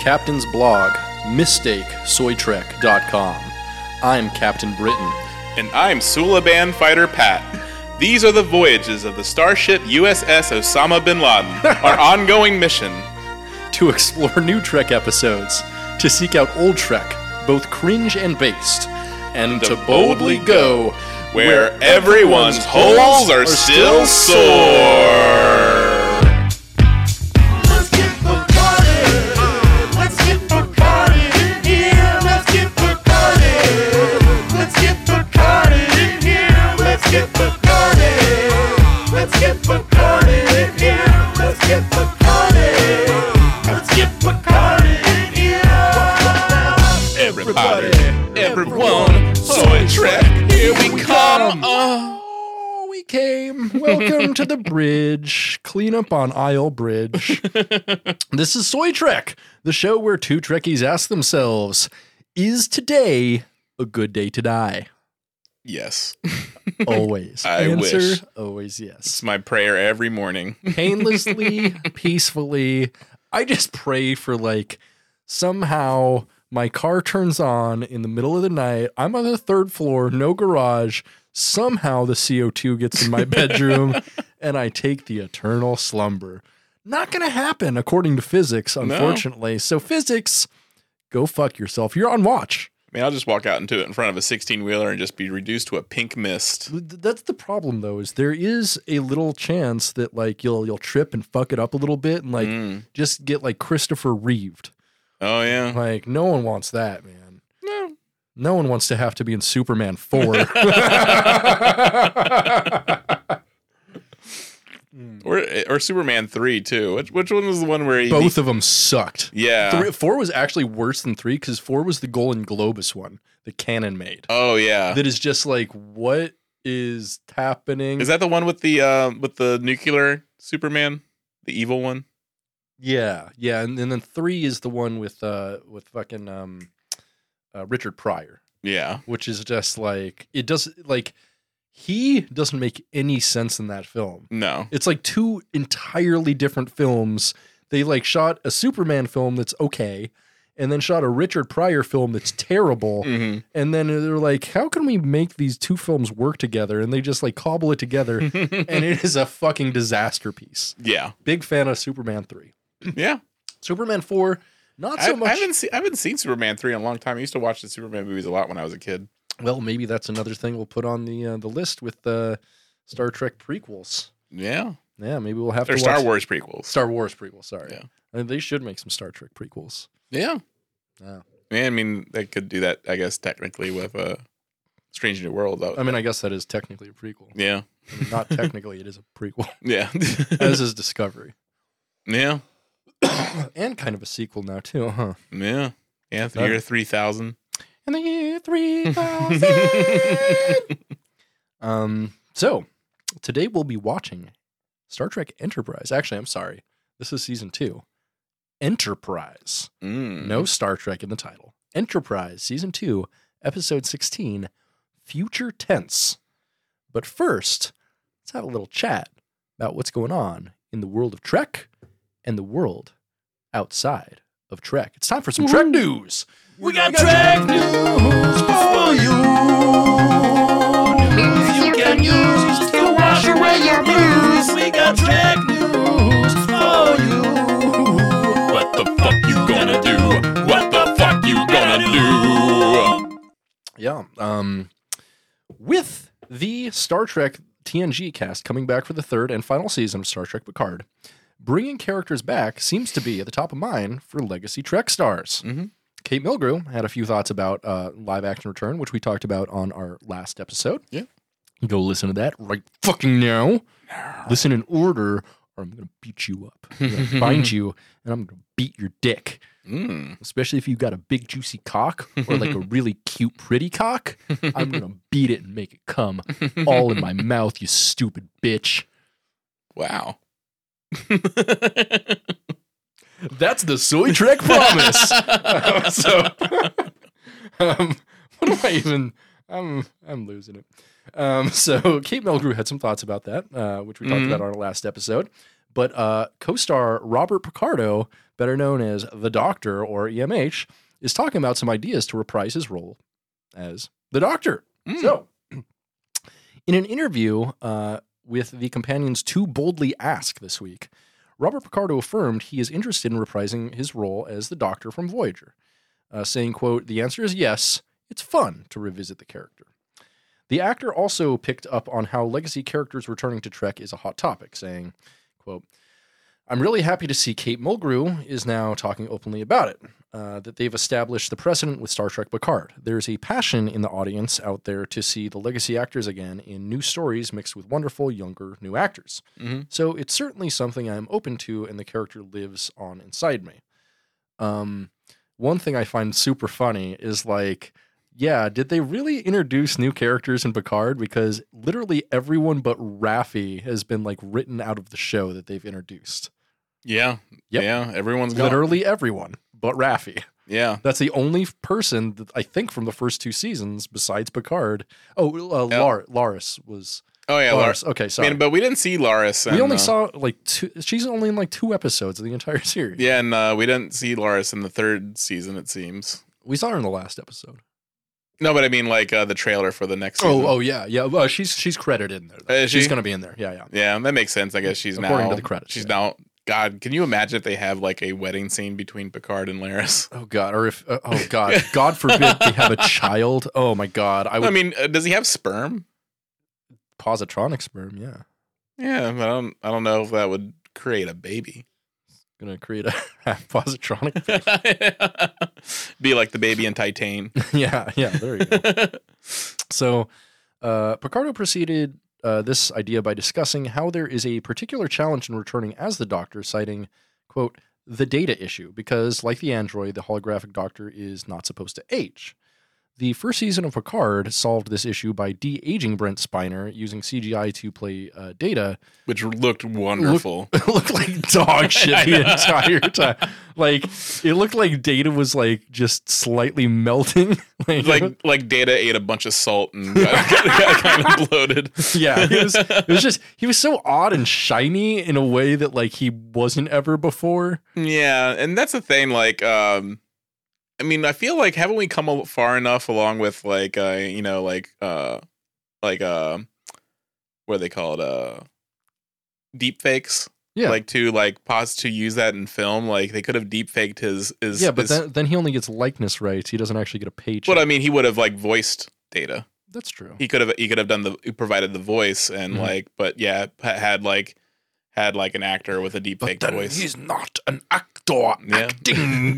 Captain's blog, MistakeSoyTrek.com. I'm Captain Britain. And I'm Suliban Fighter Pat. These are the voyages of the starship USS Osama bin Laden, our ongoing mission. To explore new Trek episodes, to seek out old Trek, both cringe and based, and to boldly go where everyone's holes are still sore. Everyone, Soy Trek, here we come. Oh, we came. Welcome to the bridge. Clean up on Isle Bridge. This is Soy Trek, the show where two Trekkies ask themselves, is today a good day to die? Yes. Always. I wish. Always yes. It's my prayer every morning. Painlessly, peacefully. I just pray for somehow... my car turns on in the middle of the night. I'm on the third floor, no garage. Somehow the CO2 gets in my bedroom and I take the eternal slumber. Not going to happen according to physics, unfortunately. No. So physics, go fuck yourself. You're on watch. I mean, I'll just walk out into it in front of a 16-wheeler and just be reduced to a pink mist. That's the problem, though, is there is a little chance that you'll trip and fuck it up a little bit and just get Christopher Reeved. Oh, yeah. No one wants that, man. No. No one wants to have to be in Superman 4. or Superman 3, too. Which one was the one where he... Both of them sucked. Yeah. 4 was actually worse than 3, because 4 was the Golden Globus one that Cannon made. Oh, yeah. That is just what is happening? Is that the one with the nuclear Superman? The evil one? Yeah, and then 3 is the one with fucking Richard Pryor. Yeah, which is just he doesn't make any sense in that film. No, it's two entirely different films. They shot a Superman film that's okay, and then shot a Richard Pryor film that's terrible. Mm-hmm. And then they're how can we make these two films work together? And they just cobble it together, and it is a fucking disaster piece. Yeah, big fan of Superman 3. Yeah. Superman 4, not so much. I haven't seen Superman 3 in a long time. I used to watch the Superman movies a lot when I was a kid. Well, maybe that's another thing we'll put on the list with the Star Trek prequels. Yeah. Yeah, maybe we'll have to watch... Star Wars prequels. Star Wars prequels, sorry. Yeah. I mean, they should make some Star Trek prequels. Yeah. Yeah. Yeah, I mean, they could do that, I guess, technically with Strange New World. I guess that is technically a prequel. Yeah. I mean, not technically, it is a prequel. Yeah. As is Discovery. Yeah. And kind of a sequel now, too, huh? Yeah. Yeah, the year 3000. In the year 3000! So, today we'll be watching Star Trek Enterprise. Actually, I'm sorry. This is season 2. Enterprise. Mm. No Star Trek in the title. Enterprise, season 2, episode 16, Future Tense. But first, let's have a little chat about what's going on in the world of Trek and the world outside of Trek. It's time for some Trek news. We got Trek news for you. News you can use to wash away your blues. We got Trek news for you. What the fuck you gonna do? What the fuck you gonna do? Yeah. With the Star Trek TNG cast coming back for the third and final season of Star Trek Picard, bringing characters back seems to be at the top of mind for legacy Trek stars. Mm-hmm. Kate Mulgrew had a few thoughts about live action return, which we talked about on our last episode. Yeah. Go listen to that right fucking now. Listen in order, or I'm going to beat you up. I'm going to find you, and I'm going to beat your dick. Mm. Especially if you've got a big juicy cock, or a really cute pretty cock. I'm going to beat it and make it come all in my mouth, you stupid bitch. Wow. That's the Soy Trek promise. What am I even? I'm losing it. So Kate Mulgrew had some thoughts about that, which we talked about on our last episode. But co-star Robert Picardo better known as The Doctor or EMH, is talking about some ideas to reprise his role as the Doctor. Mm. So, in an interview with the companions Too Boldly Ask this week, Robert Picardo affirmed he is interested in reprising his role as the Doctor from Voyager, saying, quote, "The answer is yes, it's fun to revisit the character." The actor also picked up on how legacy characters returning to Trek is a hot topic, saying, quote, "I'm really happy to see Kate Mulgrew is now talking openly about it, that they've established the precedent with Star Trek Picard. There's a passion in the audience out there to see the legacy actors again in new stories mixed with wonderful, younger, new actors. Mm-hmm. So it's certainly something I'm open to, and the character lives on inside me." One thing I find super funny is, like, yeah, did they really introduce new characters in Picard? Because literally everyone but Raffi has been, like, written out of the show that they've introduced. Yeah. Yep. Yeah. Everyone's gone. Literally everyone but Raffi. Yeah. That's the only person that I think from the first two seasons besides Picard. Laris was. Oh, yeah. Laris. Okay. Sorry. I mean, but we didn't see Laris. We only saw like two. She's only in like two episodes of the entire series. Yeah. And we didn't see Laris in the third season, it seems. We saw her in the last episode. No, but I mean, like, the trailer for the next season. Oh, yeah, yeah. Well, she's credited in there. She's going to be in there. Yeah, yeah. Yeah, that makes sense. I guess she's now. According to the credits. She's now. God, can you imagine if they have, like, a wedding scene between Picard and Laris? Oh, God. Or if, oh, God. God forbid they have a child. Oh, my God. Does he have sperm? Positronic sperm, yeah. Yeah, but I don't know if that would create a baby. Gonna create a positronic thing. Be like the baby in Titan. yeah, there you go. So Picardo preceded this idea by discussing how there is a particular challenge in returning as the Doctor, citing, quote, "the Data issue," because like the android, the holographic Doctor is not supposed to age. The first season of Picard solved this issue by de-aging Brent Spiner using CGI to play Data. Which looked wonderful. Looked like dog shit the entire time. Like, it looked like Data was, like, just slightly melting. like Data ate a bunch of salt and got kind of bloated. Yeah, he was so odd and shiny in a way that, like, he wasn't ever before. Yeah, and that's the thing, like, I mean, I feel like haven't we come far enough along with what are they called? Deep fakes. Yeah. Like to use that in film. Like they could have deep faked his. Yeah, but then he only gets likeness rights. He doesn't actually get a paycheck. Well, I mean, he would have like voiced Data. That's true. He could have done provided the voice and mm-hmm. had an actor with a deep fake voice. He's not an actor acting.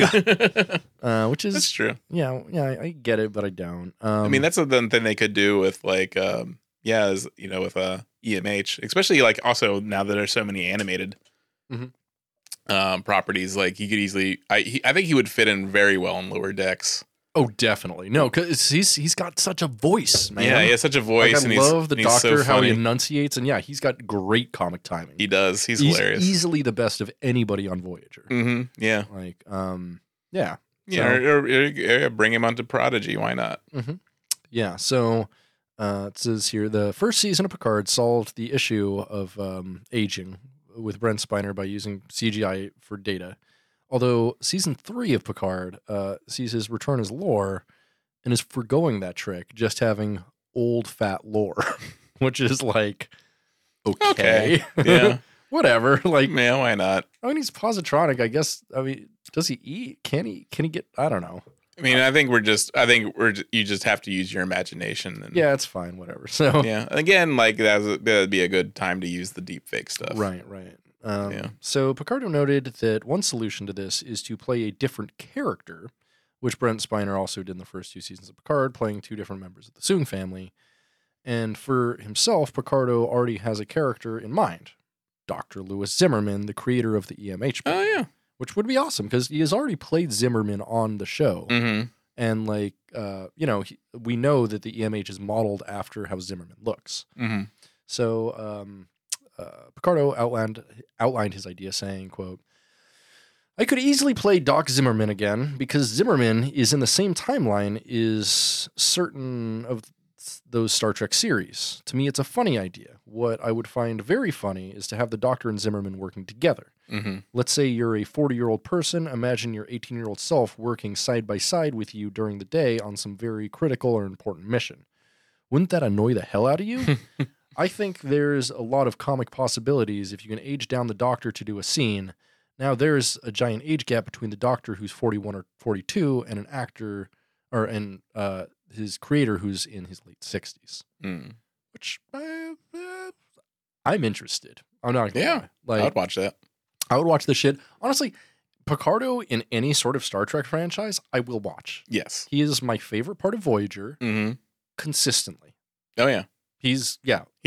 Which is that's true. Yeah, I get it, but I don't. I mean, that's the thing they could do with with EMH, especially like also now that there's so many animated mm-hmm. Properties, like he could easily. I think he would fit in very well in Lower Decks. Oh, definitely. No, because he's got such a voice, man. Yeah, he has such a voice. Like, I love the Doctor, so how he enunciates. And yeah, he's got great comic timing. He does. He's hilarious. Easily the best of anybody on Voyager. Mm-hmm. Yeah. Like, yeah. Yeah, so, or bring him onto Prodigy. Why not? Mm-hmm. Yeah, so it says here, the first season of Picard solved the issue of aging with Brent Spiner by using CGI for Data. Although season 3 of Picard sees his return as Lore and is foregoing that trick, just having old fat Lore, which is like, okay. Yeah, whatever. Like, man, why not? I mean, he's positronic, I guess. I mean, does he eat? Can he get? I don't know. I mean, you just have to use your imagination. And, yeah, it's fine. Whatever. So yeah, again, like that'd be a good time to use the deep fake stuff. Right. Yeah. So Picardo noted that one solution to this is to play a different character, which Brent Spiner also did in the first two seasons of Picard, playing two different members of the Soong family. And for himself, Picardo already has a character in mind, Dr. Lewis Zimmerman, the creator of the EMH. Oh, yeah. Which would be awesome because he has already played Zimmerman on the show. Mm-hmm. And like, we know that the EMH is modeled after how Zimmerman looks. Mm-hmm. So, Picardo outlined his idea, saying, quote, "I could easily play Doc Zimmerman again because Zimmerman is in the same timeline is certain of those Star Trek series. To me, it's a funny idea. What I would find very funny is to have the Doctor and Zimmerman working together. Mm-hmm. Let's say you're a 40-year-old person. Imagine your 18-year-old self working side by side with you during the day on some very critical or important mission. Wouldn't that annoy the hell out of you? I think there's a lot of comic possibilities if you can age down the Doctor to do a scene. Now, there's a giant age gap between the Doctor, who's 41 or 42, and an actor, or his creator, who's in his late 60s. Mm. Which, I'm interested. I'm not gonna lie. I would watch that. I would watch this shit. Honestly, Picardo in any sort of Star Trek franchise, I will watch. Yes. He is my favorite part of Voyager, consistently. Oh, yeah. He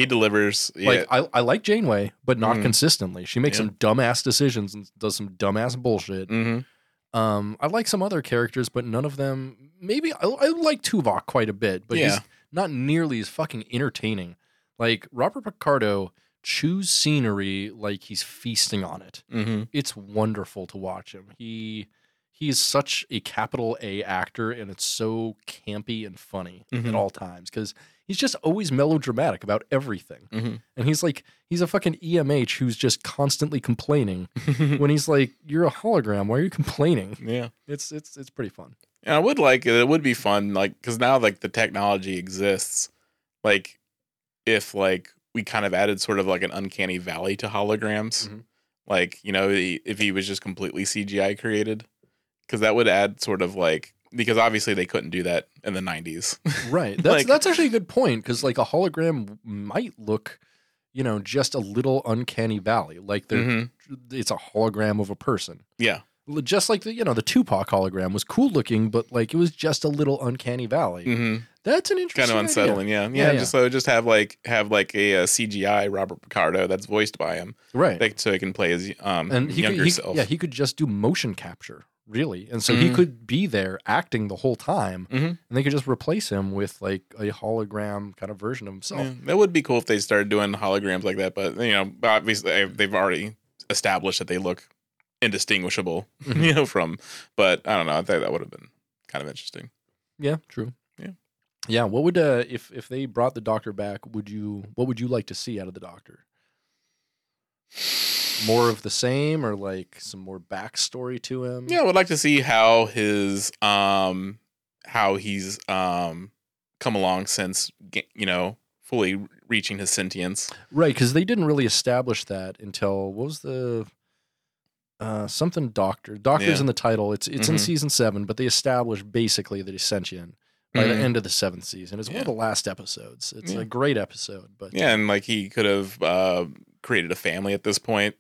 delivers. Yeah. Like I like Janeway, but not consistently. She makes some dumbass decisions and does some dumbass bullshit. Mm-hmm. I like some other characters, but none of them. Maybe I like Tuvok quite a bit, but he's not nearly as fucking entertaining. Like Robert Picardo chews scenery like he's feasting on it. Mm-hmm. It's wonderful to watch him. He is such a capital A actor, and it's so campy and funny at all times because. He's just always melodramatic about everything. Mm-hmm. And he's a fucking EMH who's just constantly complaining when he's like, you're a hologram. Why are you complaining? Yeah. It's pretty fun. And I would like it. It would be fun. Like, cause now like the technology exists. Like if like we kind of added sort of like an uncanny valley to holograms, like, you know, if he was just completely CGI created, cause that would add sort of like, because obviously they couldn't do that in the 90s. Right. That's like, that's actually a good point because like a hologram might look, you know, just a little uncanny valley. Like it's a hologram of a person. Yeah. Just like the Tupac hologram was cool looking, but like it was just a little uncanny valley. Mm-hmm. That's an interesting kind of unsettling. Idea. Yeah. Yeah. Just so just have like a CGI Robert Picardo that's voiced by him. Right. Like, so he can play his younger self. Yeah. He could just do motion capture. Really. And so he could be there acting the whole time and they could just replace him with like a hologram kind of version of himself. Yeah, that would be cool if they started doing holograms like that. But, you know, obviously they've already established that they look indistinguishable, you know, but I don't know. I think that would have been kind of interesting. Yeah, true. Yeah. Yeah. What would, if they brought the Doctor back, what would you like to see out of the Doctor? More of the same or like some more backstory to him? Yeah, I would like to see how his he's come along since, you know, fully reaching his sentience. Right, because they didn't really establish that until what was the something Doctor. Doctor's in the title. It's in season 7, but they established basically that he's sentient by the end of the 7th season. It's one of the last episodes. It's a great episode, but and like he could have created a family at this point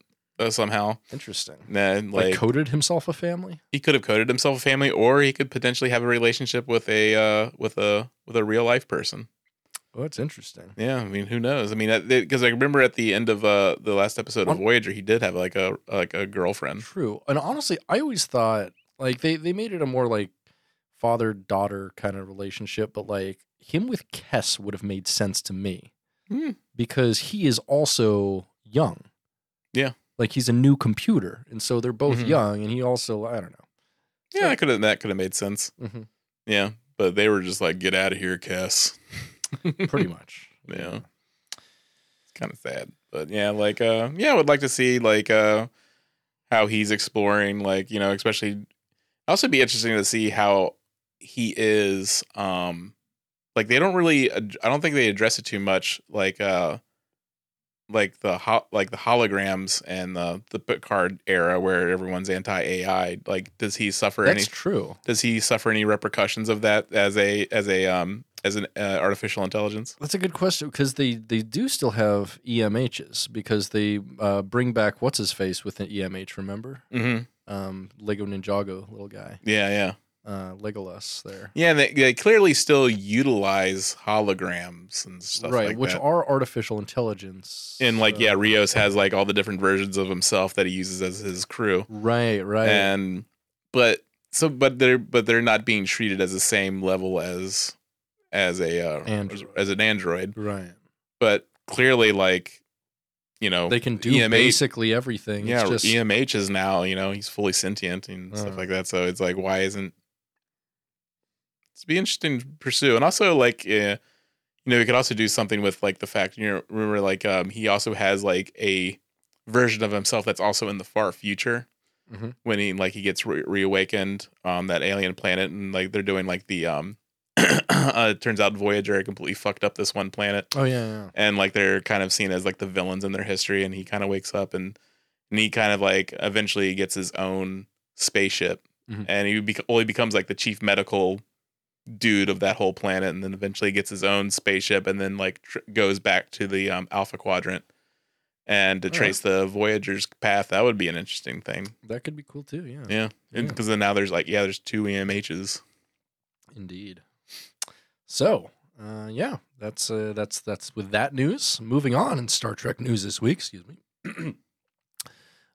somehow. Interesting. Then like coded himself a family. He could have coded himself a family, or he could potentially have a relationship with a real life person. Oh, that's interesting. Yeah, I mean, who knows? I mean, because I remember at the end of the last episode of Voyager, he did have like a girlfriend. True. And honestly, I always thought like they made it a more like father-daughter kind of relationship, but like him with Kes would have made sense to me because he is also young. Yeah. Like he's a new computer. And so they're both young and he also, I don't know. Yeah. That could have made sense. Mm-hmm. Yeah. But they were just like, get out of here, Kes. Pretty much. Yeah. It's kind of sad, but yeah, like, I would like to see like, how he's exploring, like, you know, especially also be interesting to see how he is, like they don't really, I don't think they address it too much. Like the holograms and the Picard era where everyone's anti-AI. Like, does he suffer any? That's true. Does he suffer any repercussions of that as an artificial intelligence? That's a good question because they do still have EMHs because they bring back what's his face with an EMH. Remember? Mm-hmm. Lego Ninjago, little guy. Yeah, yeah. Legolas there. Yeah, they clearly still utilize holograms and stuff like that. Right, which are artificial intelligence. And like, Rios has like all the different versions of himself that he uses as his crew. Right, right. And but they're not being treated as the same level as an android. Right. But clearly, like, you know, they can do EMH, basically everything. Yeah, it's just, EMH is now, you know, he's fully sentient and stuff like that. So it's like, why isn't? It'd be interesting to pursue. And also, like, you know, you could also do something with like the fact, you know, remember like he also has like a version of himself that's also in the far future mm-hmm. when he like he gets reawakened on that alien planet, and like they're doing like the it turns out Voyager completely fucked up this one planet. Oh yeah, yeah. And like they're kind of seen as like the villains in their history, and he kind of wakes up and he kind of like eventually gets his own spaceship mm-hmm. and he becomes like the chief medical dude of that whole planet, and then eventually gets his own spaceship, and then like goes back to the Alpha Quadrant and to trace the Voyager's path. That would be an interesting thing. That could be cool too. Yeah. Because then now there's like there's 2 EMHs. Indeed. So that's with that news. Moving on in Star Trek news this week. Excuse me.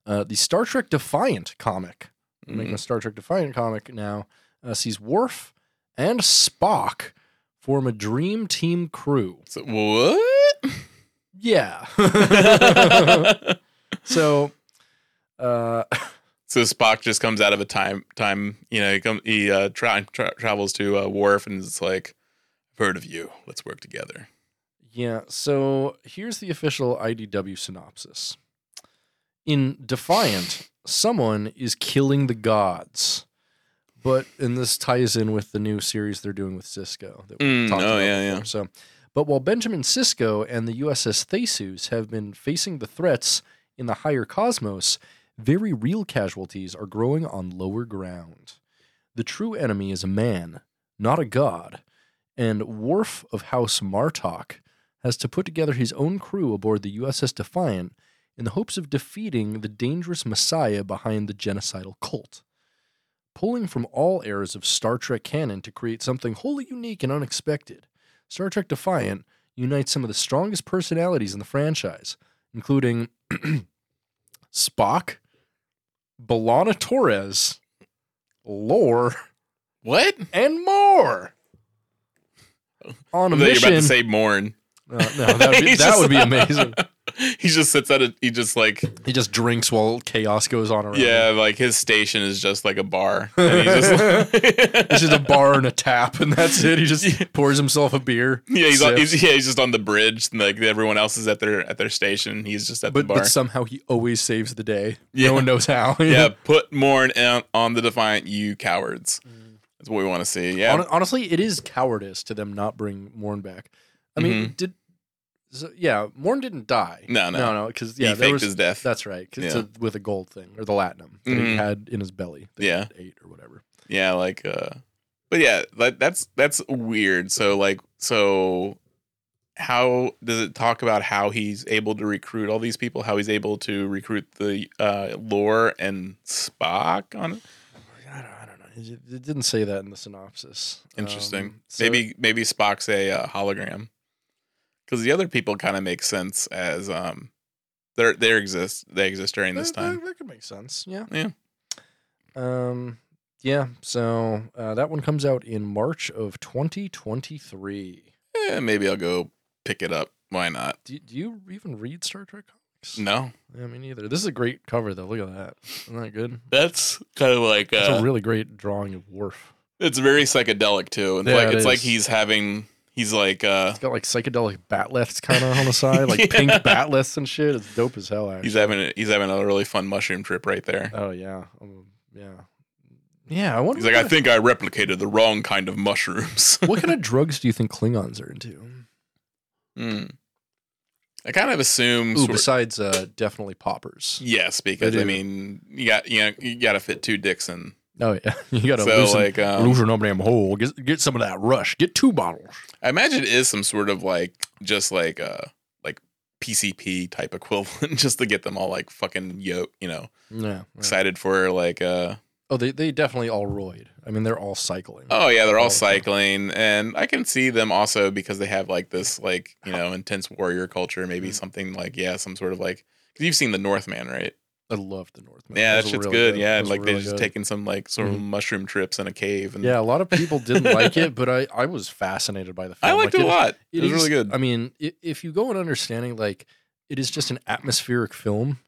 The Star Trek Defiant comic. Mm-hmm. Making a Star Trek Defiant comic now sees Worf and Spock form a dream team crew. So, what? Yeah. So Spock just comes out of a time. You know, he travels to Worf, and it's like, I've heard of you. Let's work together. Yeah. So here's the official IDW synopsis. In Defiant, someone is killing the gods. And this ties in with the new series they're doing with Sisko that we talked about before. Yeah. So, but while Benjamin Sisko and the USS Theseus have been facing the threats in the higher cosmos, very real casualties are growing on lower ground. The true enemy is a man, not a god, and Worf of House Martok has to put together his own crew aboard the USS Defiant in the hopes of defeating the dangerous messiah behind the genocidal cult. Pulling from all eras of Star Trek canon to create something wholly unique and unexpected, Star Trek Defiant unites some of the strongest personalities in the franchise, including Spock, B'Elanna Torres, Lore, what? And more. On a mission, you're about to say Morn. No, that would be amazing. He just sits at it. He just drinks while chaos goes on around. Yeah, like his station is just like a bar. And he's just like it's just a bar and a tap, and that's it. He just pours himself a beer. Yeah, he's just on the bridge, and like everyone else is at their station. He's just at the bar. But somehow he always saves the day. Yeah. No one knows how. Yeah, put Morn on the Defiant, you cowards. That's what we want to see. Yeah, honestly, it is cowardice to them not bring Morn back. I mean, mm-hmm. Morn didn't die. No. Because he faked his death. That's right. With a gold thing or the latinum that he had in his belly. That he ate or whatever. Yeah, like, but yeah, that's weird. So like, how does it talk about how he's able to recruit all these people? How he's able to recruit the Lore and Spock on it? I don't know. It didn't say that in the synopsis. Interesting. Maybe Spock's a hologram. Because the other people kind of make sense as they exist during this time. That could make sense. Yeah. So that one comes out in March of 2023. Yeah, maybe I'll go pick it up. Why not? Do you even read Star Trek comics? No. Yeah, me neither. This is a great cover though. Look at that. Isn't that good? That's kind of like that's a really great drawing of Worf. It's very psychedelic too. It's like he's having. He's like, it's got like psychedelic bat lifts kind of on the side, like pink bat lifts and shit. It's dope as hell. Actually, he's having a really fun mushroom trip right there. Oh yeah, yeah. I wonder. He's like, I think I replicated the wrong kind of mushrooms. What kind of drugs do you think Klingons are into? I kind of assume. Besides, definitely poppers. Yes, because I mean, you got to fit 2 dicks in. Oh yeah, you gotta loosen up damn hole. Get some of that rush. Get 2 bottles. I imagine it is some sort of like PCP type equivalent, just to get them all like fucking excited for like. They definitely all roid. I mean, they're all cycling. Oh yeah, they're all cycling, and I can see them also because they have like this like intense warrior culture. Maybe something like some sort of like because you've seen The Northman, right? I love The Northman. Yeah, that shit's really good. Yeah, and like really they're just taking some like sort of mushroom trips in a cave. And yeah, a lot of people didn't like it, but I was fascinated by the film. I liked it a lot. It was really good. I mean, if you go in understanding, like it is just an atmospheric film.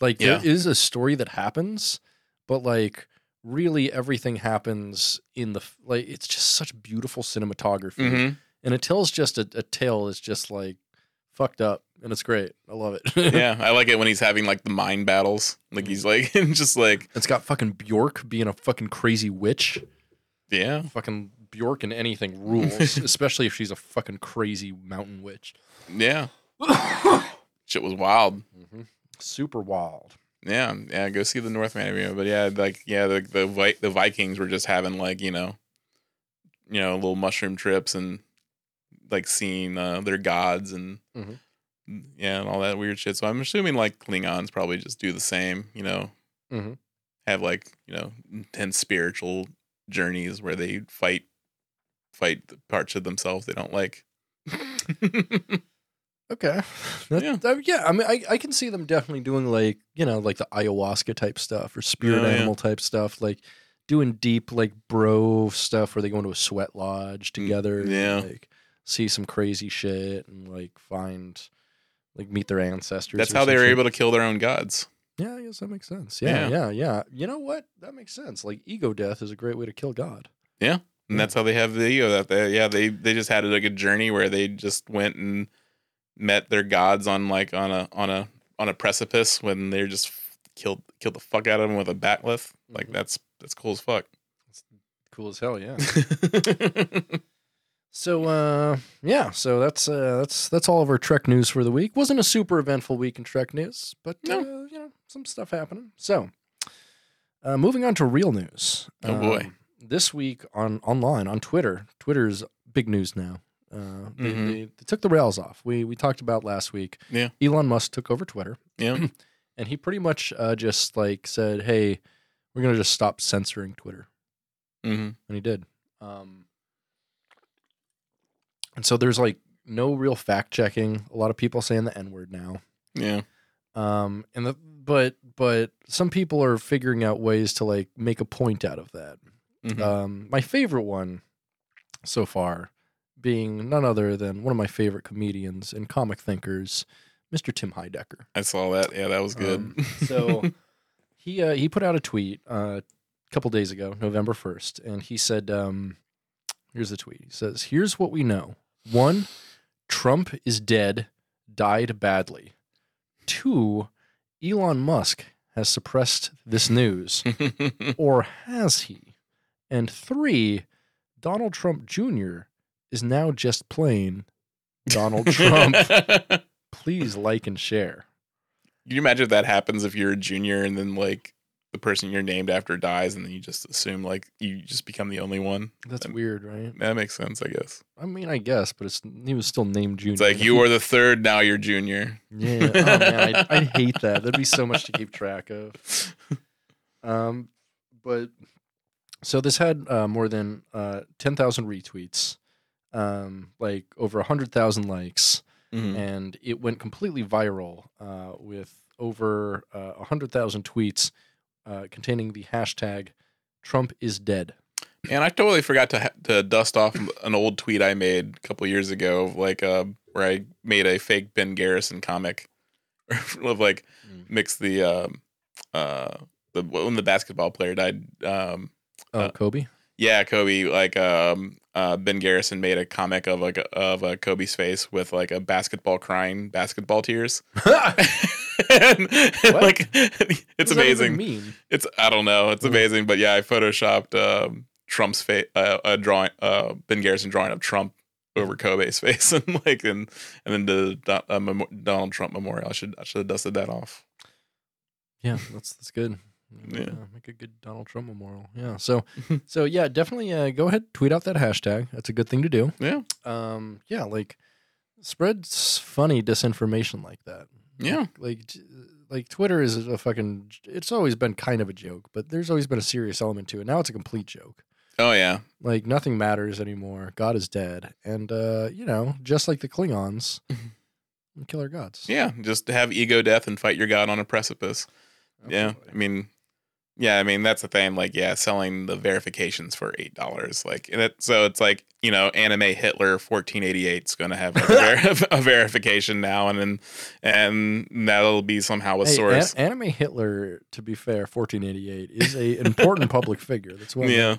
Like there is a story that happens, but like really everything happens in the like. It's just such beautiful cinematography. Mm-hmm. And Attila's just a tale that's just like fucked up, and it's great. I love it. Yeah, I like it when he's having like the mind battles. Like he's like just like it's got fucking Bjork being a fucking crazy witch. Yeah, fucking Bjork in anything rules, especially if she's a fucking crazy mountain witch. Yeah, shit was wild, super wild. Yeah, yeah. Go see the Northman, but yeah, like yeah, the Vikings were just having like you know, little mushroom trips and like seeing their gods and yeah, and all that weird shit. So I'm assuming like Klingons probably just do the same. You know, have like intense spiritual journeys where they fight the parts of themselves they don't like. Okay. Yeah. I mean, I can see them definitely doing like, like the ayahuasca type stuff or spirit animal type stuff, like doing deep, like bro stuff where they go into a sweat lodge together. Yeah. And, like, see some crazy shit and like meet their ancestors. That's how they were able to kill their own gods. Yeah. I guess that makes sense. Yeah. You know what? That makes sense. Like ego death is a great way to kill God. Yeah. And that's how they have the ego that they, they just had like a journey where they just went and met their gods on a precipice when they're just killed the fuck out of them with a batleth. Like that's cool as fuck. That's cool as hell, yeah. So that's all of our Trek news for the week. Wasn't a super eventful week in Trek news, but some stuff happening. So moving on to real news. Oh boy. This week online on Twitter. Twitter's big news now. They took the rails off. We talked about last week. Yeah. Elon Musk took over Twitter. Yeah. And he pretty much just like said, hey, we're going to just stop censoring Twitter. Mm-hmm. And he did. And so there's like no real fact checking. A lot of people saying the N-word now. Yeah. But some people are figuring out ways to like make a point out of that. Mm-hmm. My favorite one so far being none other than one of my favorite comedians and comic thinkers, Mr. Tim Heidecker. I saw that. Yeah, that was good. So he put out a tweet a couple days ago, November 1st, and he said, here's the tweet. He says, here's what we know. 1, Trump is dead, died badly. 2, Elon Musk has suppressed this news. Or has he? And 3, Donald Trump Jr., is now just plain Donald Trump. Please like and share. Can you imagine if that happens if you're a junior and then like the person you're named after dies and then you just assume like you just become the only one? That's weird, right? That makes sense, I guess. I mean, I guess, but he was still named Junior. It's like you are the third, now you're Junior. Yeah, oh man, I hate that. That'd be so much to keep track of. But so this had more than 10,000 retweets. Like over 100,000 likes, and it went completely viral with over 100,000 tweets containing the hashtag Trump is dead. And I totally forgot to dust off an old tweet I made a couple years ago, of like where I made a fake Ben Garrison comic of like mix the when the basketball player died. Kobe. Yeah, Kobe. Like Ben Garrison made a comic of like of Kobe's face with like a basketball crying, basketball tears. and like it's amazing. What does that even mean? It's I don't know. It's amazing, but yeah, I photoshopped Trump's face, a drawing, Ben Garrison drawing of Trump over Kobe's face, and like and then the Donald Trump memorial. I should have dusted that off. Yeah, that's good. Yeah. Make a good Donald Trump memorial. Yeah. So yeah, definitely go ahead, tweet out that hashtag. That's a good thing to do. Yeah. Yeah, like spread funny disinformation like that. Yeah. Like Twitter is a fucking it's always been kind of a joke, but there's always been a serious element to it. Now it's a complete joke. Oh yeah. Like nothing matters anymore. God is dead. And just like the Klingons, kill our gods. Yeah, just have ego death and fight your god on a precipice. Absolutely. Yeah, I mean that's the thing. Like, yeah, selling the verifications for $8, like, and so it's like anime Hitler 1488 is going to have like a verification now, and that'll be somehow a source. Anime Hitler, to be fair, 1488 is a important public figure. That's one. Yeah,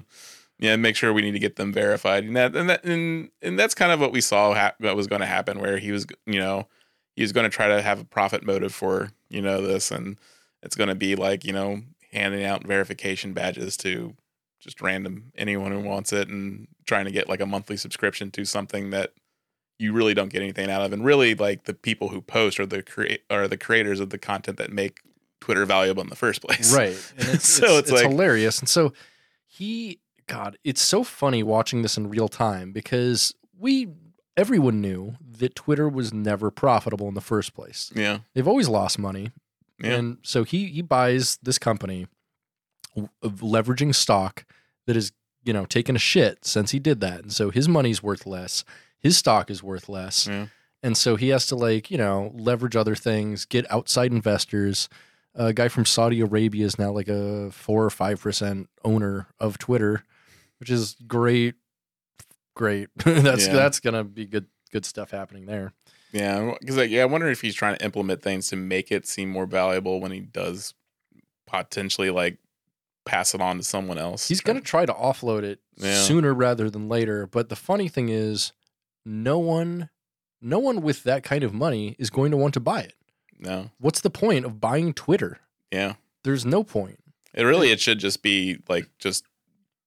yeah, make sure we need to get them verified. And that's kind of what we saw that was going to happen, where he was, you know, he was going to try to have a profit motive for, you know, this, and it's going to be like, you know, handing out verification badges to just random anyone who wants it, and trying to get like a monthly subscription to something that you really don't get anything out of. And really, like, the people who post are the creators of the content that make Twitter valuable in the first place. Right. And it's, so it's like, hilarious. And so it's so funny watching this in real time, because everyone knew that Twitter was never profitable in the first place. Yeah. They've always lost money. Yeah. And so he buys this company of leveraging stock that is, you know, taken a shit since he did that. And so his money's worth less. His stock is worth less. Yeah. And so he has to, like, you know, leverage other things, get outside investors. A guy from Saudi Arabia is now like a 4 or 5% owner of Twitter, which is great. Great. That's going to be good stuff happening there. Yeah. Because, like, I wonder if he's trying to implement things to make it seem more valuable when he does potentially, like, pass it on to someone else. He's going to try to offload it sooner rather than later. But the funny thing is, no one with that kind of money is going to want to buy it. No. What's the point of buying Twitter? Yeah. There's no point. It should just be like just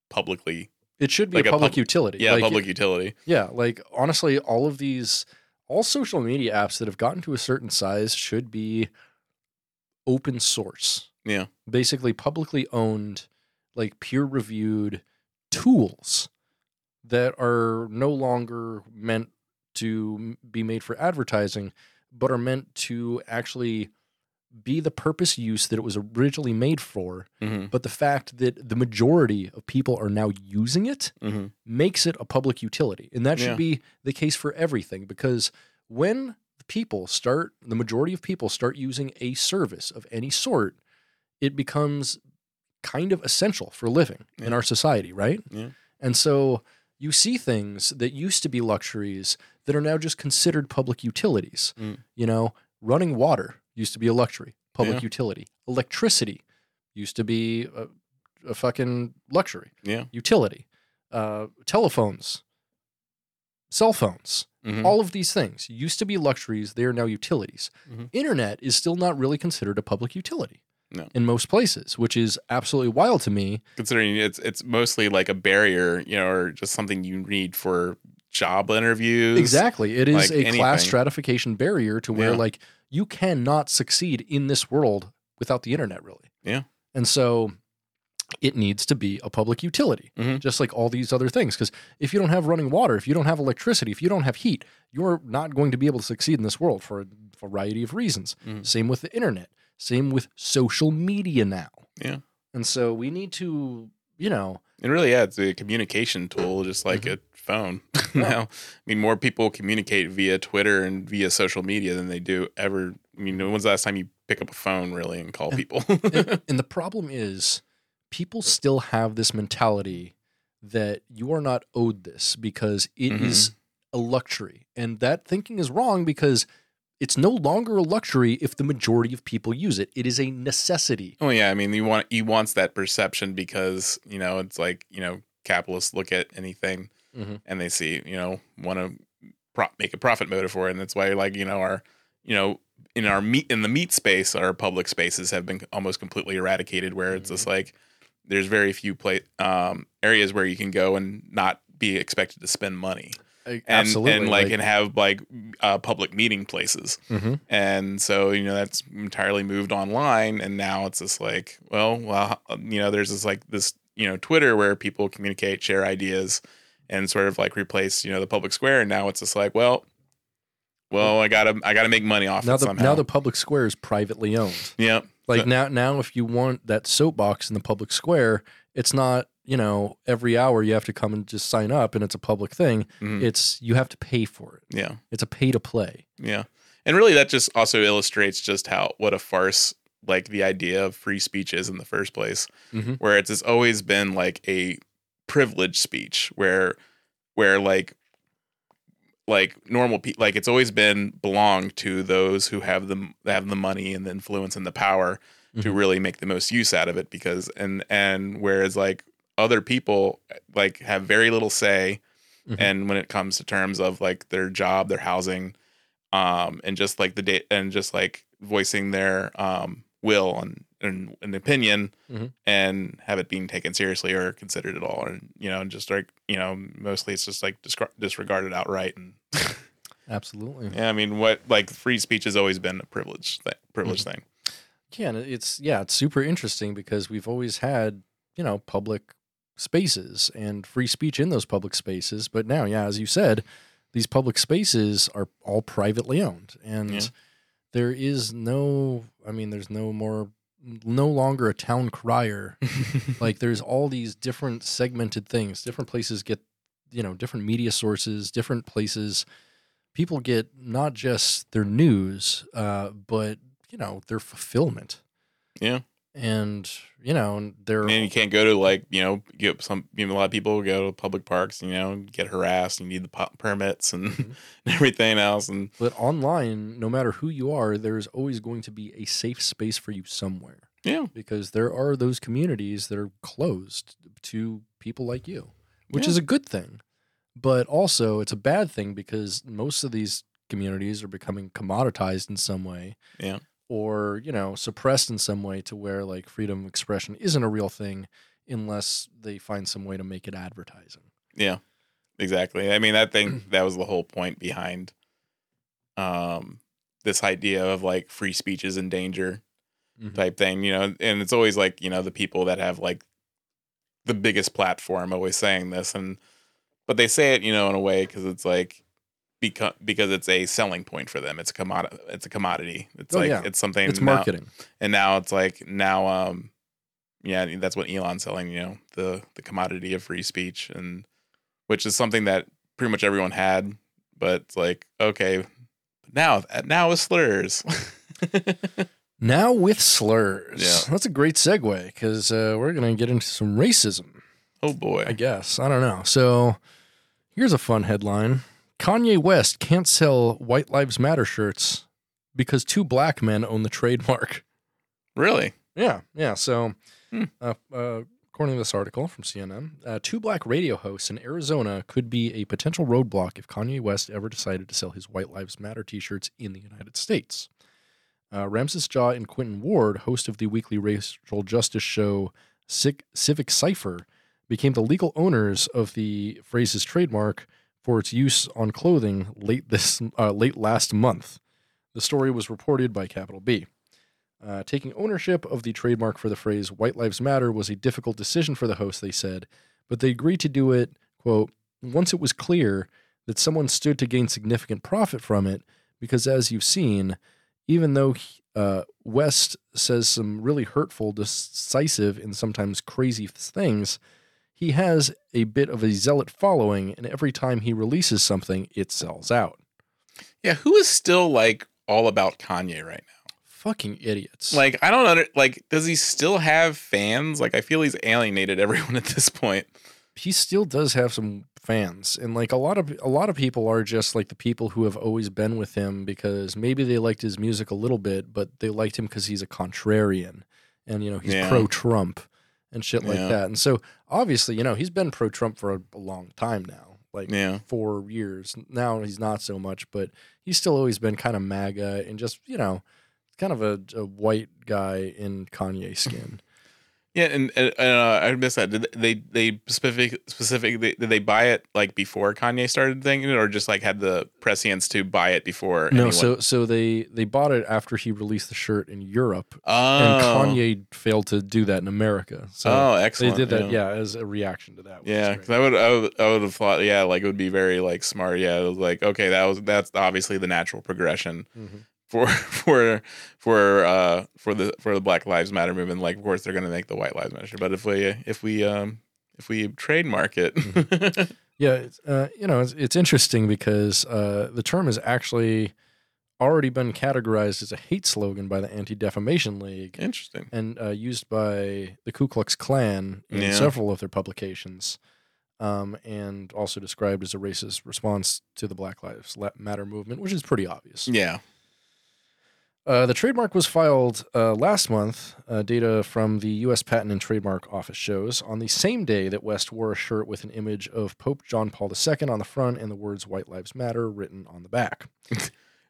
publicly. It should be like a public utility. Yeah, like, public utility. Yeah. Like, honestly, all social media apps that have gotten to a certain size should be open source. Yeah. Basically publicly owned, like, peer reviewed tools that are no longer meant to be made for advertising, but are meant to actually be the purpose use that it was originally made for. Mm-hmm. But the fact that the majority of people are now using it mm-hmm. makes it a public utility. And that should be the case for everything, because when the majority of people start using a service of any sort, it becomes kind of essential for living in our society, right? Yeah. And so you see things that used to be luxuries that are now just considered public utilities. Mm. You know, running water used to be a luxury, public utility. Electricity used to be a fucking luxury, utility. Telephones, cell phones, mm-hmm. all of these things used to be luxuries. They are now utilities. Mm-hmm. Internet is still not really considered a public utility. No. In most places, which is absolutely wild to me. Considering it's mostly like a barrier, you know, or just something you need for job interviews. Exactly. It is like a class stratification barrier to where, like, you cannot succeed in this world without the internet, really. Yeah. And so it needs to be a public utility, mm-hmm. just like all these other things. Because if you don't have running water, if you don't have electricity, if you don't have heat, you're not going to be able to succeed in this world for a variety of reasons. Mm-hmm. Same with the internet. Same with social media now. Yeah. And so we need to, you know. It really adds a communication tool, just like mm-hmm. a phone now. I mean, more people communicate via Twitter and via social media than they do ever. I mean, when's the last time you pick up a phone, really, and call people? And the problem is people still have this mentality that you are not owed this because it mm-hmm. is a luxury. And that thinking is wrong, because it's no longer a luxury if the majority of people use it. It is a necessity. Oh yeah, I mean, he wants that perception, because, you know, it's like, you know, capitalists look at anything mm-hmm. and they see, you know, want to make a profit motive for it, and that's why, like, you know, our, you know, in our meat space, our public spaces have been almost completely eradicated, where it's mm-hmm. just like there's very few areas where you can go and not be expected to spend money. Absolutely. And like, and have like public meeting places. Mm-hmm. And so, you know, that's entirely moved online. And now it's just like, well, you know, there's this like this, you know, Twitter where people communicate, share ideas, and sort of like replace, you know, the public square. And now it's just like, well, I gotta make money off it somehow. Now the public square is privately owned. Yeah. Like, now if you want that soapbox in the public square, it's not, you know, every hour you have to come and just sign up and it's a public thing. Mm-hmm. It's, you have to pay for it. Yeah. It's a pay to play. Yeah. And really that just also illustrates just what a farce, like, the idea of free speech is in the first place, mm-hmm. where it's always been like a privileged speech where like normal people, like, it's always been belonged to those who have the money and the influence and the power mm-hmm. to really make the most use out of it, because, and whereas, like, other people like have very little say. Mm-hmm. And when it comes to terms of like their job, their housing, and just like the date and just like voicing their will and an opinion, mm-hmm. and have it being taken seriously or considered at all. And, you know, just like, you know, mostly it's just like disregarded outright. And absolutely. Yeah. I mean, what, like, free speech has always been a privileged mm-hmm. thing. Yeah. And it's super interesting because we've always had, you know, public spaces and free speech in those public spaces. But now, yeah, as you said, these public spaces are all privately owned, and there is no longer a town crier. Like, there's all these different segmented things. Different places get, you know, different media sources, different places. People get not just their news, but, you know, their fulfillment. Yeah. And, you know, you can't go to, like, you know, a lot of people go to public parks, you know, get harassed. You need the permits and mm-hmm. everything else. But online, no matter who you are, there's always going to be a safe space for you somewhere. Yeah. Because there are those communities that are closed to people like you, which is a good thing. But also it's a bad thing because most of these communities are becoming commoditized in some way. Yeah. Or, you know, suppressed in some way to where, like, freedom of expression isn't a real thing unless they find some way to make it advertising. Yeah, exactly. I mean, I think that was the whole point behind this idea of, like, free speech is in danger mm-hmm. type thing, you know. And it's always, like, you know, the people that have, like, the biggest platform always saying this. But they say it, you know, in a way because it's, like, because it's a selling point for them. It's a commodity. It's it's something. It's marketing. Now that's what Elon's selling, you know, the commodity of free speech, and which is something that pretty much everyone had, but it's like, okay, now with slurs. Now with slurs. Yeah. That's a great segue because we're going to get into some racism. Oh boy. I guess. I don't know. So here's a fun headline. Kanye West can't sell White Lives Matter shirts because two black men own the trademark. Really? Yeah. Yeah. So according to this article from CNN, two black radio hosts in Arizona could be a potential roadblock if Kanye West ever decided to sell his White Lives Matter t-shirts in the United States. Ramses Jha and Quentin Ward, host of the weekly racial justice show Civic Cypher, became the legal owners of the phrase's trademark for its use on clothing late last month. The story was reported by Capital B. Taking ownership of the trademark for the phrase White Lives Matter was a difficult decision for the host, they said, but they agreed to do it, quote, once it was clear that someone stood to gain significant profit from it, because as you've seen, even though West says some really hurtful, decisive, and sometimes crazy things, he has a bit of a zealot following, and every time he releases something, it sells out. Yeah, who is still, like, all about Kanye right now? Fucking idiots. Like, I don't know. Like, does he still have fans? Like, I feel he's alienated everyone at this point. He still does have some fans, and, like, a lot of people are just like the people who have always been with him because maybe they liked his music a little bit, but they liked him because he's a contrarian, and, you know, he's pro-Trump. And shit like that. And so, obviously, you know, he's been pro-Trump for a long time now. Like, 4 years. Now he's not so much, but he's still always been kind of MAGA and just, you know, kind of a white guy in Kanye skin. Yeah, and I missed that. Did they specifically, did they buy it, like, before Kanye started thinking it, or just, like, had the prescience to buy it before anyone? No, so they bought it after he released the shirt in Europe, and Kanye failed to do that in America. So excellent. They did that, as a reaction to that. Yeah, because I would have thought, like, it would be very, like, smart. Yeah, it was like, okay, that's obviously the natural progression. Mm-hmm. For the Black Lives Matter movement, like, of course they're going to make the White Lives Matter, but if we trademark it, mm-hmm. You know, it's interesting because the term has actually already been categorized as a hate slogan by the Anti-Defamation League. Interesting, and used by the Ku Klux Klan in several of their publications, and also described as a racist response to the Black Lives Matter movement, which is pretty obvious. Yeah. The trademark was filed last month, data from the U.S. Patent and Trademark Office shows, on the same day that West wore a shirt with an image of Pope John Paul II on the front and the words White Lives Matter written on the back.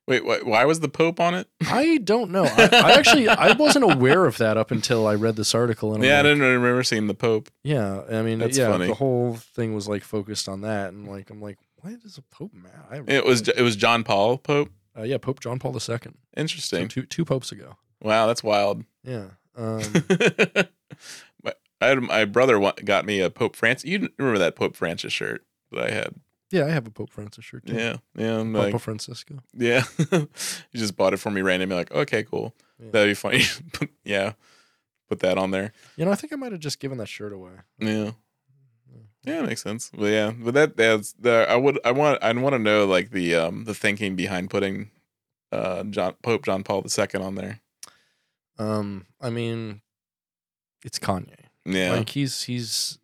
Wait, why was the Pope on it? I don't know. I wasn't aware of that up until I read this article. And yeah, I didn't remember seeing the Pope. Yeah, I mean, that's funny. The whole thing was like focused on that, and like I'm like, why does a Pope matter? It was John Paul Pope. Yeah, Pope John Paul II. Interesting. So two popes ago. Wow, that's wild. Yeah. My brother got me a Pope Francis. You remember that Pope Francis shirt that I had? Yeah, I have a Pope Francis shirt too. Yeah. I'm like, Pope Francisco. Yeah. He just bought it for me randomly. Like, okay, cool. Yeah. That'd be funny. Yeah. Put that on there. You know, I think I might have just given that shirt away. Yeah. Yeah, it makes sense. But yeah, but that's the I want to know like the thinking behind putting Pope John Paul II on there. I mean, it's Kanye. Yeah, like he's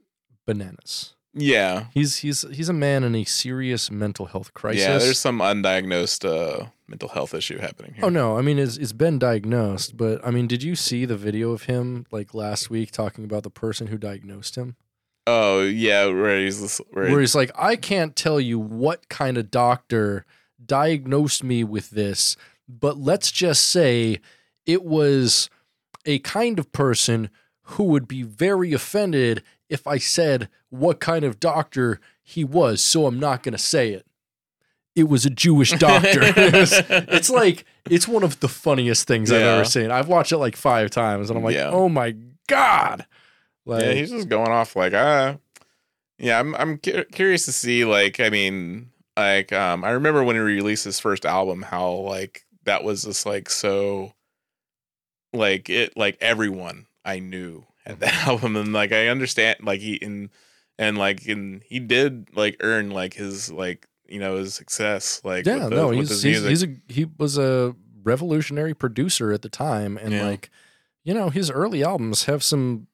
bananas. Yeah, he's a man in a serious mental health crisis. Yeah, there's some undiagnosed mental health issue happening here. Oh no, I mean it's been diagnosed, but I mean, did you see the video of him like last week talking about the person who diagnosed him? Oh, yeah, where he's like, I can't tell you what kind of doctor diagnosed me with this, but let's just say it was a kind of person who would be very offended if I said what kind of doctor he was, so I'm not going to say it. It was a Jewish doctor. It's like, it's one of the funniest things I've ever seen. I've watched it like 5 times, and I'm like, oh my God. Like, yeah, he's just going off like, I'm curious to see, like, I mean, like, I remember when he released his first album, how, like, that was just, like, so, like, it, like, everyone I knew had that album, and, like, I understand, like, he did, like, earn, like, his, like, you know, his success, like, yeah, with his music. He was a revolutionary producer at the time, and, like, you know, his early albums have some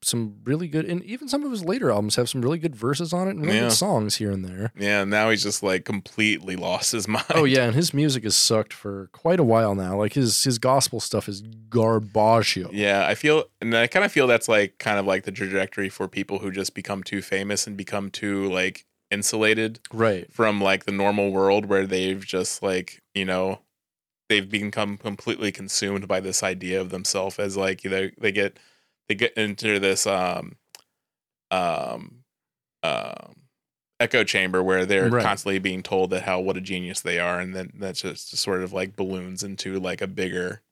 really good, and even some of his later albums have some really good verses on it and really good songs here and there. Yeah, and now he's just, like, completely lost his mind. Oh, yeah, and his music has sucked for quite a while now. Like, his gospel stuff is garbaggio. Yeah, I kind of feel that's, like, kind of like the trajectory for people who just become too famous and become too, like, insulated from, like, the normal world where they've just, like, you know, they've become completely consumed by this idea of themselves as like, you know, they get into this echo chamber where they're constantly being told that what a genius they are, and then that's just sort of like balloons into like a bigger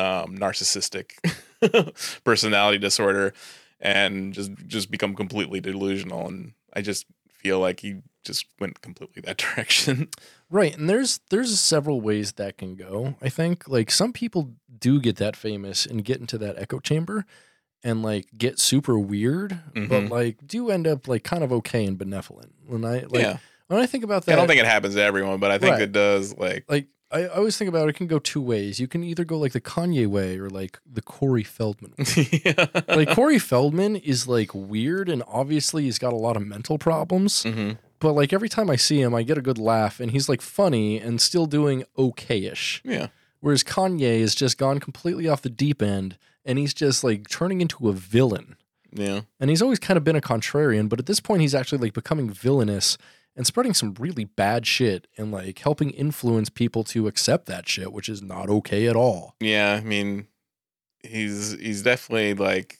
narcissistic personality disorder, and just become completely delusional. And I just feel like he just went completely that direction. Right. And there's several ways that can go. I think like some people do get that famous and get into that echo chamber and like get super weird, but like do end up like kind of okay and benevolent. When I think about that, I don't think it happens to everyone, but I think it does. Like I always think about it can go 2 ways. You can either go like the Kanye way or like the Corey Feldman way. Like Corey Feldman is like weird and obviously he's got a lot of mental problems. Mm-hmm. But like every time I see him, I get a good laugh and he's like funny and still doing okay-ish. Yeah. Whereas Kanye has just gone completely off the deep end and he's just like turning into a villain. Yeah. And he's always kind of been a contrarian, but at this point he's actually like becoming villainous and spreading some really bad shit and like helping influence people to accept that shit, which is not okay at all. Yeah, I mean, he's definitely like,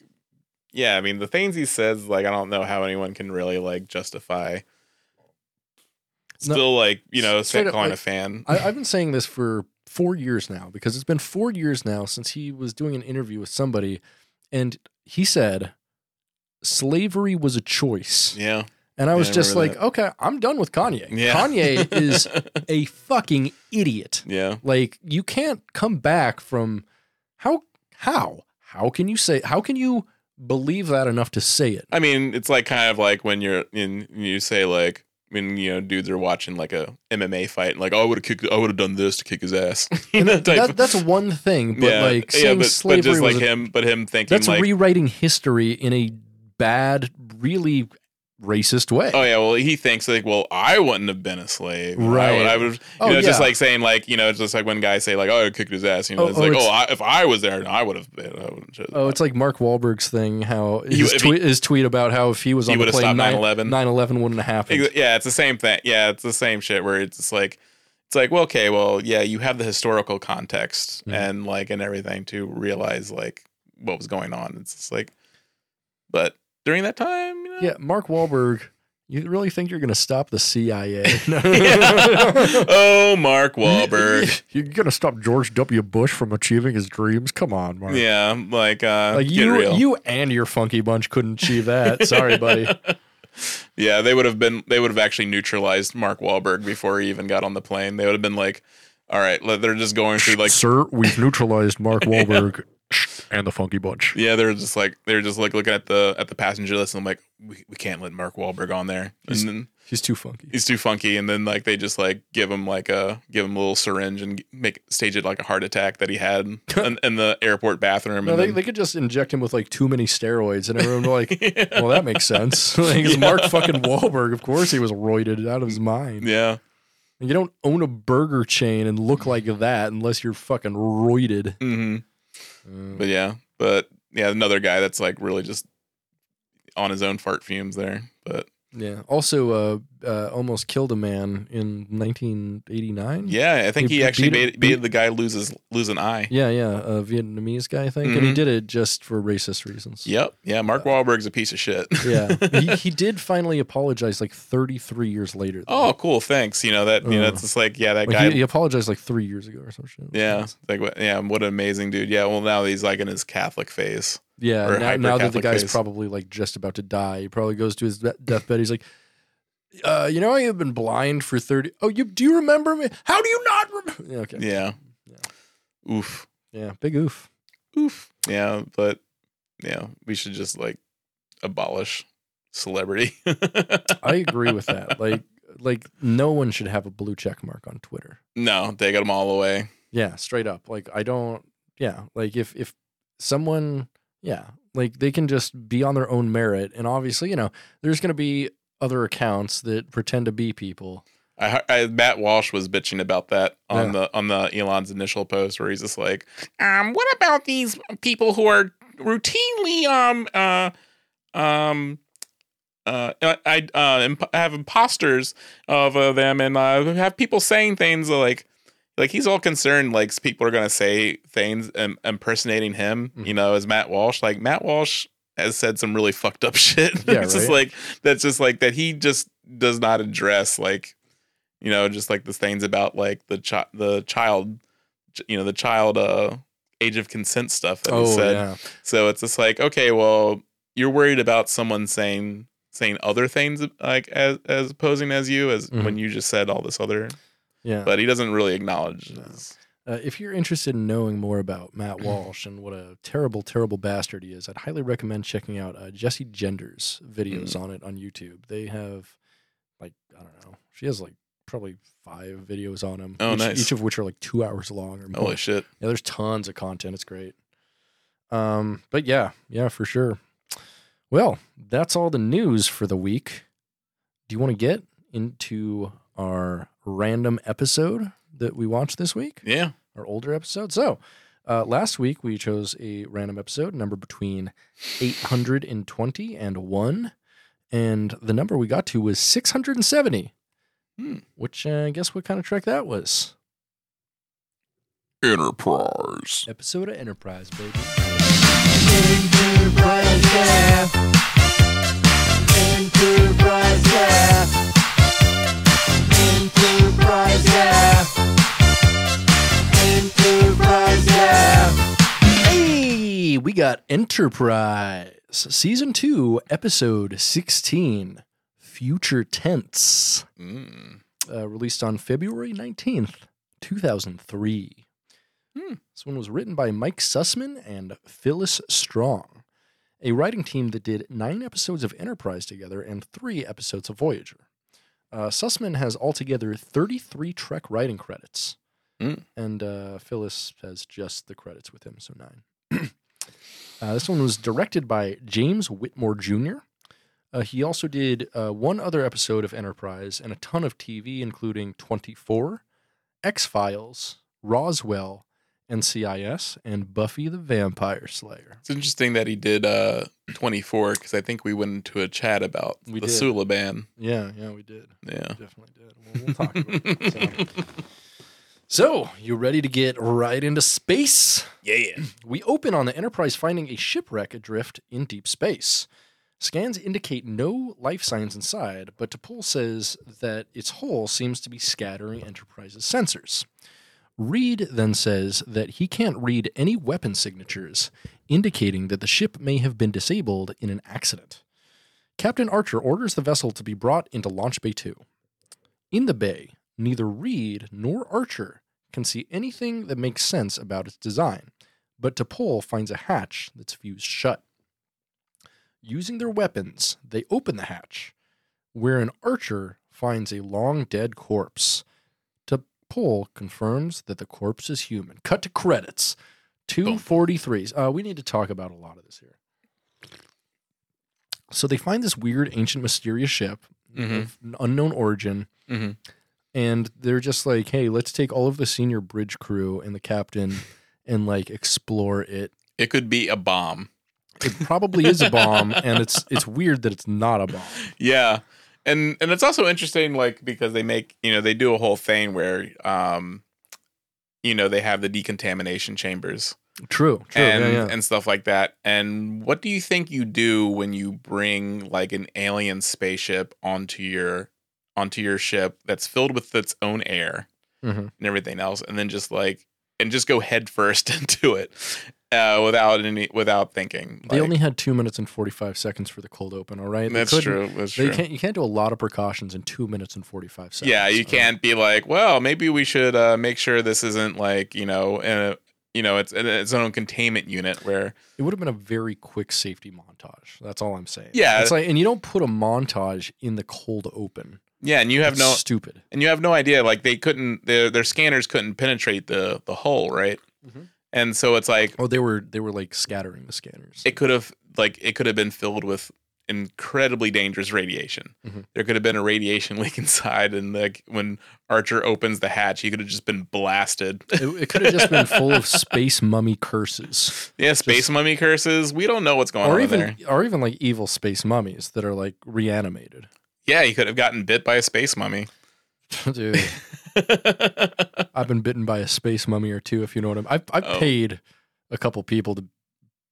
yeah, I mean, the things he says, like, I don't know how anyone can really like justify still like, you know, calling like, a fan. I've been saying this for 4 years now, because it's been 4 years now since he was doing an interview with somebody and he said slavery was a choice. Yeah. And I was just like, okay, I'm done with Kanye. Yeah. Kanye is a fucking idiot. Yeah. Like you can't come back from how can you believe that enough to say it? I mean, it's like kind of like when you say like, when, you know, dudes are watching like a MMA fight and like, oh, I would have done this to kick his ass. That's one thing. But like saying slavery, but just like him thinking that's like, rewriting history in a bad, really racist way. Oh yeah, well he thinks like, well, I wouldn't have been a slave, right? I would have, you know, yeah. Just like saying like, you know, just like when guys say like, oh, I kicked his ass, you know, if I was there, I would have been. It's like Mark Wahlberg's thing, how his tweet about how if he was on the plane, 9/11 wouldn't have happened. Yeah, it's the same thing. Yeah, it's the same shit where it's like, well, okay, well, yeah, you have the historical context and like and everything to realize like what was going on. It's just like, but during that time, you know? Yeah, Mark Wahlberg, you really think you're going to stop the CIA? Oh, Mark Wahlberg. You're going to stop George W. Bush from achieving his dreams? Come on, Mark. Yeah, like get real. You and your funky bunch couldn't achieve that. Sorry, buddy. Yeah, they would have actually neutralized Mark Wahlberg before he even got on the plane. They would have been like, all right, they're just going through like, sir, we've neutralized Mark Wahlberg. Yeah. And the funky bunch. Yeah, they're just like looking at the passenger list, and I'm like, we can't let Mark Wahlberg on there. He's too funky. He's too funky. And then like they just like give him a little syringe and stage it like a heart attack that he had in the airport bathroom. No, and they could just inject him with like too many steroids, and everyone would be like, yeah. Well, that makes sense. Like, it's Mark fucking Wahlberg. Of course, he was roided out of his mind. Yeah. And you don't own a burger chain and look like that unless you're fucking roided. Mm-hmm. But yeah, another guy that's like really just on his own fart fumes there. But yeah, also almost killed a man in 1989. Yeah, I think he actually made the guy lose an eye. Yeah, a Vietnamese guy, I think, and he did it just for racist reasons. Yep, yeah, Mark Wahlberg's a piece of shit. Yeah, he did finally apologize like 33 years later. Though. Oh, cool, thanks. You know that. You know, it's just like, yeah, that guy. He apologized like 3 years ago or some shit. Yeah, what an amazing dude. Yeah, well now he's like in his Catholic phase. Yeah, now that the guy's probably like just about to die, he probably goes to his deathbed. He's like, you know, I have been blind for 30. Oh, do you remember me? How do you not remember? Yeah, okay. Yeah. Oof. Yeah. Big oof. Oof. Yeah. But yeah, we should just like abolish celebrity. I agree with that. Like no one should have a blue check mark on Twitter. No, they got them all away. Yeah. Straight up. Like I don't. Yeah. Like if someone. Yeah, like they can just be on their own merit. And obviously, you know, there's going to be other accounts that pretend to be people. Matt Walsh was bitching about that on the Elon's initial post where he's just like, what about these people who are routinely have imposters of them and have people saying things like he's all concerned, like people are gonna say things impersonating him, you know, as Matt Walsh. Like Matt Walsh has said some really fucked up shit. Yeah, it's right? Just like that's just like that he just does not address, like, you know, just like the things about like the child age of consent stuff that he said. Yeah. So it's just like, okay, well, you're worried about someone saying other things like as opposing as you as when you just said all this other. Yeah, but he doesn't really acknowledge this. If you're interested in knowing more about Matt Walsh and what a terrible, terrible bastard he is, I'd highly recommend checking out Jesse Gender's videos on it on YouTube. They have, like, I don't know, she has like probably 5 videos on him. Oh, nice. Each of which are like 2 hours long or more. Holy shit! Yeah, there's tons of content. It's great. But yeah, for sure. Well, that's all the news for the week. Do you want to get into our random episode that we watched this week? Yeah. Our older episode. So last week we chose a random episode number between 820 and 1. And the number we got to was 670. Which guess what kind of Trek that was? Enterprise. Episode of Enterprise, baby. Enterprise, yeah. Enterprise, yeah. Enterprise, yeah. Enterprise, yeah. Hey, we got Enterprise, Season 2, Episode 16, Future Tense, released on February 19th, 2003. This one was written by Mike Sussman and Phyllis Strong, a writing team that did 9 episodes of Enterprise together and 3 episodes of Voyager. Sussman has altogether 33 Trek writing credits, and Phyllis has just the credits with him, so 9. This one was directed by James Whitmore Jr., He also did one other episode of Enterprise and a ton of TV, including 24, X-Files, Roswell, NCIS, and Buffy the Vampire Slayer. It's interesting that he did 24, because I think we went into a chat about the Sula ban. Yeah, we did. Yeah. We definitely did. We'll talk about it. So, you ready to get right into space? Yeah. We open on the Enterprise finding a shipwreck adrift in deep space. Scans indicate no life signs inside, but T'Pol says that its hull seems to be scattering Enterprise's sensors. Reed then says that he can't read any weapon signatures, indicating that the ship may have been disabled in an accident. Captain Archer orders the vessel to be brought into Launch Bay 2. In the bay, neither Reed nor Archer can see anything that makes sense about its design, but T'Pol finds a hatch that's fused shut. Using their weapons, they open the hatch, where an Archer finds a long-dead corpse. T'Pol confirms that the corpse is human. Cut to credits. 2:43. We need to talk about a lot of this here. So they find this weird, ancient, mysterious ship of unknown origin, and they're just like, hey, let's take all of the senior bridge crew and the captain and, like, explore it. It could be a bomb. It probably is a bomb, and it's weird that it's not a bomb. Yeah, and it's also interesting, like, because they make, they do a whole thing where, they have the decontamination chambers. True, and, and stuff like that. And what do you think you do when you bring, like, an alien spaceship onto your ship that's filled with its own air and everything else, and then just go head first into it? Without thinking. They only had 2 minutes and 45 seconds for the cold open, all right? That's true. You can't do a lot of precautions in 2 minutes and 45 seconds. Yeah, you can't be like, well, maybe we should make sure this isn't like, it's its own containment unit where... It would have been a very quick safety montage. That's all I'm saying. Yeah. It's like, and you don't put a montage in the cold open. Yeah, and you have no idea. Like, they couldn't... Their scanners couldn't penetrate the hull, right? Mm-hmm. And so it's like, oh, they were like scattering the scanners. It could have been filled with incredibly dangerous radiation. Mm-hmm. There could have been a radiation leak inside, and like when Archer opens the hatch, he could have just been blasted. It could have just been full of space mummy curses. Yeah, mummy curses. We don't know what's going on there. Or even like evil space mummies that are like reanimated. Yeah, he could have gotten bit by a space mummy. Dude. I've been bitten by a space mummy or two, if you know what I mean. I've paid a couple people to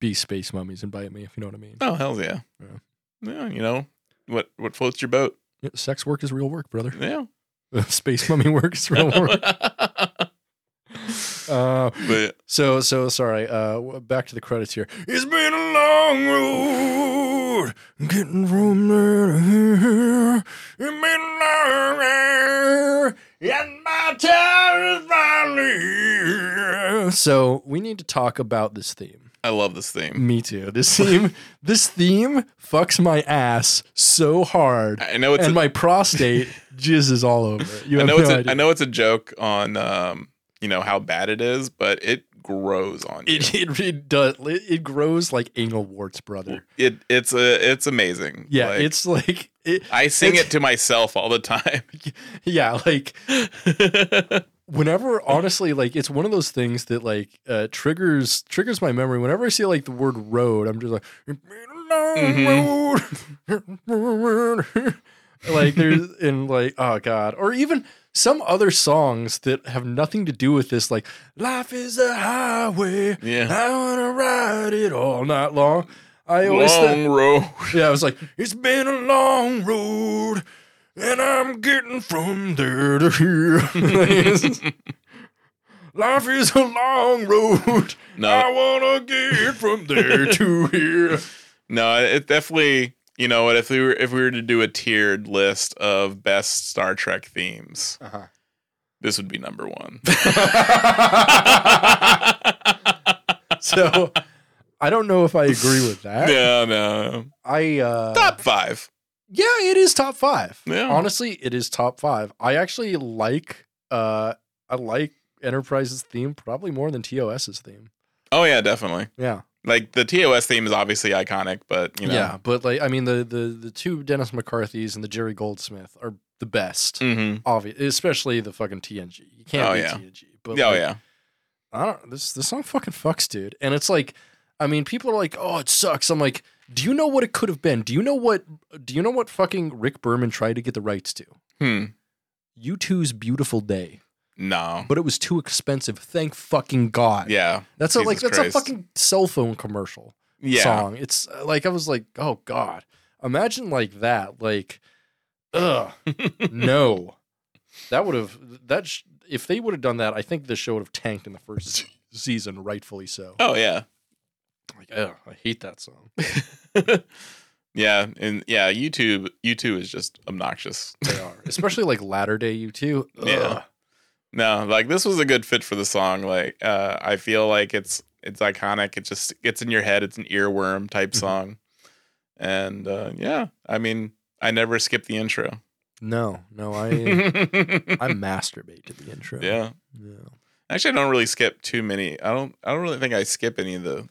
be space mummies and bite me, if you know what I mean. Oh, hell yeah. What floats your boat? Yeah, sex work is real work, brother. Yeah. Space mummy work is real work. So sorry. Back to the credits here. It's been a long road getting from there to here. It's been a long and my town is finally. So we need to talk about this theme. I love this theme. Me too. This theme fucks my ass so hard. I know, and my prostate jizzes all over it. I know it's a joke on how bad it is, but it grows on you. It does. It grows like anal warts, brother. It's amazing. Yeah, like, it's like I sing it to myself all the time. Yeah, like whenever, honestly, like it's one of those things that like triggers my memory. Whenever I see like the word road, I'm just like, road. Like there's in like, oh God, or even some other songs that have nothing to do with this, like "Life Is a Highway." Yeah, I wanna ride it all night long. Long road. Yeah, I was like, it's been a long road, and I'm getting from there to here. Life is a long road. No, I wanna get from there to here. No, it definitely. You know what? If we were to do a tiered list of best Star Trek themes, this would be number one. So, I don't know if I agree with that. Yeah, no. Top five. Yeah, it is top five. Yeah. Honestly, it is top five. I actually like Enterprise's theme probably more than TOS's theme. Oh yeah, definitely. Yeah. Like, the TOS theme is obviously iconic, but, you know. Yeah, but, like, I mean, the two Dennis McCarthys and the Jerry Goldsmith are the best, obviously, especially the fucking TNG. You can't beat TNG. But I don't, this song fucking fucks, dude. And it's like, I mean, people are like, oh, it sucks. I'm like, do you know what it could have been? Do you know what fucking Rick Berman tried to get the rights to? U2's Beautiful Day. No. But it was too expensive. Thank fucking God. Yeah. That's a, like, that's Christ. A fucking cell phone commercial song. It's like, I was like, oh God, imagine like that. Like, ugh, no, that would have, if they would have done that, I think this show would have tanked in the first season. Rightfully so. Oh yeah. Like, ugh, I hate that song. Yeah, and yeah, U2 is just obnoxious. They are, especially like latter day U2. Ugh. Yeah, no, like this was a good fit for the song. Like, I feel like it's iconic. It just gets in your head. It's an earworm type song, and yeah, I mean, I never skip the intro. No, I I masturbate to the intro. Yeah. Actually, I don't really skip too many. I don't really think I skip any of the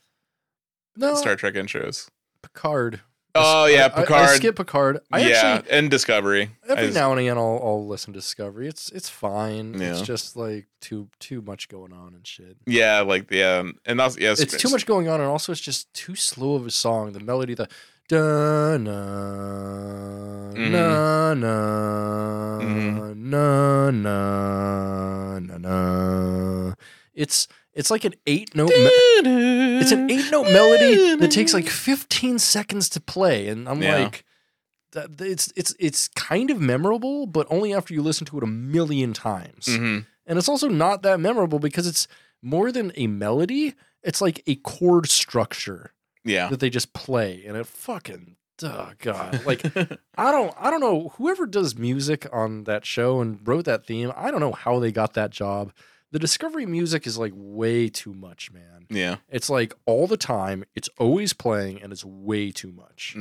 Star Trek intros. Picard. Oh yeah, Picard. I skip Picard. Actually, and Discovery. Every now and again, I'll listen to Discovery. It's fine. Yeah. It's just like too much going on and shit. Yeah, like and that's it's too much going on, and also it's just too slow of a song. The melody, the da na na na na na na. It's like an 8-note. It's an 8-note melody that takes like 15 seconds to play, and I'm like, it's kind of memorable, but only after you listen to it a million times. And it's also not that memorable because it's more than a melody; it's like a chord structure. Yeah, that they just play, and it fucking, oh God, like I don't know whoever does music on that show and wrote that theme. I don't know how they got that job. The Discovery music is like way too much, man. Yeah. It's like all the time. It's always playing and it's way too much.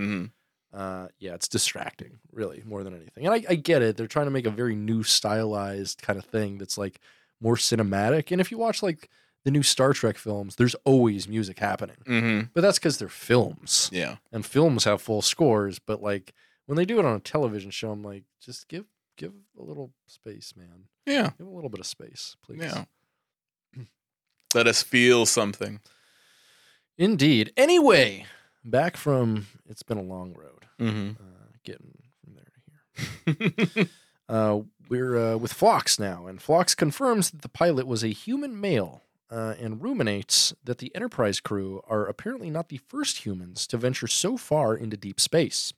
Yeah, it's distracting, really, more than anything. And I get it. They're trying to make a very new stylized kind of thing that's like more cinematic. And if you watch like the new Star Trek films, there's always music happening. But that's because they're films. Yeah. And films have full scores. But like when they do it on a television show, I'm like, just give a little space, man. Yeah. Give a little bit of space, please. Yeah. Let us feel something. Indeed. Anyway, back from it's been a long road. Getting from there to here. We're with Phlox now, and Phlox confirms that the pilot was a human male and ruminates that the Enterprise crew are apparently not the first humans to venture so far into deep space.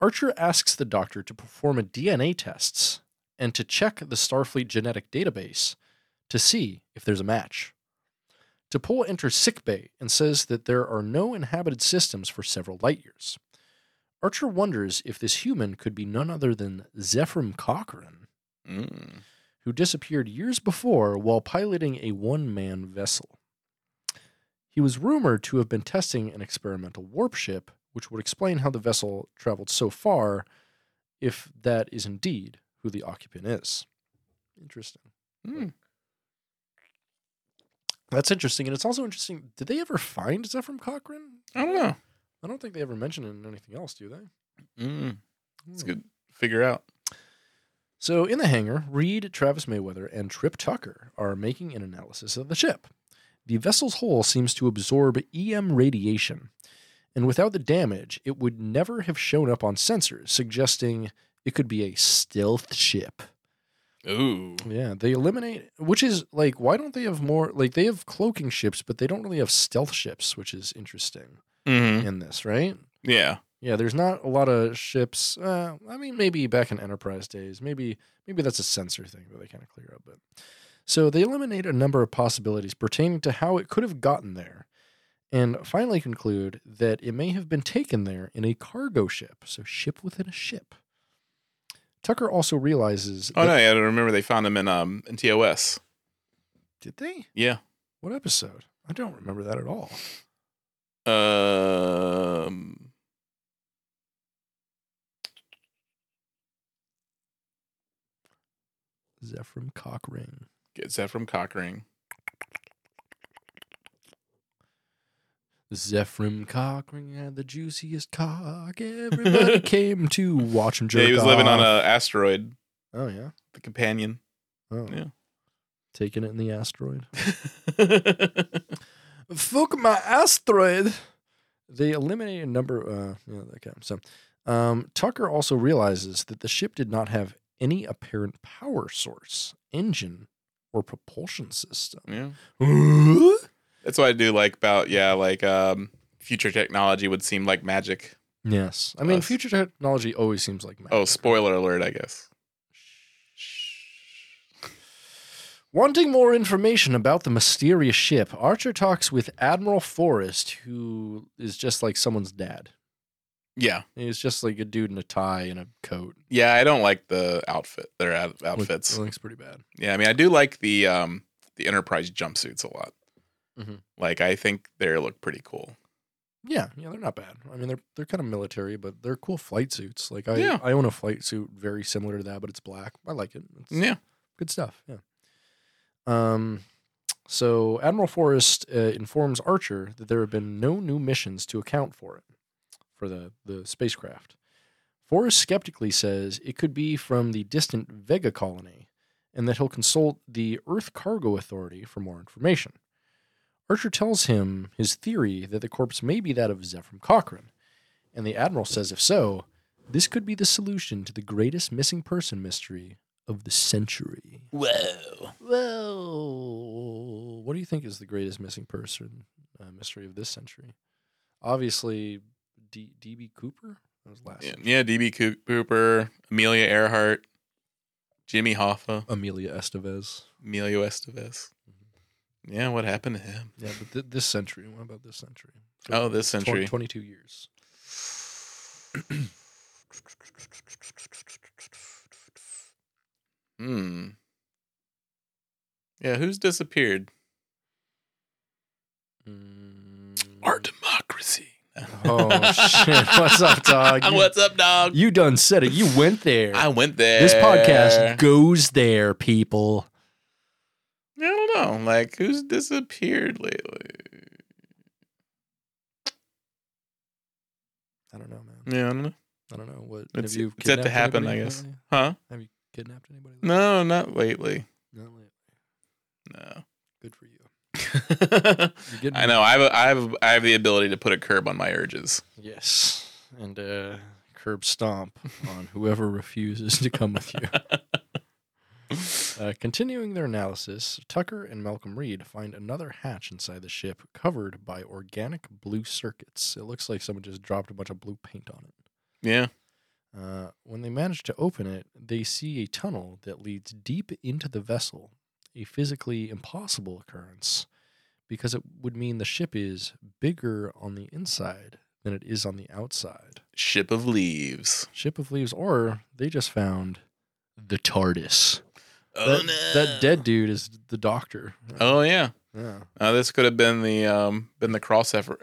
Archer asks the Doctor to perform a DNA test and to check the Starfleet genetic database to see if there's a match. T'Pol enters sickbay and says that there are no inhabited systems for several light years. Archer wonders if this human could be none other than Zefram Cochrane, who disappeared years before while piloting a one-man vessel. He was rumored to have been testing an experimental warp ship, which would explain how the vessel traveled so far, if that is indeed who the occupant is. Interesting. That's interesting. And it's also interesting, did they ever find Zefram Cochrane? I don't know. I don't think they ever mentioned it in anything else, do they? It's good to figure out. So in the hangar, Reed, Travis Mayweather, and Trip Tucker are making an analysis of the ship. The vessel's hull seems to absorb EM radiation, and without the damage, it would never have shown up on sensors, suggesting it could be a stealth ship. Ooh. Yeah, they eliminate, which is, like, why don't they have more, like, they have cloaking ships, but they don't really have stealth ships, which is interesting in this, right? Yeah. Yeah, there's not a lot of ships, I mean, maybe back in Enterprise days, maybe that's a sensor thing that they kind of clear up, but. So they eliminate a number of possibilities pertaining to how it could have gotten there, and finally conclude that it may have been taken there in a cargo ship, so ship within a ship. Tucker also realizes... I remember they found him in TOS. Did they? Yeah. What episode? I don't remember that at all. Zefram Cochrane. Get Zefram Cochrane. Zefram Cochrane had the juiciest cock. Everybody came to watch him jerk off. Yeah, he was living on an asteroid. Oh, yeah? The companion. Oh. Yeah. Taking it in the asteroid. Fuck my asteroid. They eliminate a number. Okay. So, Tucker also realizes that the ship did not have any apparent power source, engine, or propulsion system. Yeah. That's what I do like about, future technology would seem like magic. Yes. I mean, future technology always seems like magic. Oh, spoiler alert, I guess. Wanting more information about the mysterious ship, Archer talks with Admiral Forrest, who is just like someone's dad. Yeah. He's just like a dude in a tie and a coat. Yeah, I don't like their outfits. It looks pretty bad. Yeah, I mean, I do like the Enterprise jumpsuits a lot. Mm-hmm. Like, I think they look pretty cool. Yeah, they're not bad. I mean, they're kind of military, but they're cool flight suits. Like, I own a flight suit very similar to that, but it's black. I like it. It's good stuff, yeah. So Admiral Forrest informs Archer that there have been no new missions to account for it, for the spacecraft. Forrest skeptically says it could be from the distant Vega colony and that he'll consult the Earth Cargo Authority for more information. Archer tells him his theory that the corpse may be that of Zefram Cochrane, and the Admiral says if so, this could be the solution to the greatest missing person mystery of the century. Whoa. What do you think is the greatest missing person mystery of this century? Obviously, D.B. Cooper? That was last. Yeah, D.B. Cooper, Amelia Earhart, Jimmy Hoffa. Emilio Estevez. Mm-hmm. Yeah, what happened to him? Yeah, but this century. What about this century? This century. 22 years. Yeah, who's disappeared? Our democracy. Oh, shit. What's up, dog? What's up, dog? You done said it. You went there. I went there. This podcast goes there, people. I don't know. Like, who's disappeared lately? I don't know, man. Yeah, I don't know. What have you kidnapped? It's set to happen, I guess. Lately? Huh? Have you kidnapped anybody? Lately? No, not lately. No. Good for you. I know. I have the ability to put a curb on my urges. Yes, and curb stomp on whoever refuses to come with you. Continuing their analysis, Tucker and Malcolm Reed find another hatch inside the ship covered by organic blue circuits. It looks like someone just dropped a bunch of blue paint on it. Yeah. When they manage to open it, they see a tunnel that leads deep into the vessel, a physically impossible occurrence, because it would mean the ship is bigger on the inside than it is on the outside. Ship of leaves, or they just found the TARDIS. Oh, that dead dude is the Doctor. Oh, yeah. Yeah. This could have been the crossover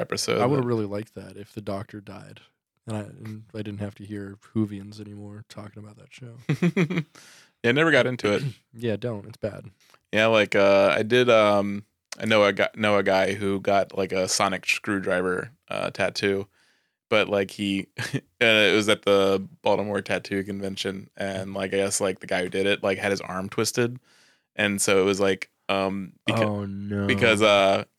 episode. I would have really liked that if the Doctor died. And I didn't have to hear Whovians anymore talking about that show. I never got into it. Yeah, don't. It's bad. Yeah, like I did. I know a guy who got like a sonic screwdriver tattoo, but like he, it was at the Baltimore Tattoo Convention, and like I guess like the guy who did it like had his arm twisted, and so it was like because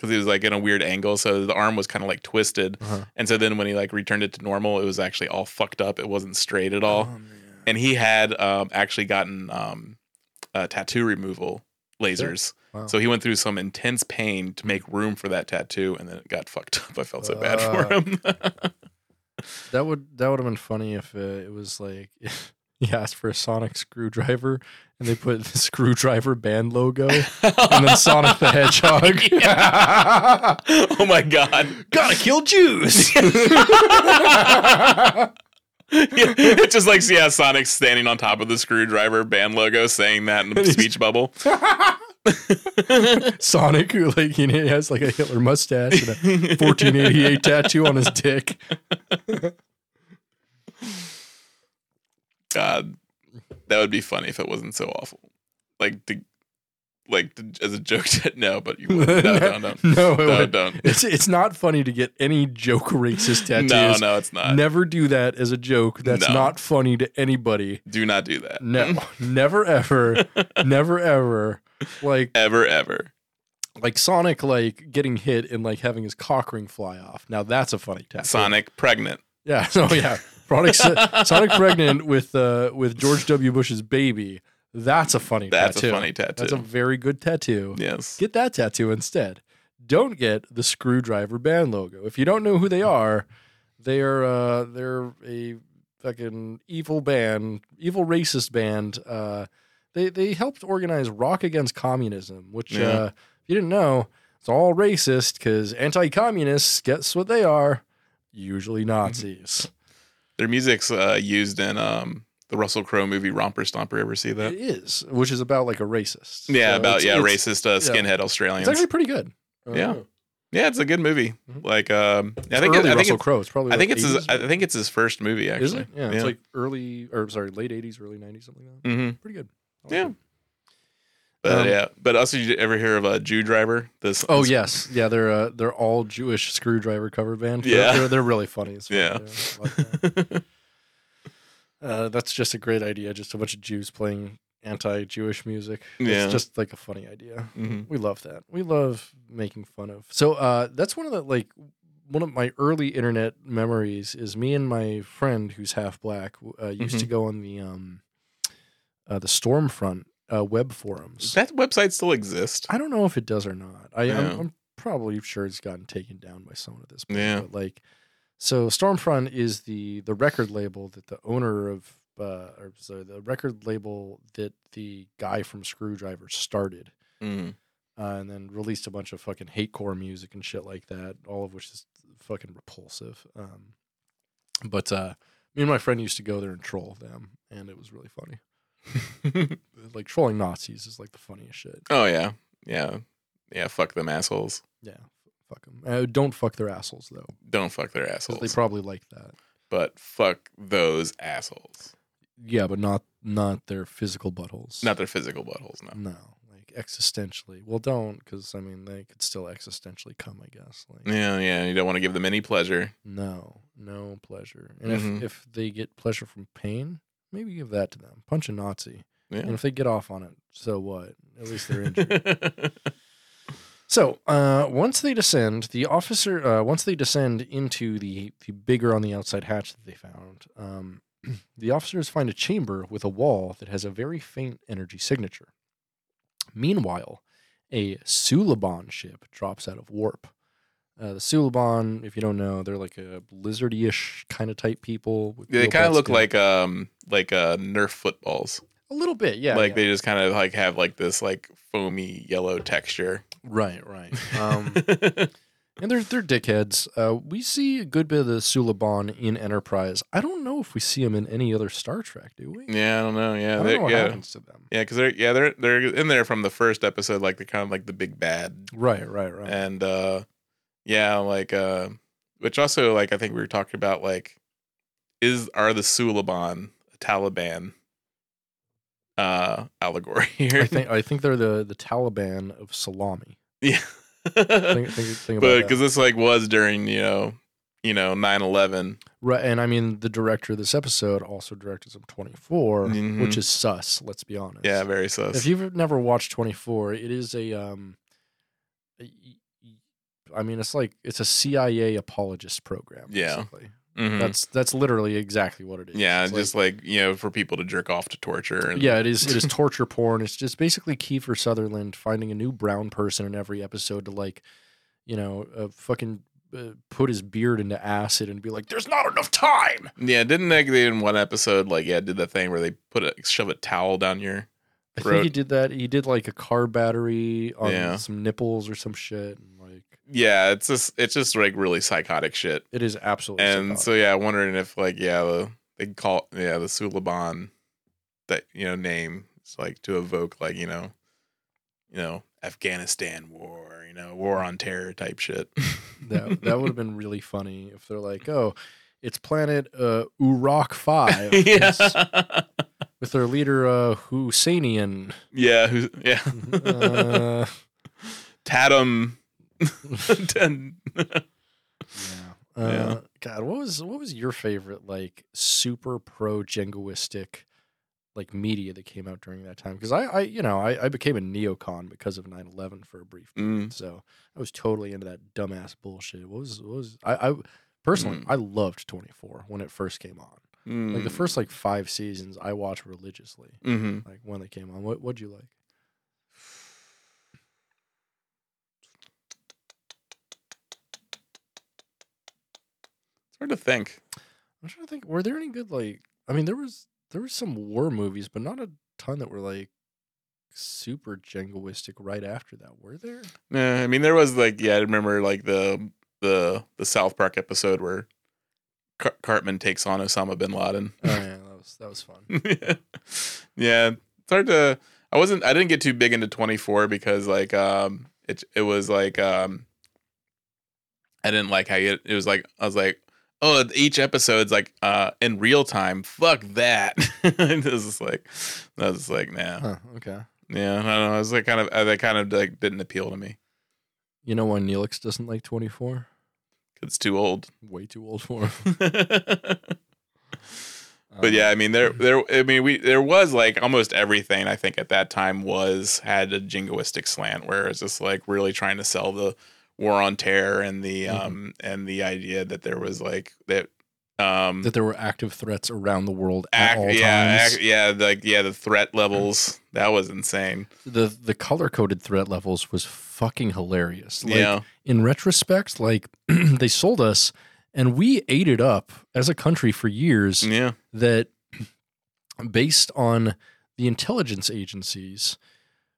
he was like in a weird angle, so the arm was kind of like twisted, and so then when he like returned it to normal, it was actually all fucked up. It wasn't straight at all. And he had actually gotten tattoo removal lasers. Wow. So he went through some intense pain to make room for that tattoo, and then it got fucked up. I felt so bad for him. that would have been funny if it was like he asked for a sonic screwdriver, and they put the screwdriver band logo, and then Sonic the Hedgehog. Yeah. Oh, my God. Gotta kill Jews. Yeah, it's just like Sonic standing on top of the screwdriver band logo saying that in the speech bubble. Sonic, who like has like a Hitler mustache and a 1488 tattoo on his dick. God, that would be funny if it wasn't so awful. Like like as a joke said, no, but you would. No, don't. It's not funny to get any joke racist tattoos. No, it's not. Never do that as a joke. That's not funny to anybody. Do not do that. No, never, ever, never, ever. Like ever, ever. Like Sonic, like getting hit and like having his cock ring fly off. Now that's a funny tattoo. Sonic pregnant. Yeah. Oh so, yeah. Sonic pregnant with George W. Bush's baby. That's a funny tattoo. That's a funny tattoo. That's a very good tattoo. Yes. Get that tattoo instead. Don't get the Screwdriver Band logo. If you don't know who they are they're a fucking evil band, evil racist band. They helped organize Rock Against Communism, which if you didn't know, it's all racist because anti-communists, guess what they are? Usually Nazis. Their music's used in... the Russell Crowe movie Romper Stomper. Ever see that? It is, which is about like a racist. Yeah, so about racist skinhead Australians. It's actually pretty good. Yeah, it's a good movie. Mm-hmm. Like I think Russell Crowe. It's probably. I think it's his first movie. Actually, is it? Yeah, it's like late 80s, early 90s, something like that. Mm-hmm. Pretty good. Like it. But also, did you ever hear of a Jew Driver? Yes, yeah, they're all Jewish Screwdriver cover band. Yeah, they're really funny. Yeah. That's just a great idea. Just a bunch of Jews playing anti-Jewish music. Yeah. It's just like a funny idea. Mm-hmm. We love that. We love making fun of. So that's one of my early internet memories is me and my friend who's half black used to go on the Stormfront web forums. That website still exists. I don't know if it does or not. I'm probably sure it's gotten taken down by someone at this point. Yeah. But like. So Stormfront is the record label that the owner of, the record label that the guy from Screwdriver started, and then released a bunch of fucking hatecore music and shit like that, all of which is fucking repulsive. But me and my friend used to go there and troll them, and it was really funny. Like trolling Nazis is like the funniest shit. Oh yeah, yeah, yeah. Fuck them assholes. Yeah. Fuck them. Don't fuck their assholes, though. Don't fuck their assholes. They probably like that. But fuck those assholes. Yeah, but not their physical buttholes. Not their physical buttholes, no. No, like existentially. Well, don't, because, I mean, they could still existentially come, I guess. Like, yeah, you don't want to give them any pleasure. No pleasure. And if they get pleasure from pain, maybe give that to them. Punch a Nazi. Yeah. And if they get off on it, so what? At least they're injured. So once they descend into the bigger on the outside hatch that they found, the officers find a chamber with a wall that has a very faint energy signature. Meanwhile, a Suliban ship drops out of warp. The Suliban, if you don't know, they're like a lizardy-ish kind of type people. They kind of look like Nerf footballs. A little bit, yeah. Like they just kind of like have like this like foamy yellow texture. Right. And they're dickheads. We see a good bit of the Suliban in Enterprise. I don't know if we see them in any other Star Trek, do we? Yeah, I don't know. Yeah, I don't know what happens to them. Yeah, because they're in there from the first episode, like the kind of like the big bad. Right. And which also like I think we were talking about like are the Suliban a Taliban? Allegory here. I think they're the Taliban of salami. Yeah. think about because this like was during 9/11. Right, and I mean the director of this episode also directed some 24, which is sus. Let's be honest. Yeah, very sus. If you've never watched 24, it is it's a CIA apologist program. Yeah. Basically. Mm-hmm. That's literally exactly what it is. Yeah, it's just for people to jerk off to torture. And... Yeah, it is torture porn. It's just basically Kiefer Sutherland finding a new brown person in every episode to put his beard into acid and be like, "There's not enough time." Yeah, didn't they in one episode did that thing where they shove a towel down your throat? I think he did that. He did like a car battery on some nipples or some shit. And yeah, it's just like really psychotic shit. It is absolutely psychotic. And so I'm wondering if the Suliban that name is like to evoke Afghanistan war, war on terror type shit. that would have been really funny if they're like, oh, it's planet Urok 5. Yeah. with their leader, Husseinian. Yeah, Tatum. Yeah. God, what was your favorite like super pro jingoistic like media that came out during that time? Because I became a neocon because of 9/11 for a brief period, so I was totally into that dumbass bullshit. I personally I loved 24 when it first came on. Like the first like 5 seasons I watched religiously. Mm-hmm. Like when they came on, what'd you like? To think, I'm trying to think. Were there any good like? I mean, there were some war movies, but not a ton that were like super jingoistic. Right after that, were there? Yeah, I mean, there was like I remember like the South Park episode where Cartman takes on Osama bin Laden. Oh yeah, that was fun. yeah, it's hard to. I didn't get too big into 24 because like it was like I didn't like how it was like I was like. Oh, each episode's like in real time. Fuck that. I was just like, nah. Huh, okay. Yeah, I don't know. That kind of like didn't appeal to me. You know why Neelix doesn't like 24? It's too old. Way too old for him. But yeah, I mean, there was like almost everything I think at that time had a jingoistic slant, where it's just like really trying to sell the War on Terror and the and the idea that there was like that there were active threats around the world at all times. The threat levels, that was insane. The color coded threat levels was fucking hilarious. Like, yeah. In retrospect, like they sold us and we ate it up as a country for years. Yeah. That based on the intelligence agencies,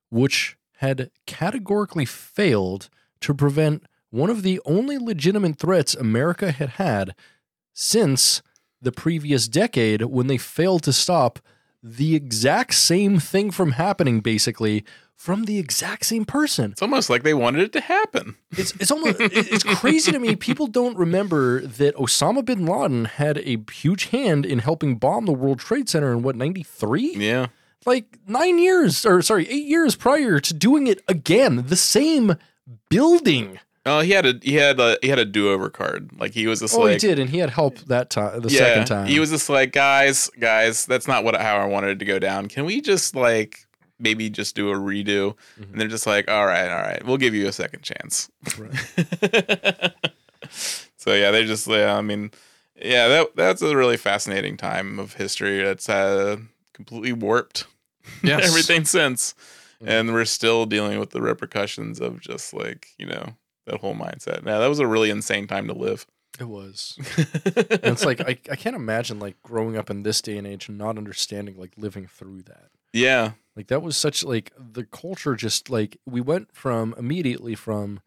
which had categorically failed to prevent one of the only legitimate threats America had since the previous decade, when they failed to stop the exact same thing from happening, basically, from the exact same person. It's almost like they wanted it to happen. It's almost it's crazy to me. People don't remember that Osama bin Laden had a huge hand in helping bomb the World Trade Center in, 93? Yeah. Like 8 years prior to doing it again, the same building. Oh, he had a do-over card. Like he was just he did, and he had help that time. The second time, he was just like, guys, that's not how I wanted it to go down. Can we just like maybe just do a redo? Mm-hmm. And they're just like, all right, we'll give you a second chance. Right. So yeah, they just, I mean, yeah, that's a really fascinating time of history. That's completely warped. Yes. Everything since. And we're still dealing with the repercussions of just like, that whole mindset. Now, that was a really insane time to live. It was. It's like, I can't imagine like growing up in this day and age and not understanding like living through that. Yeah. Like that was such like the culture just like we went from kind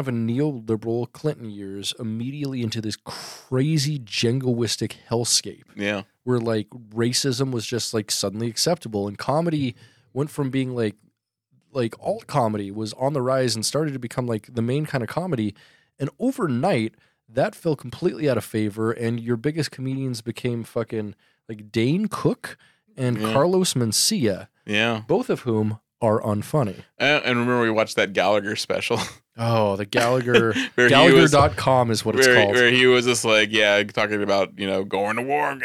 of a neoliberal Clinton years immediately into this crazy jingoistic hellscape. Yeah. Where like racism was just like suddenly acceptable and comedy went from being like alt comedy was on the rise and started to become like the main kind of comedy. And overnight that fell completely out of favor. And your biggest comedians became fucking like Dane Cook and Carlos Mencia. Yeah. Both of whom are unfunny. And remember we watched that Gallagher special. Oh, the Gallagher, Gallagher.com is what it's called. Where he was just like, talking about, going to war,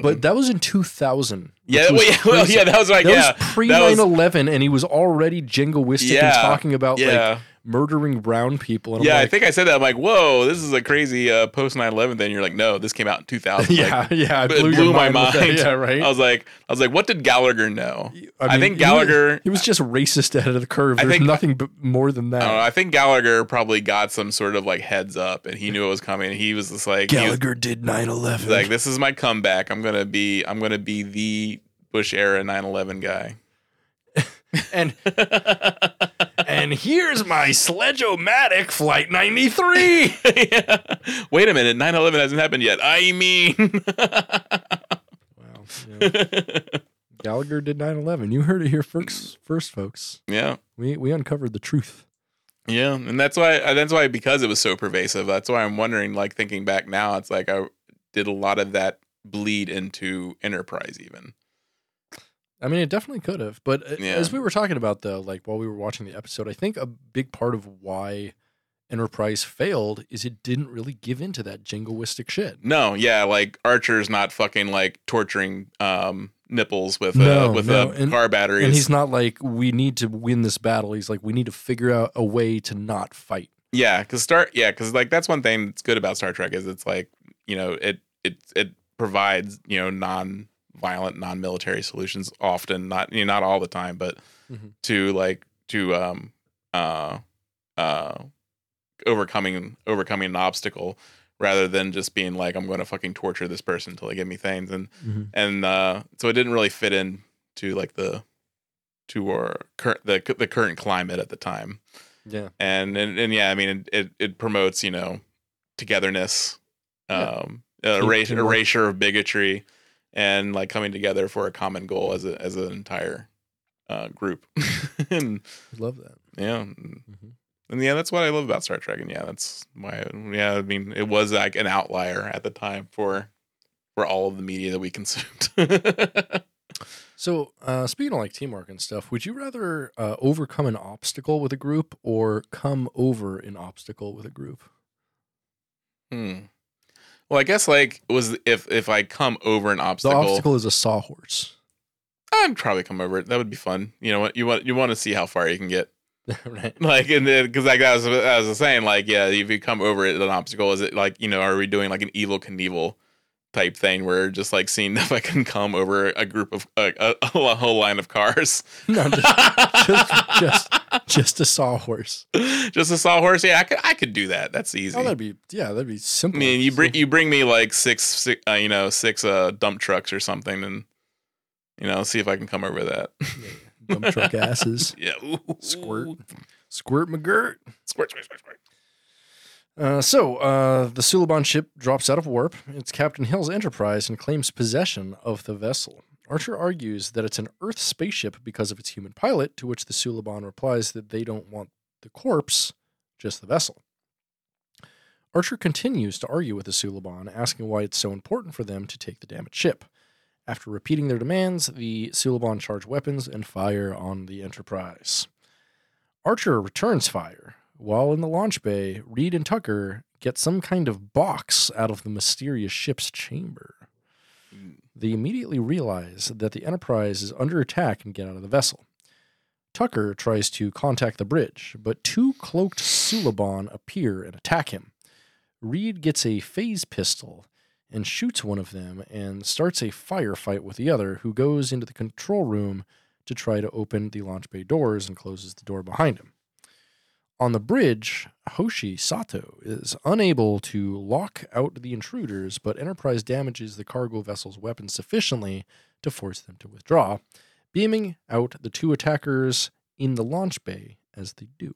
But that was in 2000. Yeah, that was like, was pre-9/11, and he was already jingoistic and talking about, like, murdering brown people. And I think I said that. I'm like, whoa, this is a crazy post-9/11 thing. You're like, no, this came out in 2000. It blew my mind. Yeah, right. I was like, what did Gallagher know? I think Gallagher... He was just racist ahead of the curve. There's nothing more than that. I think Gallagher probably got some sort of, like, heads up, and he knew it was coming. He was just like... Gallagher did 9/11. Like, this is my comeback. I'm going to be the Bush era 9/11 guy. And here's my Sledge-O-Matic Flight 93. Wait a minute, 9/11 hasn't happened yet. I mean, wow. Yeah. Gallagher did 9/11. You heard it here first, folks. Yeah, we uncovered the truth. Yeah, and that's why because it was so pervasive. That's why I'm wondering, like thinking back now, it's like I did a lot of that bleed into Enterprise even. I mean, it definitely could have. But yeah. As we were talking about, though, like while we were watching the episode, I think a big part of why Enterprise failed is it didn't really give into that jingoistic shit. No, yeah, like Archer's not fucking like torturing nipples with car batteries. And he's not like, we need to win this battle. He's like, we need to figure out a way to not fight. Yeah, because like that's one thing that's good about Star Trek is it's like, you know, it provides, you know, non-violent, non-military solutions often, not all the time, but mm-hmm. to overcoming an obstacle rather than just being like, I'm going to fucking torture this person until they give me things. And, mm-hmm. and so it didn't really fit in to like the current climate at the time. Yeah. And yeah, I mean, it promotes, you know, togetherness, yeah. erasure of bigotry and like coming together for a common goal as an entire group. And I love that. Yeah. Mm-hmm. And yeah, that's what I love about Star Trek. And yeah, that's why. Yeah, I mean, it was like an outlier at the time for all of the media that we consumed. So, speaking of like teamwork and stuff, would you rather overcome an obstacle with a group or come over an obstacle with a group? Well, I guess like was if I come over an obstacle. The obstacle is a sawhorse. I'd probably come over it. That would be fun. You know what? You want to see how far you can get. Right. Like, and then because like I was saying, like, yeah, if you come over an obstacle, is it like, you know, are we doing like an Evel Knievel type thing where just like seeing if I can come over a group of a whole line of cars? No, just a sawhorse. Just a sawhorse. Yeah, I could do that. That's easy. Oh, that'd be simple. I mean, you bring me like six dump trucks or something, and you know, see if I can come over that. Yeah. Dump truck asses. Yeah. Ooh. Squirt McGirt. Squirt. So the Suliban ship drops out of warp. It's Captain Hill's Enterprise and claims possession of the vessel. Archer argues that it's an Earth spaceship because of its human pilot, to which the Suliban replies that they don't want the corpse, just the vessel. Archer continues to argue with the Suliban, asking why it's so important for them to take the damaged ship. After repeating their demands, the Suliban charge weapons and fire on the Enterprise. Archer returns fire. While in the launch bay, Reed and Tucker get some kind of box out of the mysterious ship's chamber. They immediately realize that the Enterprise is under attack and get out of the vessel. Tucker tries to contact the bridge, but two cloaked Suliban appear and attack him. Reed gets a phase pistol and shoots one of them and starts a firefight with the other, who goes into the control room to try to open the launch bay doors and closes the door behind him. On the bridge, Hoshi Sato is unable to lock out the intruders, but Enterprise damages the cargo vessel's weapons sufficiently to force them to withdraw, beaming out the two attackers in the launch bay as they do.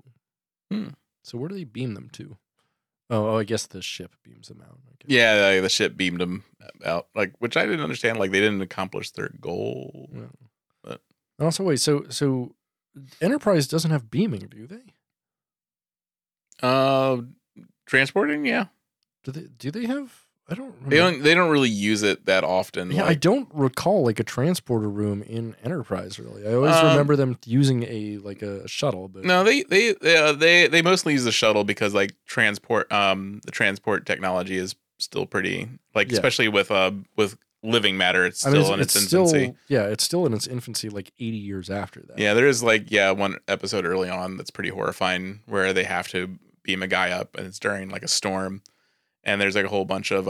So where do they beam them to? Oh, I guess the ship beams them out. Yeah, the ship beamed them out, like, which I didn't understand. Like, they didn't accomplish their goal. No. But. And also, wait, so Enterprise doesn't have beaming, do they? Transporting, yeah. Do they have? I don't remember. They don't really use it that often. Yeah, like, I don't recall like a transporter room in Enterprise. Really, I always remember them using a shuttle. But no, they mostly use the shuttle because like the transport technology is still pretty especially with living matter. It's still in its infancy. Yeah, it's still in its infancy. Like 80 years after that. Yeah, there is one episode early on that's pretty horrifying where they have to beam a guy up, and it's during like a storm. And there's like a whole bunch of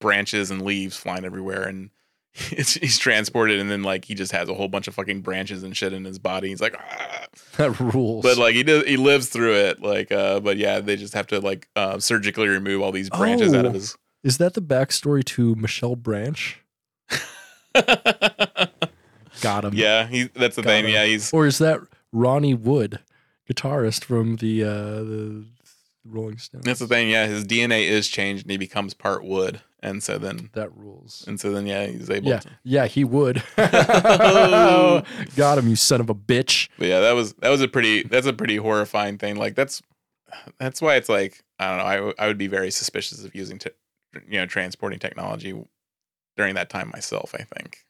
branches and leaves flying everywhere, and he's transported, and then like he just has a whole bunch of fucking branches and shit in his body. He's like, ah. That rules. But like he lives through it. Like, but yeah, they just have to like surgically remove all these branches out of his. Is that the backstory to Michelle Branch? Got him. Yeah, that's the thing. Him. Yeah, or is that Ronnie Wood, guitarist from the Rolling Stones? That's the thing, yeah. His DNA is changed, and he becomes part wood, and so then that rules. And so then, yeah, he's able. Yeah, to. Yeah, he would. Oh. Got him, you son of a bitch. But yeah, that was a pretty horrifying thing. Like that's why it's like, I don't know. I would be very suspicious of using transporting technology during that time myself. I think.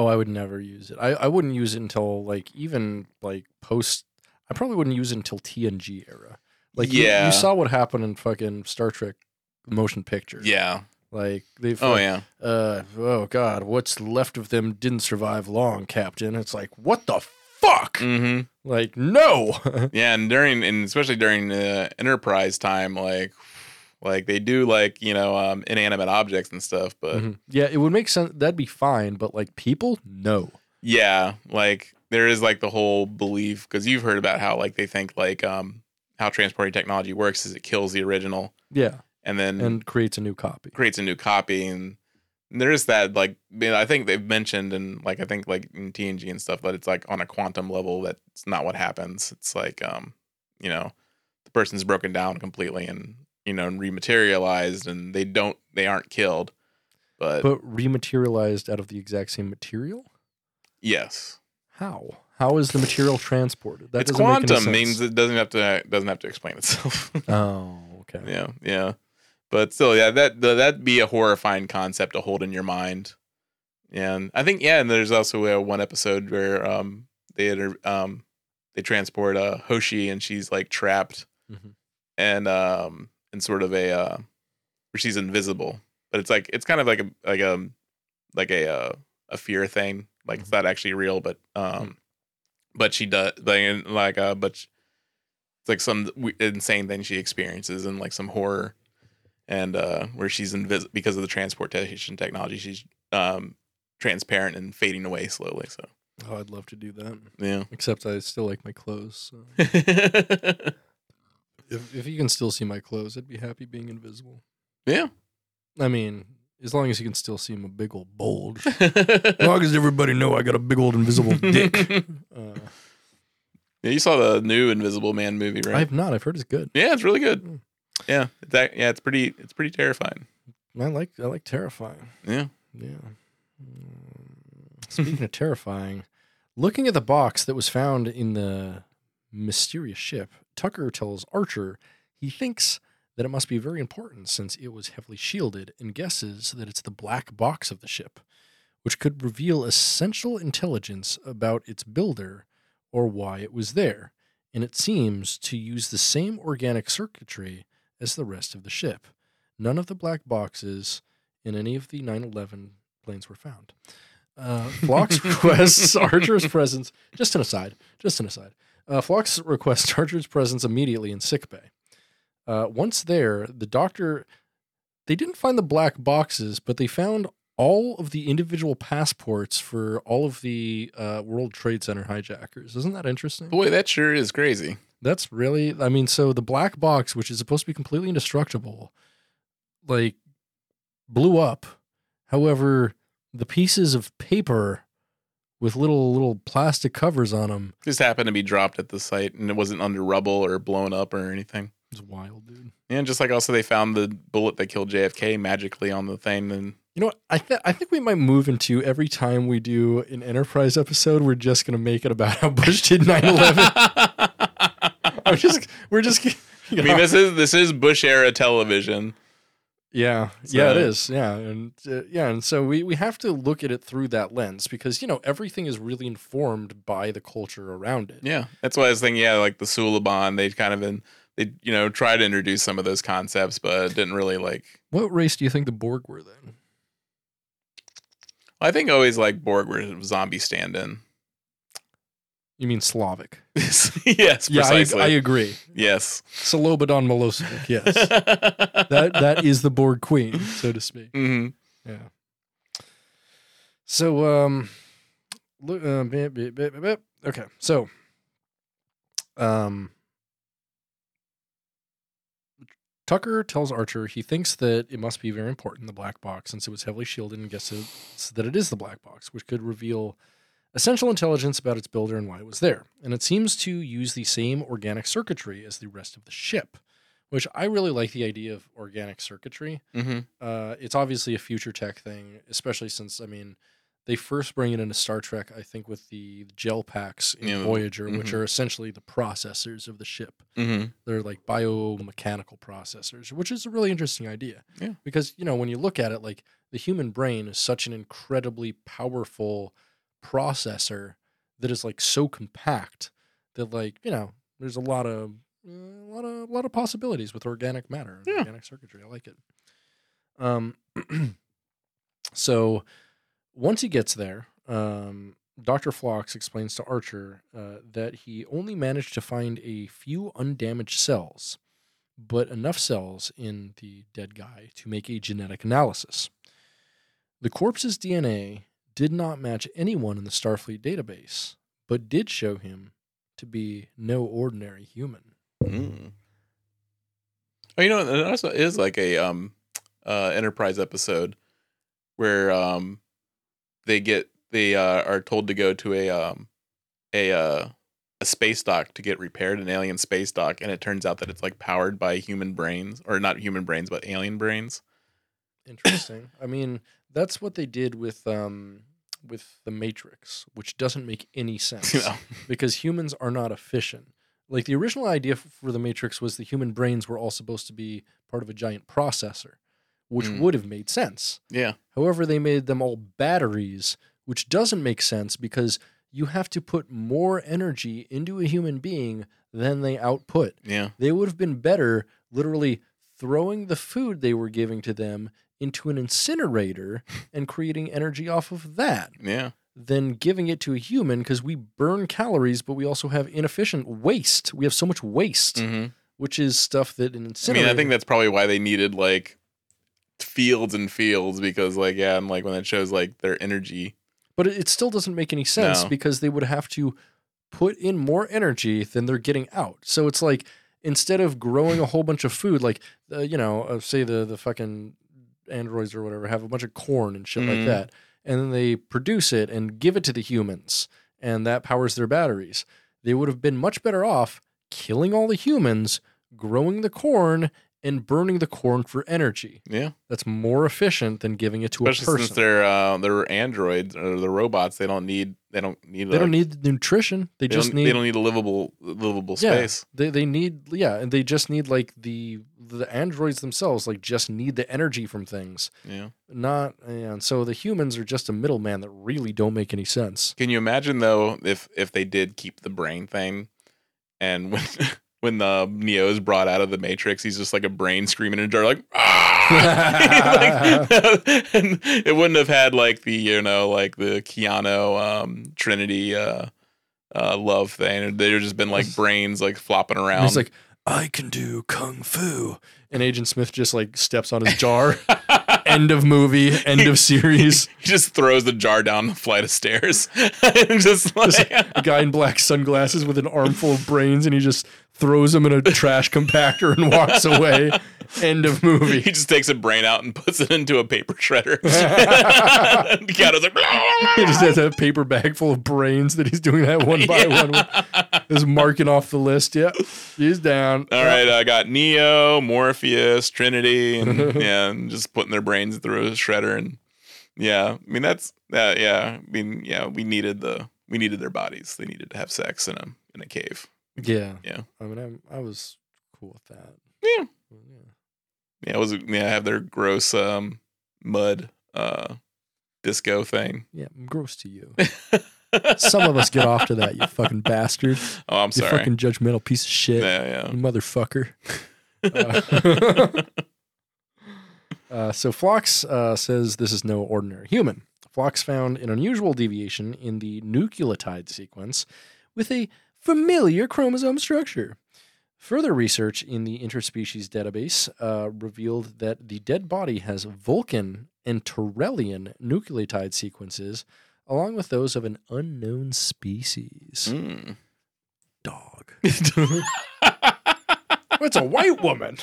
Oh, I would never use it. I wouldn't use it until like even like post. I probably wouldn't use it until TNG era. Like yeah, you saw what happened in fucking Star Trek motion picture. Yeah, like they've. Oh like, yeah. Oh God, what's left of them didn't survive long, Captain. It's like what the fuck. Mm-hmm. Like no. Yeah, and especially during the Enterprise time, like they do like, you know, inanimate objects and stuff, but mm-hmm. Yeah, it would make sense. That'd be fine. But like people, no. Yeah. Like there is like the whole belief, cause you've heard about how like they think like, how transporting technology works is it kills the original. Yeah. And creates a new copy. And there's that, like, you know, I think they've mentioned and like, I think like in TNG and stuff, but it's like on a quantum level, that's not what happens. It's like, you know, the person's broken down completely and, you know, and rematerialized, and they aren't killed, but rematerialized out of the exact same material. Yes. How is the material transported? That it's quantum, make any sense. Means it doesn't have to explain itself. Oh, okay. Yeah. But still, yeah, that'd be a horrifying concept to hold in your mind. And I think, yeah, and there's also one episode where they transport Hoshi, and she's like trapped, mm-hmm. And sort of a where she's invisible, but it's like it's kind of like a fear thing. Like mm-hmm. It's not actually real, but mm-hmm. But she does it's like some insane thing she experiences and like some horror, and where she's invisible because of the transportation technology. She's transparent and fading away slowly. So oh, I'd love to do that. Yeah, except I still like my clothes. So. If you can still see my clothes, I'd be happy being invisible. Yeah. I mean, as long as you can still see my big old bulge. As long as everybody know I got a big old invisible dick. Yeah, you saw the new Invisible Man movie, right? I have not. I've heard it's good. Yeah, it's really good. Mm. Yeah. It's pretty terrifying. I like terrifying. Yeah. Yeah. Speaking of terrifying, looking at the box that was found in the mysterious ship, Tucker tells Archer he thinks that it must be very important since it was heavily shielded, and guesses that it's the black box of the ship, which could reveal essential intelligence about its builder or why it was there, and it seems to use the same organic circuitry as the rest of the ship. None of the black boxes in any of the 9/11 planes were found. Phlox requests Archer's presence. Just an aside. Phlox requests Archer's presence immediately in sickbay. Once there, the Doctor... They didn't find the black boxes, but they found all of the individual passports for all of the World Trade Center hijackers. Isn't that interesting? Boy, that sure is crazy. That's really... I mean, so the black box, which is supposed to be completely indestructible, like, blew up. However, the pieces of paper... with little plastic covers on them. Just happened to be dropped at the site, and it wasn't under rubble or blown up or anything. It's wild, dude. And just like also they found the bullet that killed JFK magically on the thing. And you know what? I think we might move into every time we do an Enterprise episode, we're just going to make it about how Bush did 9/11. We're just. You know. I mean, this is Bush era television. Yeah, so. Yeah, it is. Yeah, and so we have to look at it through that lens because, you know, everything is really informed by the culture around it. Yeah, that's why I was thinking, yeah, like the Suliban, they you know, tried to introduce some of those concepts, but didn't really like... What race do you think the Borg were then? I think always like Borg were zombie stand-in. You mean Slavic? Yes, precisely. Yeah, I agree. Yes. Slobodan Milosevic, yes. that is the Borg Queen, so to speak. Mm-hmm. Yeah. So, okay, so, Tucker tells Archer he thinks that it must be very important, the black box, since it was heavily shielded, and guesses that it is the black box, which could reveal... essential intelligence about its builder and why it was there. And it seems to use the same organic circuitry as the rest of the ship, which I really like the idea of organic circuitry. Mm-hmm. It's obviously a future tech thing, especially since, I mean, they first bring it into Star Trek, I think, with the gel packs in Voyager, mm-hmm. which are essentially the processors of the ship. Mm-hmm. They're like biomechanical processors, which is a really interesting idea. Yeah. Because, you know, when you look at it, like the human brain is such an incredibly powerful processor that is like so compact that like, you know, there's a lot of possibilities with organic matter, yeah, organic circuitry. I like it. So once he gets there, Dr. Phlox explains to Archer that he only managed to find a few undamaged cells, but enough cells in the dead guy to make a genetic analysis. The corpse's DNA did not match anyone in the Starfleet database, but did show him to be no ordinary human. Mm. Oh, you know, it also is like a Enterprise episode where they are told to go to a space dock to get repaired, an alien space dock, and it turns out that it's like powered by human brains, or not human brains, but alien brains. Interesting. I mean, that's what they did with the Matrix, which doesn't make any sense because humans are not efficient. Like the original idea for the Matrix was the human brains were all supposed to be part of a giant processor, which would have made sense. Yeah. However, they made them all batteries, which doesn't make sense because you have to put more energy into a human being than they output. Yeah. They would have been better literally throwing the food they were giving to them into an incinerator and creating energy off of that. Yeah. Than giving it to a human, because we burn calories, but we also have inefficient waste. We have so much waste, which is stuff that an incinerator... I mean, I think that's probably why they needed, like, fields and fields, because, like, yeah, and, like, when it shows, like, their energy... But it still doesn't make any sense because they would have to put in more energy than they're getting out. So it's like, instead of growing a whole bunch of food, like, you know, say the fucking androids or whatever have a bunch of corn and shit like that. And then they produce it and give it to the humans, and that powers their batteries. They would have been much better off killing all the humans, growing the corn, and burning the corn for energy. Yeah. That's more efficient than giving it to a person. Especially since they're androids, or they're robots. They don't need the nutrition. They just don't need a livable space. And they just need like the androids themselves like just need the energy from things. Yeah. And so the humans are just a middleman that really don't make any sense. Can you imagine though if they did keep the brain thing, and when the Neo's brought out of the Matrix, he's just like a brain screaming in a jar, like, ah! Like, and it wouldn't have had like the, you know, like the Keanu Trinity love thing. They'd have just been like brains like flopping around. He's like, I can do kung fu. And Agent Smith just like steps on his jar. End of movie, end of series. He just throws the jar down the flight of stairs. And just like a guy in black sunglasses with an armful of brains, and he just throws them in a trash compactor and walks away. End of movie. He just takes a brain out and puts it into a paper shredder. Keanu's like, he just has a paper bag full of brains that he's doing that one by one. Is marking off the list. Yeah, he's down. All right, I got Neo, Morpheus, Trinity, and just putting their brains through a shredder. And yeah, I mean that's I mean we needed their bodies. They needed to have sex in a cave. Yeah. Yeah. I mean, I was cool with that. Yeah. Yeah. I have their gross mud disco thing. Yeah. I'm gross to you. Some of us get off to that, you fucking bastard. Oh, I'm sorry. You fucking judgmental piece of shit. Yeah. You motherfucker. So Phlox says this is no ordinary human. Phlox found an unusual deviation in the nucleotide sequence with a familiar chromosome structure. Further research in the interspecies database revealed that the dead body has Vulcan and Turellian nucleotide sequences, along with those of an unknown species. Mm. Dog. It's a white woman.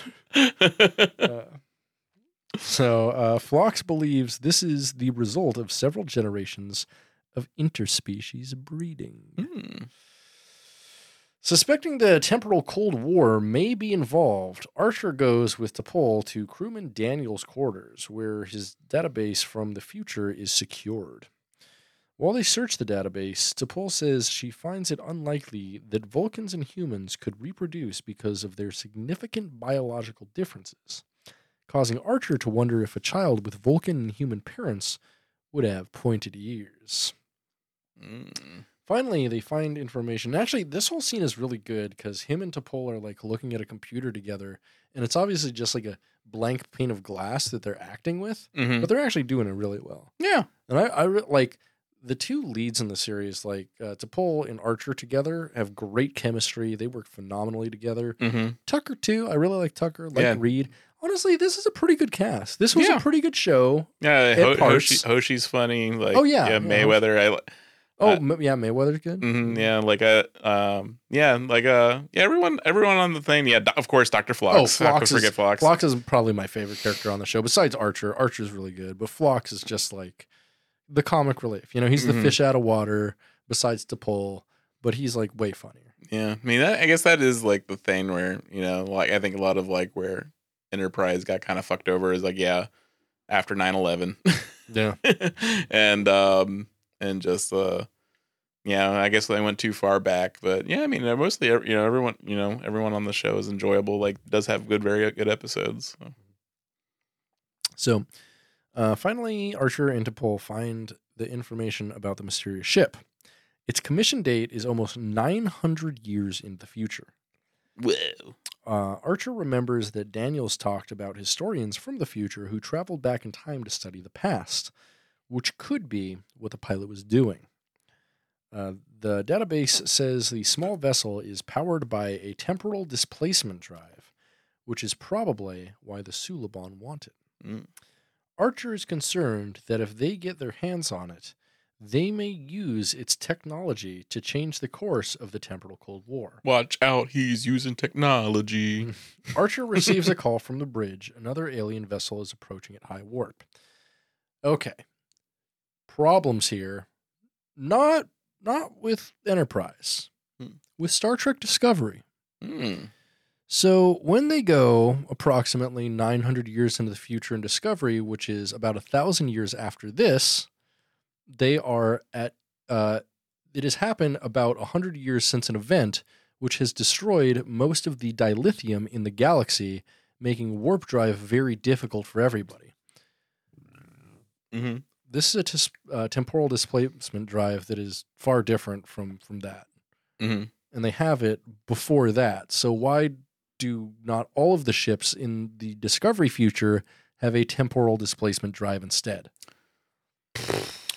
So Phlox believes this is the result of several generations of interspecies breeding. Mm. Suspecting the temporal Cold War may be involved, Archer goes with T'Pol to crewman Daniel's quarters, where his database from the future is secured. While they search the database, T'Pol says she finds it unlikely that Vulcans and humans could reproduce because of their significant biological differences, causing Archer to wonder if a child with Vulcan and human parents would have pointed ears. Finally, they find information. Actually, this whole scene is really good because him and T'Pol are like looking at a computer together, and it's obviously just like a blank pane of glass that they're acting with, but they're actually doing it really well. Yeah. And I like the two leads in the series, like T'Pol and Archer together, have great chemistry. They work phenomenally together. Tucker, too. I really like Tucker, like Reed. Honestly, this is a pretty good cast. This was a pretty good show. Yeah, Hoshi's funny. Like, Mayweather. Mayweather's good. Everyone on the thing. Yeah, of course, Dr. Phlox. Phlox. Phlox is probably my favorite character on the show, besides Archer. Archer's really good, but Phlox is just like the comic relief. You know, he's the fish out of water. Besides T'Pol, but he's like way funnier. Yeah, I mean, I guess that is like the thing where I think a lot of like where Enterprise got kind of fucked over is like, after 9/11. Yeah. I guess they went too far back, but yeah, I mean, mostly, everyone on the show is enjoyable, like does have very good episodes. So, finally Archer and T'Pol find the information about the mysterious ship. Its commission date is almost 900 years in the future. Whoa. Archer remembers that Daniels talked about historians from the future who traveled back in time to study the past, which could be what the pilot was doing. The database says the small vessel is powered by a temporal displacement drive, which is probably why the Suliban want it. Archer is concerned that if they get their hands on it, they may use its technology to change the course of the temporal Cold War. Watch out, he's using technology. Archer receives a call from the bridge. Another alien vessel is approaching at high warp. Okay. Problems here. Not with Enterprise. With Star Trek Discovery. So when they go approximately 900 years into the future in Discovery, which is about 1,000 years after this, they are at, it has happened about 100 years since an event which has destroyed most of the dilithium in the galaxy, making warp drive very difficult for everybody. This is a temporal displacement drive that is far different from that. And they have it before that. So why do not all of the ships in the Discovery future have a temporal displacement drive instead?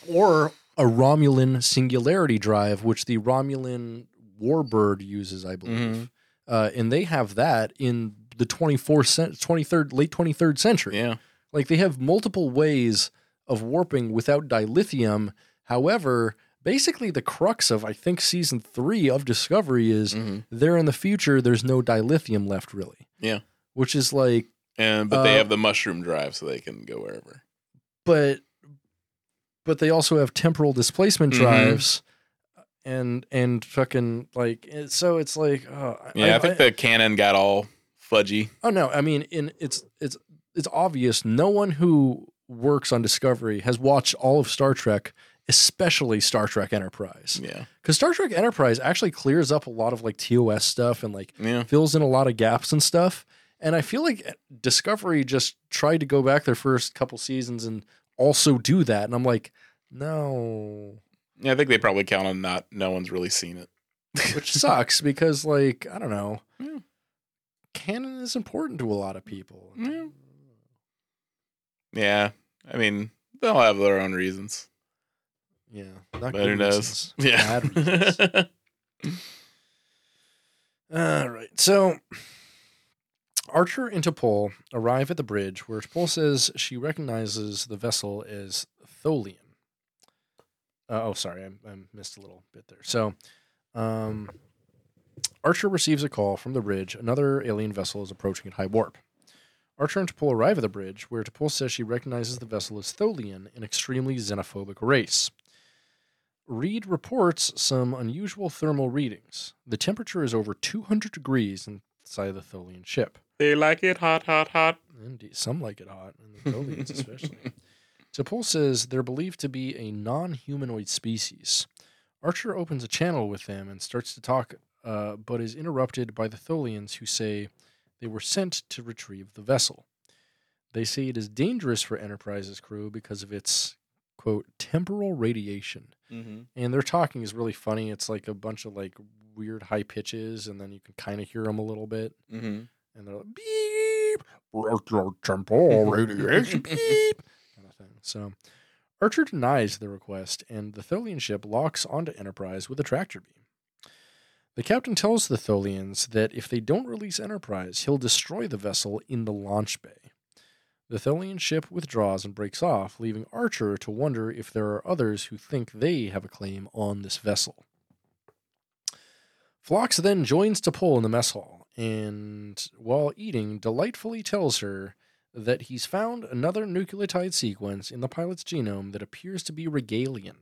Or a Romulan singularity drive, which the Romulan Warbird uses, I believe. And they have that in the 23rd, late 23rd century. Yeah. Like, they have multiple ways of warping without dilithium. However, basically the crux of, I think, season 3 of Discovery is there in the future, there's no dilithium left, really. Yeah. Which is like... But they have the mushroom drive, so they can go wherever. But they also have temporal displacement drives and fucking like, so it's like, I think the canon got all fudgy. Oh no. I mean, it's obvious. No one who works on Discovery has watched all of Star Trek, especially Star Trek Enterprise. Yeah. Cause Star Trek Enterprise actually clears up a lot of like TOS stuff and like fills in a lot of gaps and stuff. And I feel like Discovery just tried to go back their first couple seasons and also do that, and I'm like, no. Yeah, I think they probably count on not. No one's really seen it, which sucks because, like, I don't know. Yeah. Canon is important to a lot of people. Yeah, I mean, they'll have their own reasons. Yeah, not but good who knows? Reasons. Yeah. Bad reasons. All right, so. Archer and T'Pol arrive at the bridge where T'Pol says she recognizes the vessel as Tholian. I missed a little bit there. So Archer receives a call from the bridge. Another alien vessel is approaching at high warp. Archer and T'Pol arrive at the bridge where T'Pol says she recognizes the vessel as Tholian, an extremely xenophobic race. Reed reports some unusual thermal readings. The temperature is over 200 degrees inside the Tholian ship. They like it hot, hot, hot. Indeed. Some like it hot, and the Tholians especially. T'Pol says they're believed to be a non-humanoid species. Archer opens a channel with them and starts to talk, but is interrupted by the Tholians who say they were sent to retrieve the vessel. They say it is dangerous for Enterprise's crew because of its quote, temporal radiation. Mm-hmm. And their talking is really funny. It's like a bunch of like weird high pitches, and then you can kind of hear them a little bit. Mm-hmm. And they're like, beep, temporal radiation, beep, kind of thing. So Archer denies the request, and the Tholian ship locks onto Enterprise with a tractor beam. The captain tells the Tholians that if they don't release Enterprise, he'll destroy the vessel in the launch bay. The Tholian ship withdraws and breaks off, leaving Archer to wonder if there are others who think they have a claim on this vessel. Phlox then joins T'Pol in the mess hall, and while eating, delightfully tells her that he's found another nucleotide sequence in the pilot's genome that appears to be Regalian.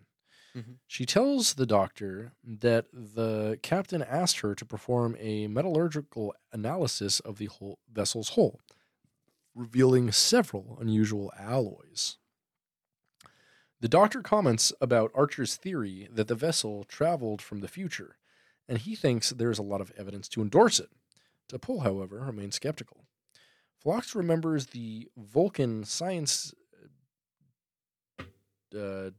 Mm-hmm. She tells the doctor that the captain asked her to perform a metallurgical analysis of the whole vessel's hull, revealing several unusual alloys. The doctor comments about Archer's theory that the vessel traveled from the future, and he thinks there's a lot of evidence to endorse it. T'Pol, however, remains skeptical. Phlox remembers the Vulcan science... I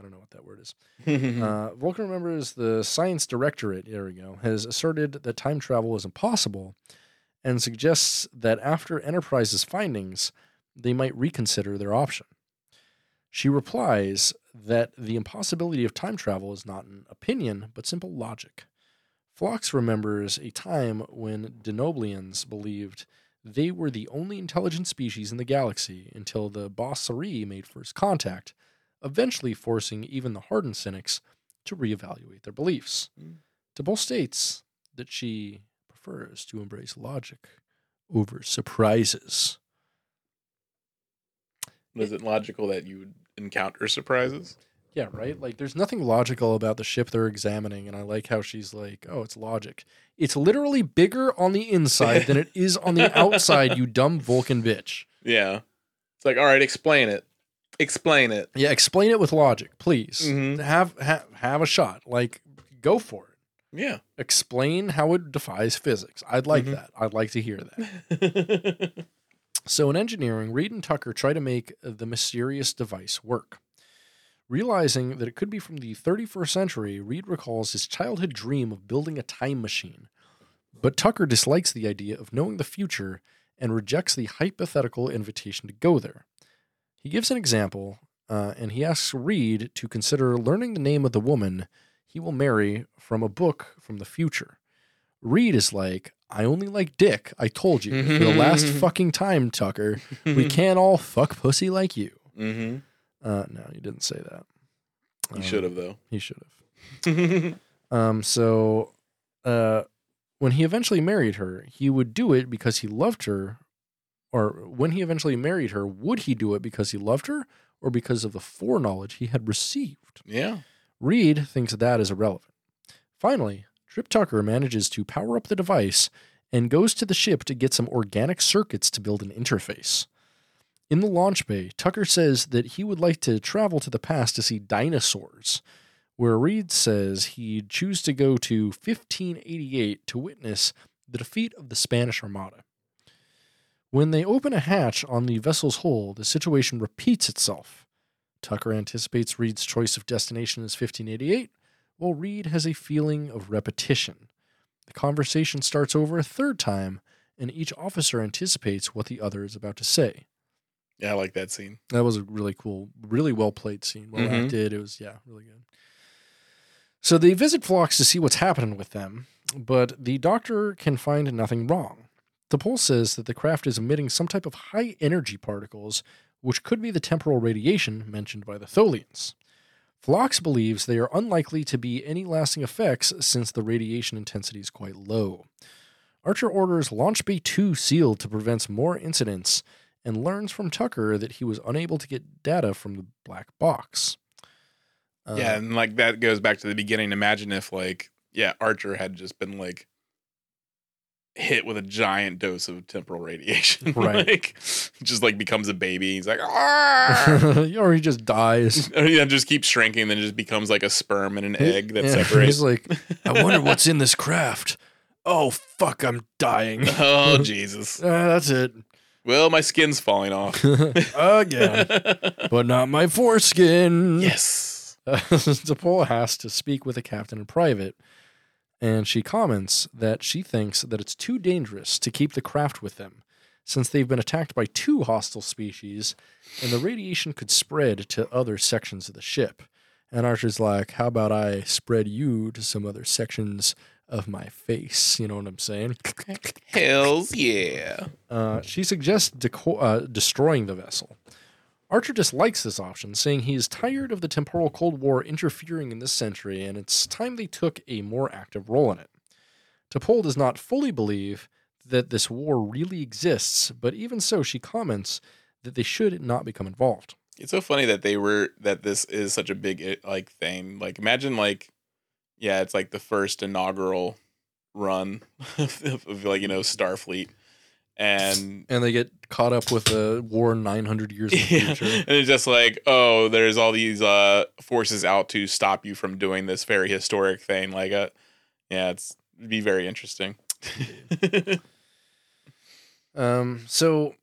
don't know what that word is. Vulcan remembers the science directorate, there we go, has asserted that time travel is impossible and suggests that after Enterprise's findings, they might reconsider their option. She replies that the impossibility of time travel is not an opinion, but simple logic. Phlox remembers a time when Denoblians believed they were the only intelligent species in the galaxy until the Bossari made first contact, eventually forcing even the hardened cynics to reevaluate their beliefs. Mm. T'Pol states that she prefers to embrace logic over surprises. Is it logical that you would encounter surprises? Yeah, right? Like, there's nothing logical about the ship they're examining, and I like how she's like, oh, it's logic. It's literally bigger on the inside than it is on the outside, you dumb Vulcan bitch. Yeah. It's like, all right, explain it. Yeah, explain it with logic, please. Mm-hmm. Have a shot. Like, go for it. Yeah. Explain how it defies physics. I'd like that. I'd like to hear that. So in engineering, Reed and Tucker try to make the mysterious device work. Realizing that it could be from the 31st century, Reed recalls his childhood dream of building a time machine. But Tucker dislikes the idea of knowing the future and rejects the hypothetical invitation to go there. He gives an example, and he asks Reed to consider learning the name of the woman he will marry from a book from the future. Reed is like, I only like dick, I told you. For the last fucking time, Tucker, we can't all fuck pussy like you. Mm-hmm. No, he didn't say that. He should have, though. He should have. So when he eventually married her, he would do it because he loved her. Or when he eventually married her, would he do it because he loved her or because of the foreknowledge he had received? Yeah. Reed thinks that is irrelevant. Finally, Trip Tucker manages to power up the device and goes to the ship to get some organic circuits to build an interface. In the launch bay, Tucker says that he would like to travel to the past to see dinosaurs, where Reed says he'd choose to go to 1588 to witness the defeat of the Spanish Armada. When they open a hatch on the vessel's hull, the situation repeats itself. Tucker anticipates Reed's choice of destination is 1588, while Reed has a feeling of repetition. The conversation starts over a third time, and each officer anticipates what the other is about to say. Yeah, I like that scene. That was a really cool, really well-played scene. Well acted. It was, yeah, really good. So they visit Phlox to see what's happening with them, but the doctor can find nothing wrong. T'Pol says that the craft is emitting some type of high-energy particles, which could be the temporal radiation mentioned by the Tholians. Phlox believes they are unlikely to be any lasting effects since the radiation intensity is quite low. Archer orders Launch Bay 2 sealed to prevent more incidents, and learns from Tucker that he was unable to get data from the black box. Yeah, and like that goes back to the beginning. Imagine if Archer had just been hit with a giant dose of temporal radiation. Right. Just becomes a baby. He's like, or he just dies. Or he just keeps shrinking and then just becomes like a sperm and an egg that separates. He's like, I wonder what's in this craft. Oh, fuck, I'm dying. Oh, Jesus. That's it. Well, my skin's falling off. Again. But not my foreskin. Yes. DePaul has to speak with a captain in private, and she comments that she thinks that it's too dangerous to keep the craft with them, since they've been attacked by two hostile species, and the radiation could spread to other sections of the ship. And Archer's like, how about I spread you to some other sections of my face? You know what I'm saying? Hells yeah. She suggests destroying the vessel. Archer dislikes this option, saying he is tired of the temporal Cold War interfering in this century, and it's time they took a more active role in it. T'Pol does not fully believe that this war really exists, but even so, she comments that they should not become involved. It's so funny that this is such a big thing. Like, imagine it's the first inaugural run of Starfleet. And they get caught up with a war 900 years in the future. And it's just like, oh, there's all these forces out to stop you from doing this very historic thing. Like, it'd be very interesting. So,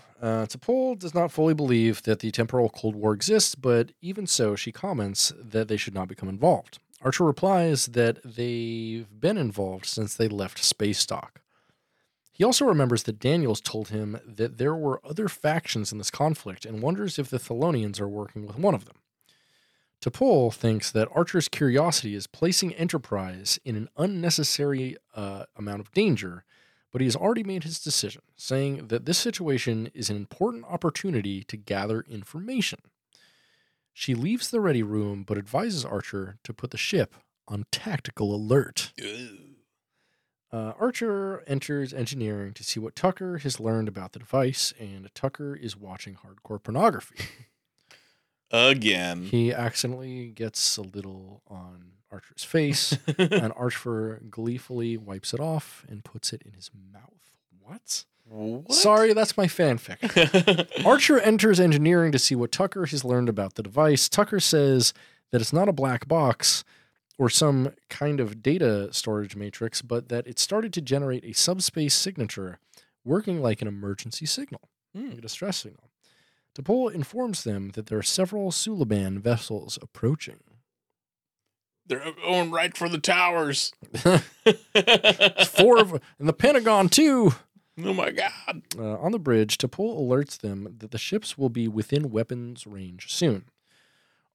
T'Pol does not fully believe that the temporal Cold War exists, but even so, she comments that they should not become involved. Archer replies that they've been involved since they left Space Dock. He also remembers that Daniels told him that there were other factions in this conflict and wonders if the Thelonians are working with one of them. T'Pol thinks that Archer's curiosity is placing Enterprise in an unnecessary amount of danger, but he has already made his decision, saying that this situation is an important opportunity to gather information. She leaves the ready room, but advises Archer to put the ship on tactical alert. Archer enters engineering to see what Tucker has learned about the device, and Tucker is watching hardcore pornography. Again. He accidentally gets a little on Archer's face, and Archer gleefully wipes it off and puts it in his mouth. What? Sorry, that's my fanfic. Archer enters engineering to see what Tucker has learned about the device. Tucker says that it's not a black box or some kind of data storage matrix, but that it started to generate a subspace signature working like an emergency signal, like a distress signal. T'Pol informs them that there are several Suliban vessels approaching. They're going right for the towers. And the Pentagon, too. Oh, my God. On the bridge, T'Pol alerts them that the ships will be within weapons range soon.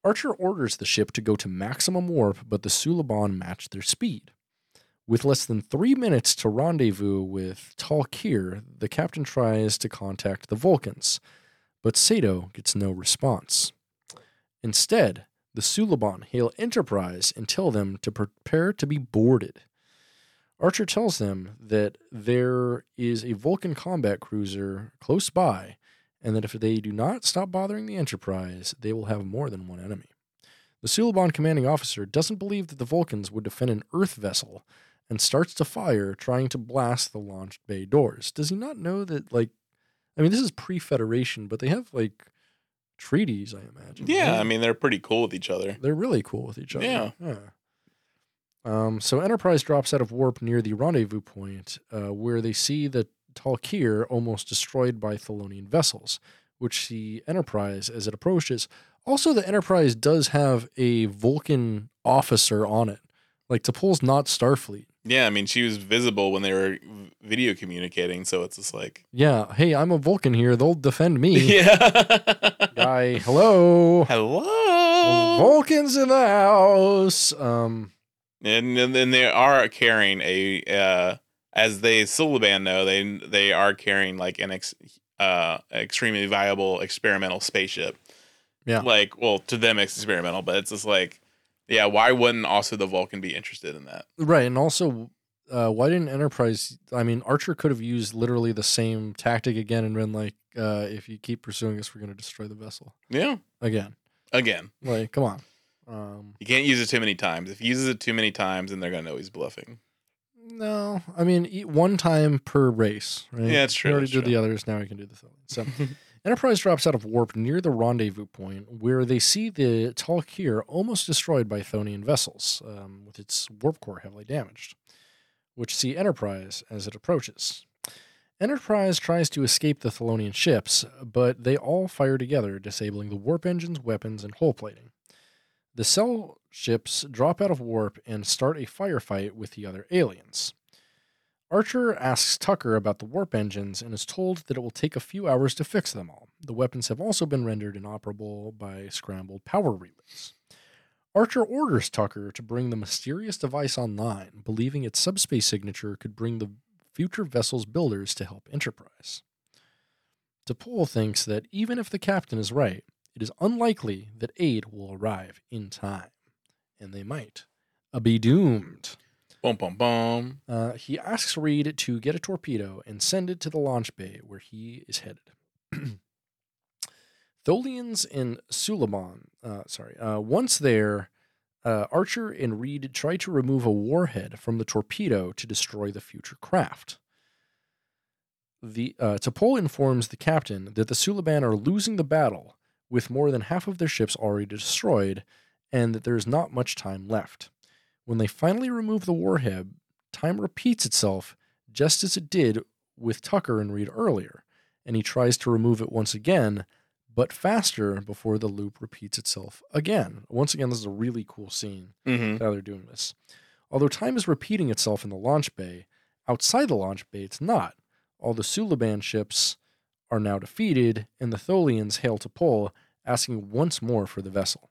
Archer orders the ship to go to maximum warp, but the Suliban match their speed. With less than 3 minutes to rendezvous with Talkir, the captain tries to contact the Vulcans, but Sato gets no response. Instead, the Suliban hail Enterprise and tell them to prepare to be boarded. Archer tells them that there is a Vulcan combat cruiser close by, and that if they do not stop bothering the Enterprise, they will have more than one enemy. The Suliban commanding officer doesn't believe that the Vulcans would defend an Earth vessel and starts to fire, trying to blast the launch bay doors. Does he not know that, this is pre-Federation, but they have, treaties, I imagine. Yeah, they're pretty cool with each other. They're really cool with each other. Yeah. So Enterprise drops out of warp near the rendezvous point, where they see the Talkir almost destroyed by Thelonian vessels, which the Enterprise, as it approaches. Also, the Enterprise does have a Vulcan officer on it. T'Pol's not Starfleet. Yeah, she was visible when they were video communicating, so it's just like... Yeah, hey, I'm a Vulcan here. They'll defend me. Yeah. Guy, hello. Hello. Vulcans in the house. And then they are carrying as they Suliban know, they are carrying an extremely viable experimental spaceship. Yeah. To them it's experimental, but it's just why wouldn't also the Vulcan be interested in that? Right, and also, why didn't Enterprise? Archer could have used literally the same tactic again and been if you keep pursuing us, we're going to destroy the vessel. Yeah. Again. Come on. You can't use it too many times. If he uses it too many times, then they're going to know he's bluffing. No, one time per race, right? Yeah, that's true. He already did the others, now he can do the third one. So, Enterprise drops out of warp near the rendezvous point, where they see the Talkir almost destroyed by Thonian vessels, with its warp core heavily damaged. which see Enterprise as it approaches. Enterprise tries to escape the Thelonian ships, but they all fire together, disabling the warp engines, weapons, and hull plating. The cell ships drop out of warp and start a firefight with the other aliens. Archer asks Tucker about the warp engines and is told that it will take a few hours to fix them all. The weapons have also been rendered inoperable by scrambled power relays. Archer orders Tucker to bring the mysterious device online, believing its subspace signature could bring the future vessel's builders to help Enterprise. T'Pol thinks that even if the captain is right, it is unlikely that aid will arrive in time. And they might be doomed. Bum, bum, bum. He asks Reed to get a torpedo and send it to the launch bay where he is headed. Tholians and Suleiman, once there, Archer and Reed try to remove a warhead from the torpedo to destroy the future craft. T'Pol informs the captain that the Suleiman are losing the battle, with more than half of their ships already destroyed, and that there is not much time left. When they finally remove the warhead, time repeats itself just as it did with Tucker and Reed earlier, and he tries to remove it once again, but faster before the loop repeats itself again. Once again, this is a really cool scene how they're doing this. Although time is repeating itself in the launch bay, outside the launch bay it's not. All the Suliban ships are now defeated, and the Tholians hail T'Pol, asking once more for the vessel.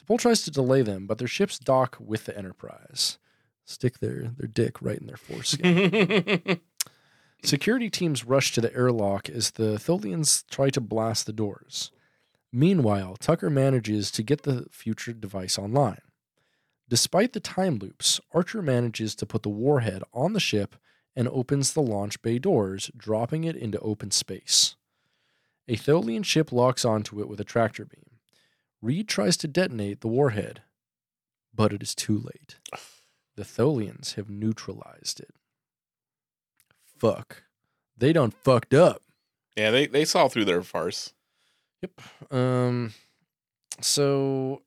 T'Pol tries to delay them, but their ships dock with the Enterprise. Stick their dick right in their foreskin. Security teams rush to the airlock as the Tholians try to blast the doors. Meanwhile, Tucker manages to get the future device online. Despite the time loops, Archer manages to put the warhead on the ship and opens the launch bay doors, dropping it into open space. A Tholian ship locks onto it with a tractor beam. Reed tries to detonate the warhead, but it is too late. The Tholians have neutralized it. Fuck. They done fucked up. Yeah, they saw through their farce. Yep. So,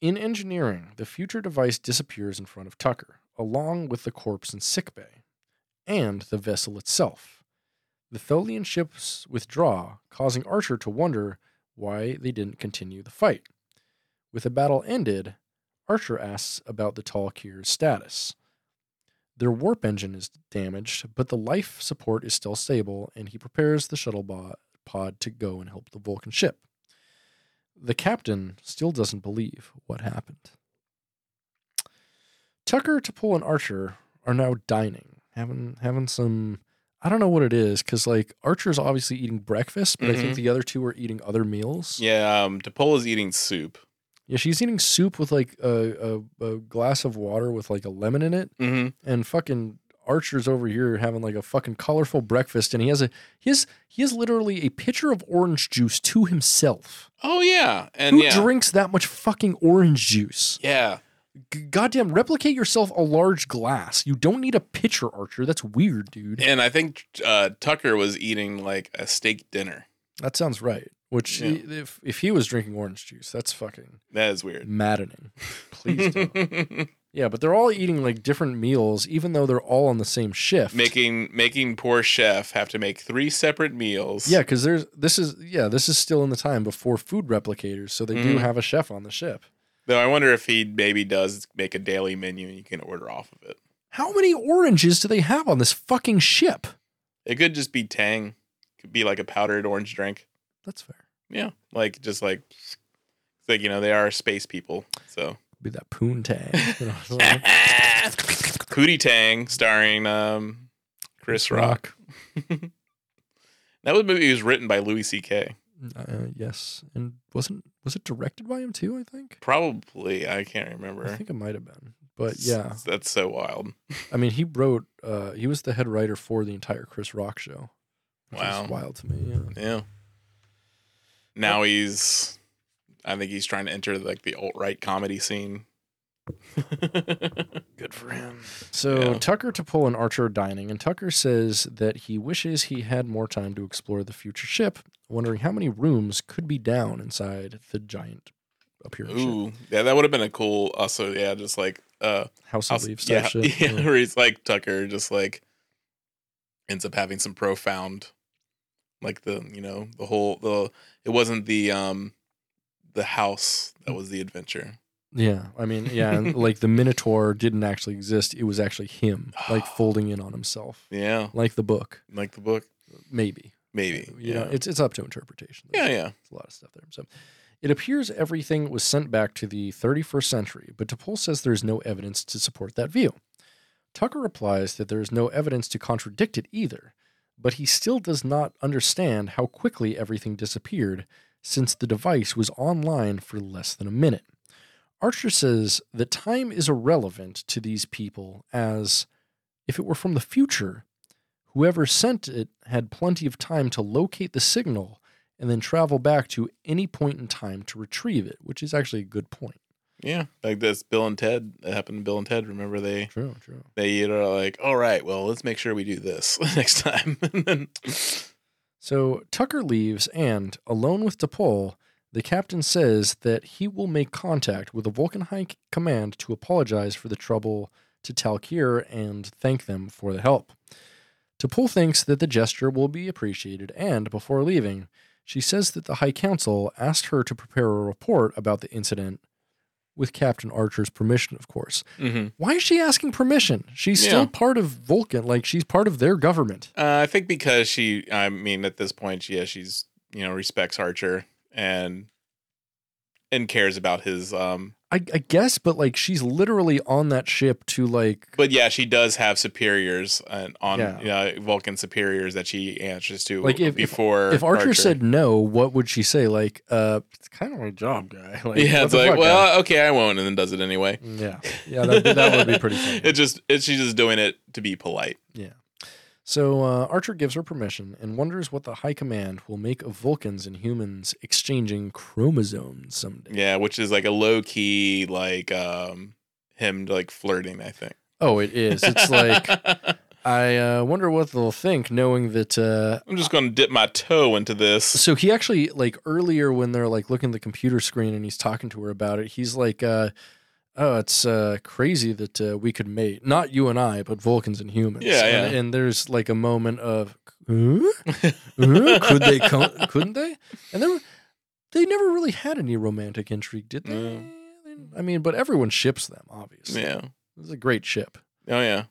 in engineering, the future device disappears in front of Tucker, along with the corpse in sickbay, and the vessel itself. The Tholian ships withdraw, causing Archer to wonder why they didn't continue the fight. With the battle ended, Archer asks about the Tall Kier's status. Their warp engine is damaged, but the life support is still stable, and he prepares the shuttle pod to go and help the Vulcan ship. The captain still doesn't believe what happened. Tucker, T'Pol, and Archer are now dining, having some... I don't know what it is, because Archer's obviously eating breakfast, but I think the other two are eating other meals. Yeah, T'Pol is eating soup. Yeah, she's eating soup with a glass of water with a lemon in it, and fucking Archer's over here having a fucking colorful breakfast, and he has literally a pitcher of orange juice to himself. Oh yeah, and who drinks that much fucking orange juice? Yeah, goddamn, replicate yourself a large glass. You don't need a pitcher, Archer. That's weird, dude. And I think Tucker was eating a steak dinner. That sounds right. Which, if he was drinking orange juice, that's fucking... That is weird. Maddening. Please don't. Yeah, but they're all eating, different meals, even though they're all on the same shift. Making poor chef have to make 3 separate meals. Yeah, because this is still in the time before food replicators, so they do have a chef on the ship. Though I wonder if he maybe does make a daily menu and you can order off of it. How many oranges do they have on this fucking ship? It could just be Tang. It could be a powdered orange drink. That's fair. Yeah, they are space people, so. Be that poontang. Pootie Tang, starring Chris Rock. That movie was written by Louis C.K. Yes, and was it directed by him too, I think? Probably, I can't remember. I think it might have been, but yeah. That's so wild. I mean, he wrote, he was the head writer for the entire Chris Rock show. Wow. Which is wild to me, yeah. Yeah. Now I think he's trying to enter the alt-right comedy scene. Good for him. So yeah. Tucker, T'Pol, and Archer are dining, and Tucker says that he wishes he had more time to explore the future ship, wondering how many rooms could be down inside the giant appearance ship. Yeah, that would have been a cool, also, yeah, just House of Leaves type shit. Yeah, where he's like, Tucker just like ends up having some profound, like it wasn't the house that was the adventure. Yeah, I mean, yeah, and like the Minotaur didn't actually exist. It was actually him, like folding in on himself. Yeah, like the book, maybe. Yeah, it's up to interpretation. There's a lot of stuff there. So, it appears everything was sent back to the 31st century, but DePaul says there is no evidence to support that view. Tucker replies that there is no evidence to contradict it either, but he still does not understand how quickly everything disappeared, since the device was online for less than a minute. Archer says that time is irrelevant to these people, as if it were from the future, whoever sent it had plenty of time to locate the signal and then travel back to any point in time to retrieve it, which is actually a good point. Yeah, like this Bill and Ted, it happened in Bill and Ted. Remember they? True. They like, all right, well, let's make sure we do this next time. So Tucker leaves, and alone with DePaul, the captain says that he will make contact with the Vulcan High Command to apologize for the trouble to Tal'Kir and thank them for the help. DePaul thinks that the gesture will be appreciated, and before leaving, she says that the High Council asked her to prepare a report about the incident with Captain Archer's permission, of course. Mm-hmm. Why is she asking permission? She's still part of Vulcan, like she's part of their government. I think because at this point, she's respects Archer. And cares about his I guess, but like she's literally on that ship to like. But yeah, she does have superiors Vulcan superiors that she answers to. Like if Archer said no, what would she say? Like, it's kind of my job, guy. Like, yeah, it's like, well, okay, I won't, and then does it anyway. Yeah, that would be pretty funny. She's just doing it to be polite. Yeah. So Archer gives her permission and wonders what the High Command will make of Vulcans and humans exchanging chromosomes someday. Yeah, which is like a low-key, like, him, like, flirting, I think. Oh, it is. It's like, I wonder what they'll think, knowing that... I'm just going to dip my toe into this. So he actually, like, earlier when they're, like, looking at the computer screen and he's talking to her about it, he's like... oh, it's crazy that we could mate. Not you and I, but Vulcans and humans. Yeah, yeah. And there's like a moment of, couldn't they? And then they never really had any romantic intrigue, did they? No. I mean, but everyone ships them, obviously. Yeah. It's a great ship. Oh, yeah.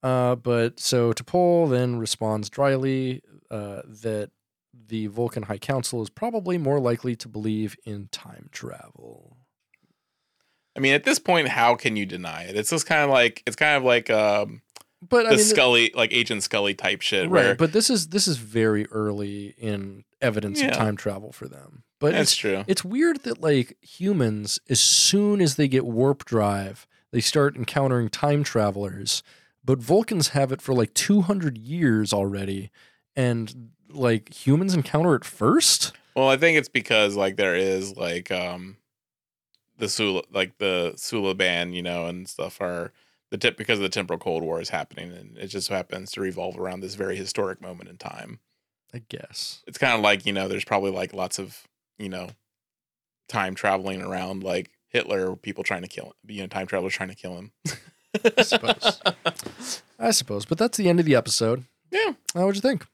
But so T'Pol then responds dryly that the Vulcan High Council is probably more likely to believe in time travel. I mean, at this point, how can you deny it? It's just kind of like Scully, like Agent Scully type shit, right? Where, but this is very early in evidence of time travel for them. But that's true. It's weird that like humans, as soon as they get warp drive, they start encountering time travelers. But Vulcans have it for like 200 years already, and like humans encounter it first. Well, I think it's because like there is like. The Sula band, and stuff are because of the temporal Cold War is happening, and it just happens to revolve around this very historic moment in time. I guess it's kind of like there's probably like lots of time traveling around like Hitler, people trying to kill him, time travelers trying to kill him. I suppose, but that's the end of the episode. Yeah, what'd you think?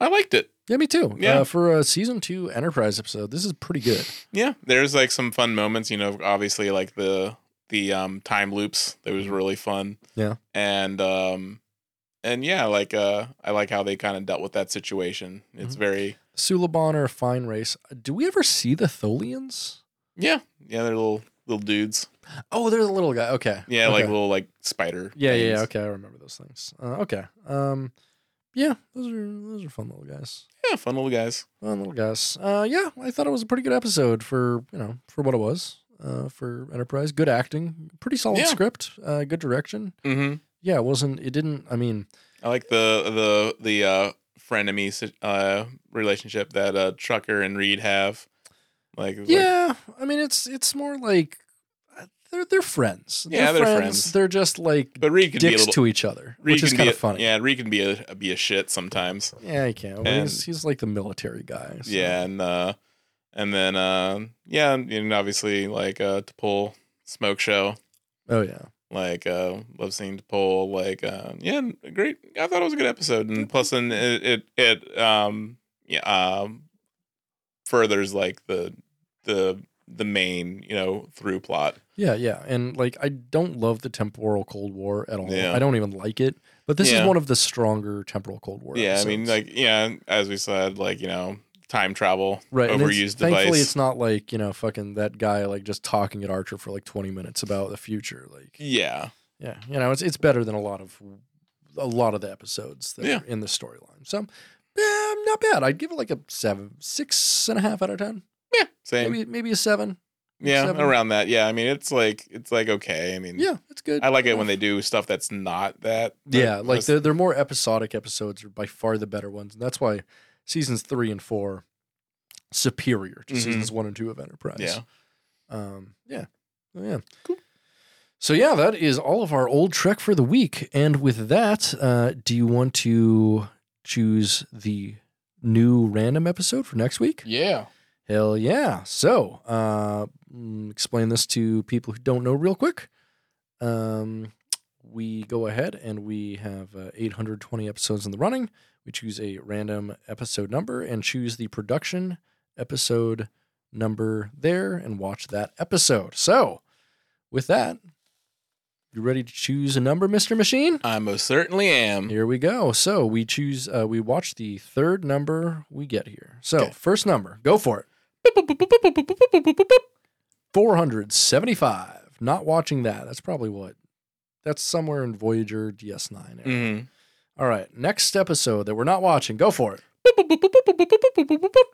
I liked it. Yeah, me too. Yeah. For a season 2 Enterprise episode, this is pretty good. Yeah, there's like some fun moments, obviously like the time loops. That was really fun. Yeah. And yeah, like I like how they kind of dealt with that situation. It's very Suliban are a fine race. Do we ever see the Tholians? Yeah. Yeah, they're little dudes. Oh, they're the little guy. Okay. Yeah, okay. Like little like spider. Yeah, things. Yeah, okay. I remember those things. Okay. Yeah, those are fun little guys. Yeah, fun little guys. Yeah, I thought it was a pretty good episode for for what it was. For Enterprise, good acting, pretty solid script, good direction. Mm-hmm. Yeah, I like the frenemy relationship that Trucker and Reed have. Like, yeah, I mean it's more like. They're friends. Yeah, they're friends. They're just like dicks to each other, which is kind of funny. Yeah, Reed can be a shit sometimes. Yeah, he can. He's like the military guy. So. Yeah, and then obviously like T'Pol smoke show. Oh yeah. Like, love scene to pull. Like, yeah, great. I thought it was a good episode, and plus, then it furthers like the main, through plot. Yeah, yeah, and like I don't love the temporal Cold War at all. Yeah. I don't even like it. But this is one of the stronger temporal Cold War episodes. I mean, like, as we said, like, time travel, right, overused device. Thankfully, it's not like, fucking that guy, like, just talking at Archer for, like, 20 minutes about the future. Like, yeah. Yeah. It's better than a lot of the episodes that are in the storyline. So, not bad. I'd give it, like, a 6.5 out of 10. Yeah. Same. Maybe a 7. Yeah, 7. Around that. Yeah, it's okay. Yeah, it's good. I like it when they do stuff that's not that. Yeah, like they're more episodic episodes are by far the better ones, and that's why seasons 3 and 4 superior to seasons 1 and 2 of Enterprise. Yeah, cool. So yeah, that is all of our old Trek for the week, and with that, do you want to choose the new random episode for next week? Yeah. Hell yeah. So, explain this to people who don't know real quick. We go ahead and we have 820 episodes in the running. We choose a random episode number and choose the production episode number there and watch that episode. So, with that, you ready to choose a number, Mr. Machine? I most certainly am. Here we go. So, we watch the third number we get here. So, okay. First number, go for it. 475. Not watching that. That's probably what? That's somewhere in Voyager DS9 era. Mm-hmm. All right. Next episode that we're not watching. Go for it.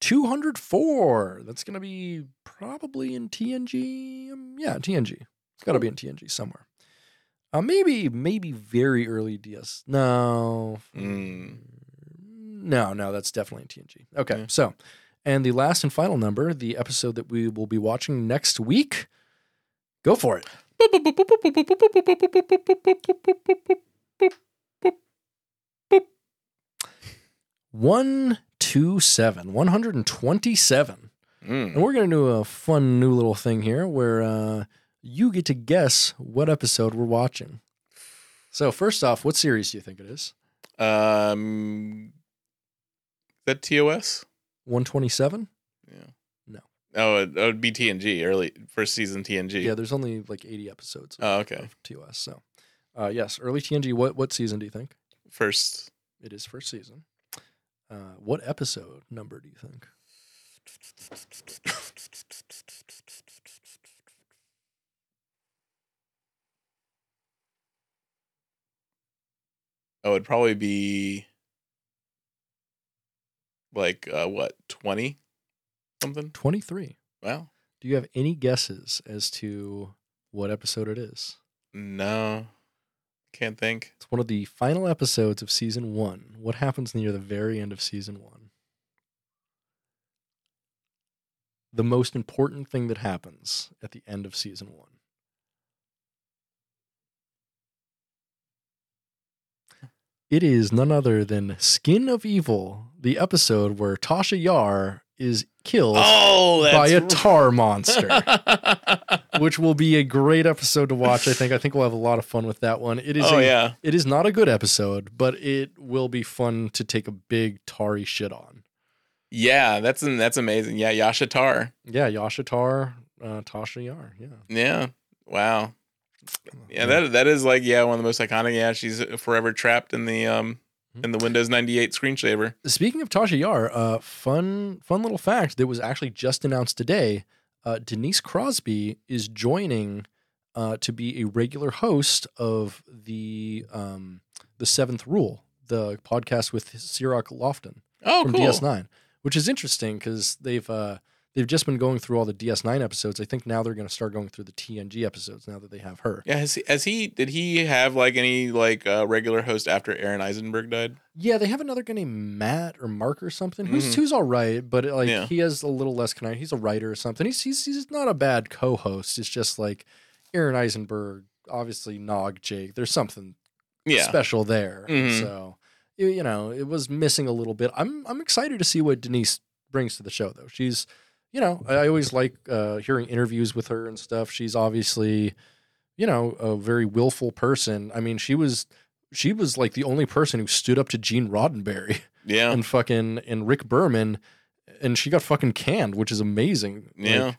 204. That's going to be probably in TNG. Yeah, TNG. It's got to be in TNG somewhere. Maybe very early DS. No. No, that's definitely in TNG. Okay, so... And the last and final number, the episode that we will be watching next week, go for it. 127. 127. And we're going to do a fun new little thing here where you get to guess what episode we're watching. So first off, what series do you think it is? That TOS? 127? Yeah. No. Oh, it would be TNG, early first season TNG. Yeah, there's only like 80 episodes of TOS. So, yes, early TNG. What season do you think? First. It is first season. What episode number do you think? Oh, it'd probably be... Like, 20 something? 23. Wow. Do you have any guesses as to what episode it is? No. Can't think. It's one of the final episodes of season 1. What happens near the very end of season 1? The most important thing that happens at the end of season 1. It is none other than Skin of Evil, the episode where Tasha Yar is killed by a tar monster, which will be a great episode to watch. I think we'll have a lot of fun with that one. It is It is not a good episode, but it will be fun to take a big tarry shit on. Yeah, that's amazing. Yeah, Yasha Tar. Yeah, Yasha Tar, Tasha Yar. Yeah. Yeah. Wow. Yeah, that is like one of the most iconic. Yeah, she's forever trapped in the Windows 98 screensaver. Speaking of Tasha Yar, fun little fact that was actually just announced today. Denise Crosby is joining to be a regular host of the Seventh Rule, the podcast with Cirok Lofton from DS9, which is interesting because they've. They've just been going through all the DS9 episodes. I think now they're going to start going through the TNG episodes now that they have her. Yeah, did he have like any like regular host after Aaron Eisenberg died? Yeah, they have another guy named Matt or Mark or something. Who's all right, but he has a little less connection. He's a writer or something. He's not a bad co-host. It's just like Aaron Eisenberg, obviously Nog Jake. There's something special there. Mm-hmm. So it was missing a little bit. I'm excited to see what Denise brings to the show though. She's I always like hearing interviews with her and stuff. She's obviously you know, a very willful person. I mean, she was like the only person who stood up to Gene Roddenberry and Rick Berman, and she got fucking canned, which is amazing. Yeah. Like,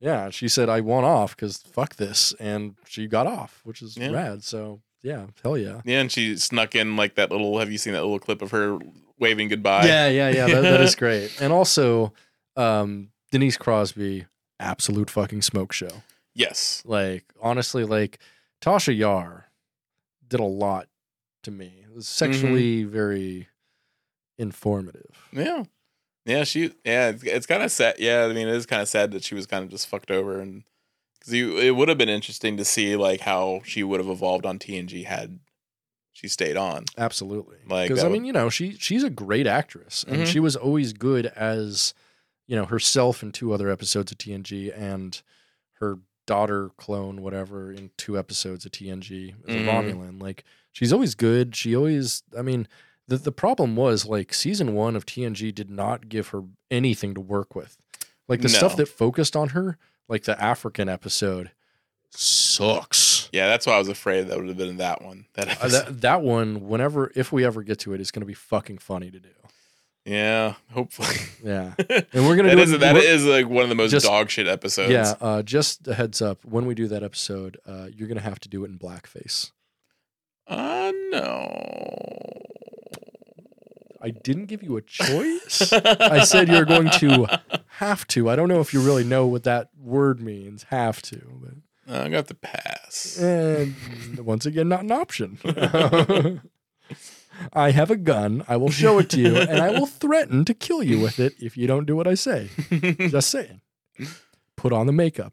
yeah. She said, I want off because fuck this. And she got off, which is rad. So yeah. Hell yeah. Yeah. And she snuck in like that little, have you seen that little clip of her waving goodbye? Yeah. Yeah. Yeah. That is great. And also, Denise Crosby, absolute fucking smoke show. Yes. Like, honestly, like Tasha Yar did a lot to me. It was sexually very informative. Yeah. Yeah, it's kind of sad. Yeah, I mean, it is kind of sad that she was kind of just fucked over, and because it would have been interesting to see like how she would have evolved on TNG had she stayed on. Absolutely, like because I mean, you know, she's a great actress, and she was always good as, you know, herself in 2 other episodes of TNG, and her daughter clone whatever in 2 episodes of TNG as a Romulan. Like she's always good. She always, I mean. The problem was, like, season 1 of TNG did not give her anything to work with. Like, the stuff that focused on her, like the African episode, sucks. Yeah, that's why I was afraid that would have been that one. That one, whenever, if we ever get to it, is going to be fucking funny to do. Yeah, hopefully. Yeah. And we're going to do it. That is, like, one of the most dog shit episodes. Yeah, just a heads up. When we do that episode, you're going to have to do it in blackface. No. I didn't give you a choice. I said you're going to have to. I don't know if you really know what that word means, have to. But I got the pass. And once again, not an option. I have a gun. I will show it to you, and I will threaten to kill you with it if you don't do what I say. Just saying. Put on the makeup.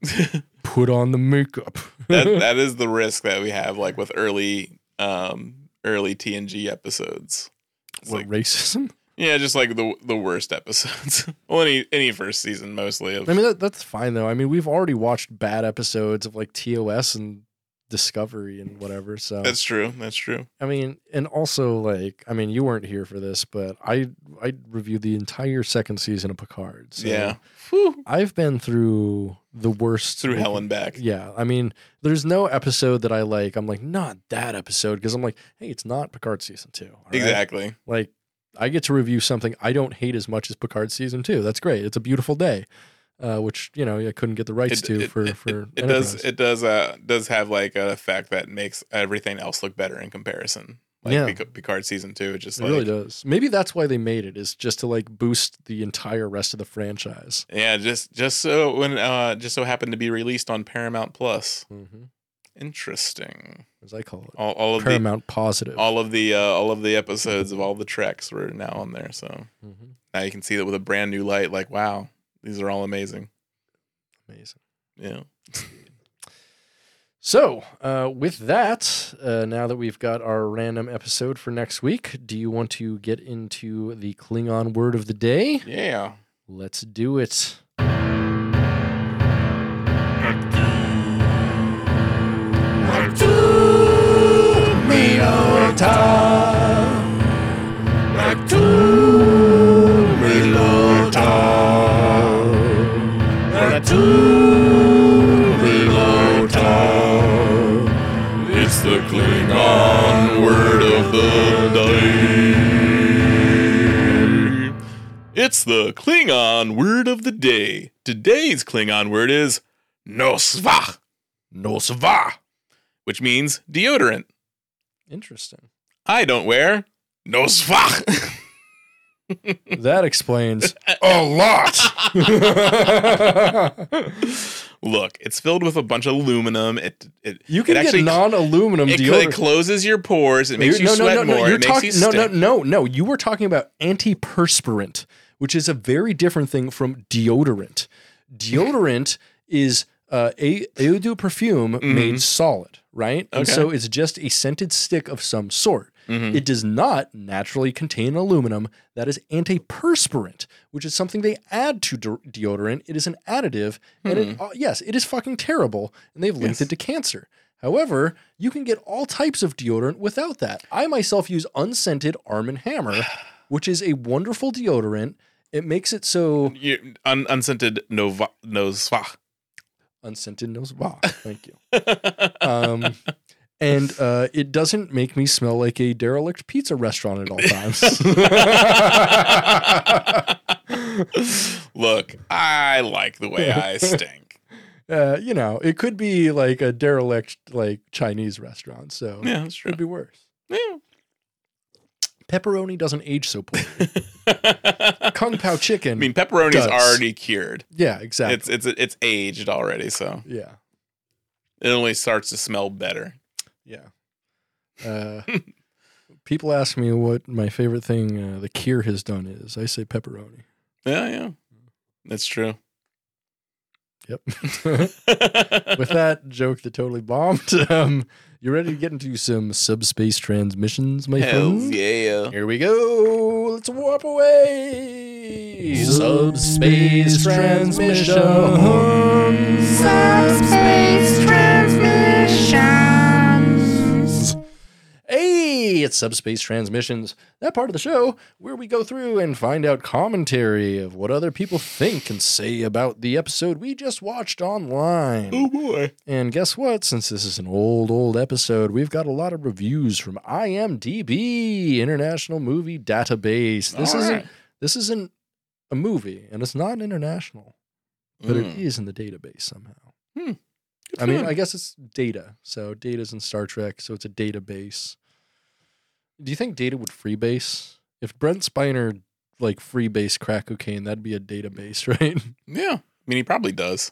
Put on the makeup. That is the risk that we have, like with early TNG episodes. What, like, racism? Yeah, just like the worst episodes. Well, any first season mostly. I mean, that's fine though. I mean, we've already watched bad episodes of like TOS and Discovery and whatever. So that's true. That's true. I mean, and also like, I mean, you weren't here for this, but I reviewed the entire 2nd season of Picard. So yeah, I've been through the worst. Through hell and back. Yeah, I mean, there's no episode that I like. I'm like, not that episode, because I'm like, hey, it's not Picard season 2. Right? Exactly. Like, I get to review something I don't hate as much as Picard season 2. That's great. It's a beautiful day. Which, you know, I couldn't get the rights for it Enterprise. It does have like an effect that makes everything else look better in comparison. Like Picard season 2, it really does. Maybe that's why they made it, is just to like boost the entire rest of the franchise. Yeah, just so happened to be released on Paramount Plus. Mm-hmm. Interesting, as I call it. All of Paramount Positive. All of the episodes of all the Treks were now on there. So now you can see that with a brand new light. Like, wow. These are all amazing. Amazing. Yeah. So, with that, now that we've got our random episode for next week, do you want to get into the Klingon word of the day? Yeah. Let's do it. It's the Klingon word of the day. It's the Klingon word of the day. Today's Klingon word is nosvah. Nosvah, which means deodorant. Interesting. I don't wear nosvah. That explains a lot. Look, it's filled with a bunch of aluminum. You can actually get non-aluminum deodorant. It closes your pores. It makes you sweat more. It makes you stink. No. You were talking about antiperspirant, which is a very different thing from deodorant. Deodorant is eau de perfume made solid, right? Okay. And so it's just a scented stick of some sort. Mm-hmm. It does not naturally contain aluminum. That is antiperspirant, which is something they add to deodorant. It is an additive, and it is fucking terrible, and they've linked it to cancer. However, you can get all types of deodorant without that. I myself use unscented Arm & Hammer, which is a wonderful deodorant. It makes it so... unscented Nova... Unscented nose. Wow. Thank you. And it doesn't make me smell like a derelict pizza restaurant at all times. Look, I like the way I stink. You know, it could be like a derelict like Chinese restaurant. So yeah, that's true. It could be worse. Yeah. Pepperoni doesn't age so poorly. Kung Pao chicken. I mean, pepperoni's already cured. Yeah, exactly. It's aged already, so. Yeah. It only starts to smell better. Yeah. People ask me what my favorite thing the cure has done is. I say pepperoni. Yeah, yeah. That's true. Yep. With that joke that totally bombed, you ready to get into some subspace transmissions, my friend? Yeah. Here we go. Let's warp away. Subspace transmissions. Subspace transmissions. Hey, it's Subspace Transmissions, that part of the show where we go through and find out commentary of what other people think and say about the episode we just watched online. Oh, boy. And guess what? Since this is an old episode, we've got a lot of reviews from IMDb, International Movie Database. This isn't a movie, and it's not international, but it is in the database somehow. I mean, I guess it's Data. So Data's in Star Trek, so it's a database. Do you think Data would freebase? If Brent Spiner like freebase crack cocaine, that'd be a database, right? Yeah. I mean, he probably does.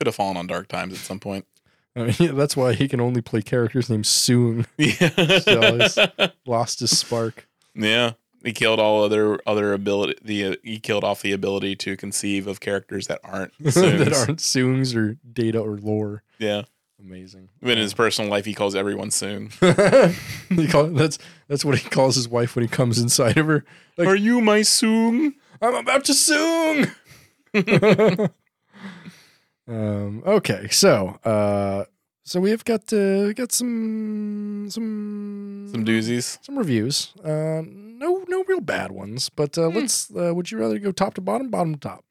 Could have fallen on dark times at some point. I mean, yeah, that's why he can only play characters named Soong. Yeah. So he's lost his spark. Yeah. He killed all other ability. He killed off the ability to conceive of characters that aren't Soongs. Or Data or Lore. Yeah. Amazing. In his personal life, he calls everyone Soong. That's what he calls his wife when he comes inside of her. Like, are you my Soong? I'm about to Soong. Okay, so we've got some doozies, some reviews. No real bad ones, but let's. Would you rather go top to bottom, bottom to top?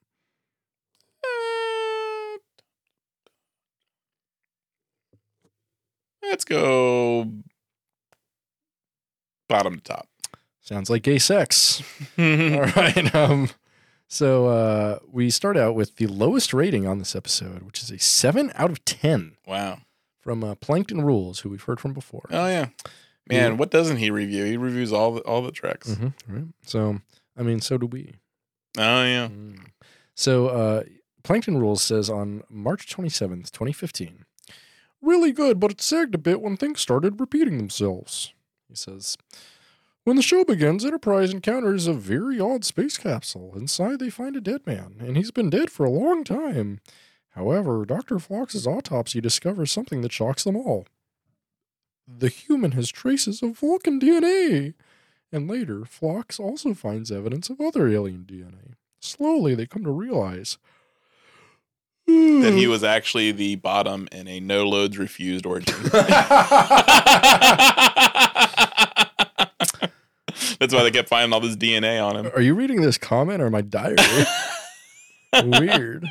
Let's go bottom to top. Sounds like gay sex. All right. So we start out with the lowest rating on this episode, which is a 7 out of 10. Wow. From Plankton Rules, who we've heard from before. Oh yeah, man. What doesn't he review? He reviews all the treks. Mm-hmm, right. So I mean, so do we. Oh yeah. So Plankton Rules says on March 27th, 2015. Really good, but it sagged a bit when things started repeating themselves. He says, when the show begins, Enterprise encounters a very odd space capsule. Inside, they find a dead man, and he's been dead for a long time. However, Dr. Flox's autopsy discovers something that shocks them all. The human has traces of Vulcan DNA. And later, Flox also finds evidence of other alien DNA. Slowly, they come to realize that he was actually the bottom in a no loads refused origin. That's why they kept finding all this DNA on him. Are you reading this comment or my diary? Weird.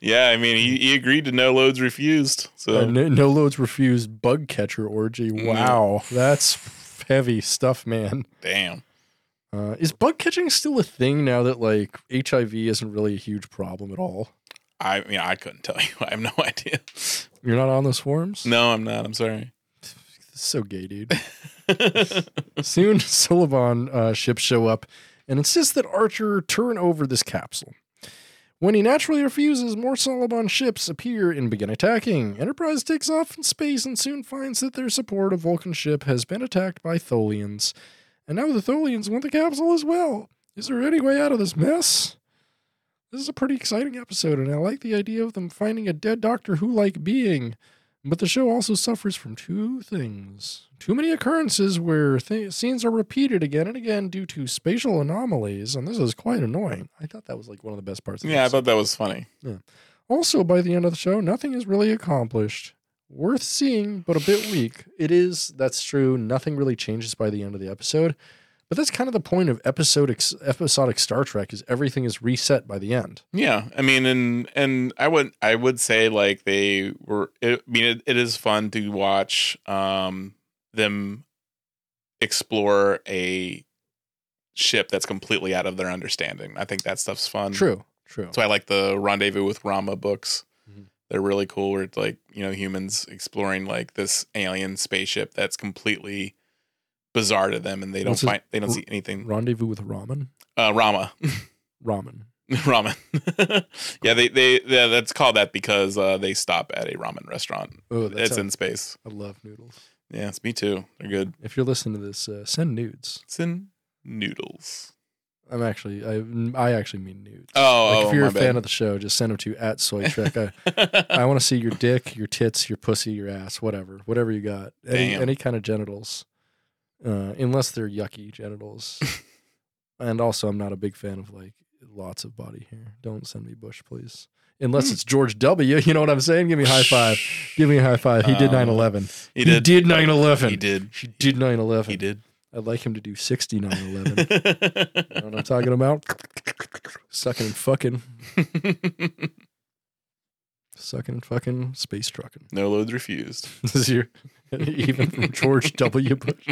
Yeah, I mean, he agreed to no loads refused. So no loads refused bug catcher orgy. Wow, that's heavy stuff, man. Damn. Is bug catching still a thing now that like HIV isn't really a huge problem at all? I mean, I couldn't tell you. I have no idea. You're not on those forums? No, I'm not. I'm sorry. So gay, dude. Soon, Sylvan ships show up and insists that Archer turn over this capsule. When he naturally refuses, more Sylvan ships appear and begin attacking. Enterprise takes off in space and soon finds that their support of Vulcan ship has been attacked by Tholians. And now the Tholians want the capsule as well. Is there any way out of this mess? This is a pretty exciting episode, and I like the idea of them finding a dead Doctor Who-like being, but the show also suffers from two things. Too many occurrences where scenes are repeated again and again due to spatial anomalies, and this is quite annoying. I thought that was like one of the best parts of this. Yeah, I thought that was funny. Yeah. Also, by the end of the show, nothing is really accomplished. Worth seeing, but a bit weak. It is, that's true, nothing really changes by the end of the episode. But that's kind of the point of episodic Star Trek, is everything is reset by the end. Yeah, I mean, and I would say like they were. It is fun to watch them explore a ship that's completely out of their understanding. I think that stuff's fun. True. So I like the Rendezvous with Rama books. Mm-hmm. They're really cool. Where it's like, you know, humans exploring like this alien spaceship that's completely bizarre to them, and they don't see anything. Rendezvous with Ramen? Rama. Ramen. Yeah, they that's called that because they stop at a ramen restaurant. Oh, it's in space. I love noodles. Yeah, it's me too. They're good. If you're listening to this, send nudes. Send noodles. I actually mean nudes. Oh, like if you're a fan of the show, just send them to @SoyTrek. I want to see your dick, your tits, your pussy, your ass, whatever you got, any kind of genitals. Unless they're yucky genitals. And also, I'm not a big fan of like lots of body hair. Don't send me Bush, please. Unless it's George W. You know what I'm saying? Give me a high five. He did 9/11. He did 9/11. I'd like him to do 60 9/11. You know what I'm talking about? Sucking and fucking. Sucking and fucking, space trucking. No loads refused. Even from George W. Bush.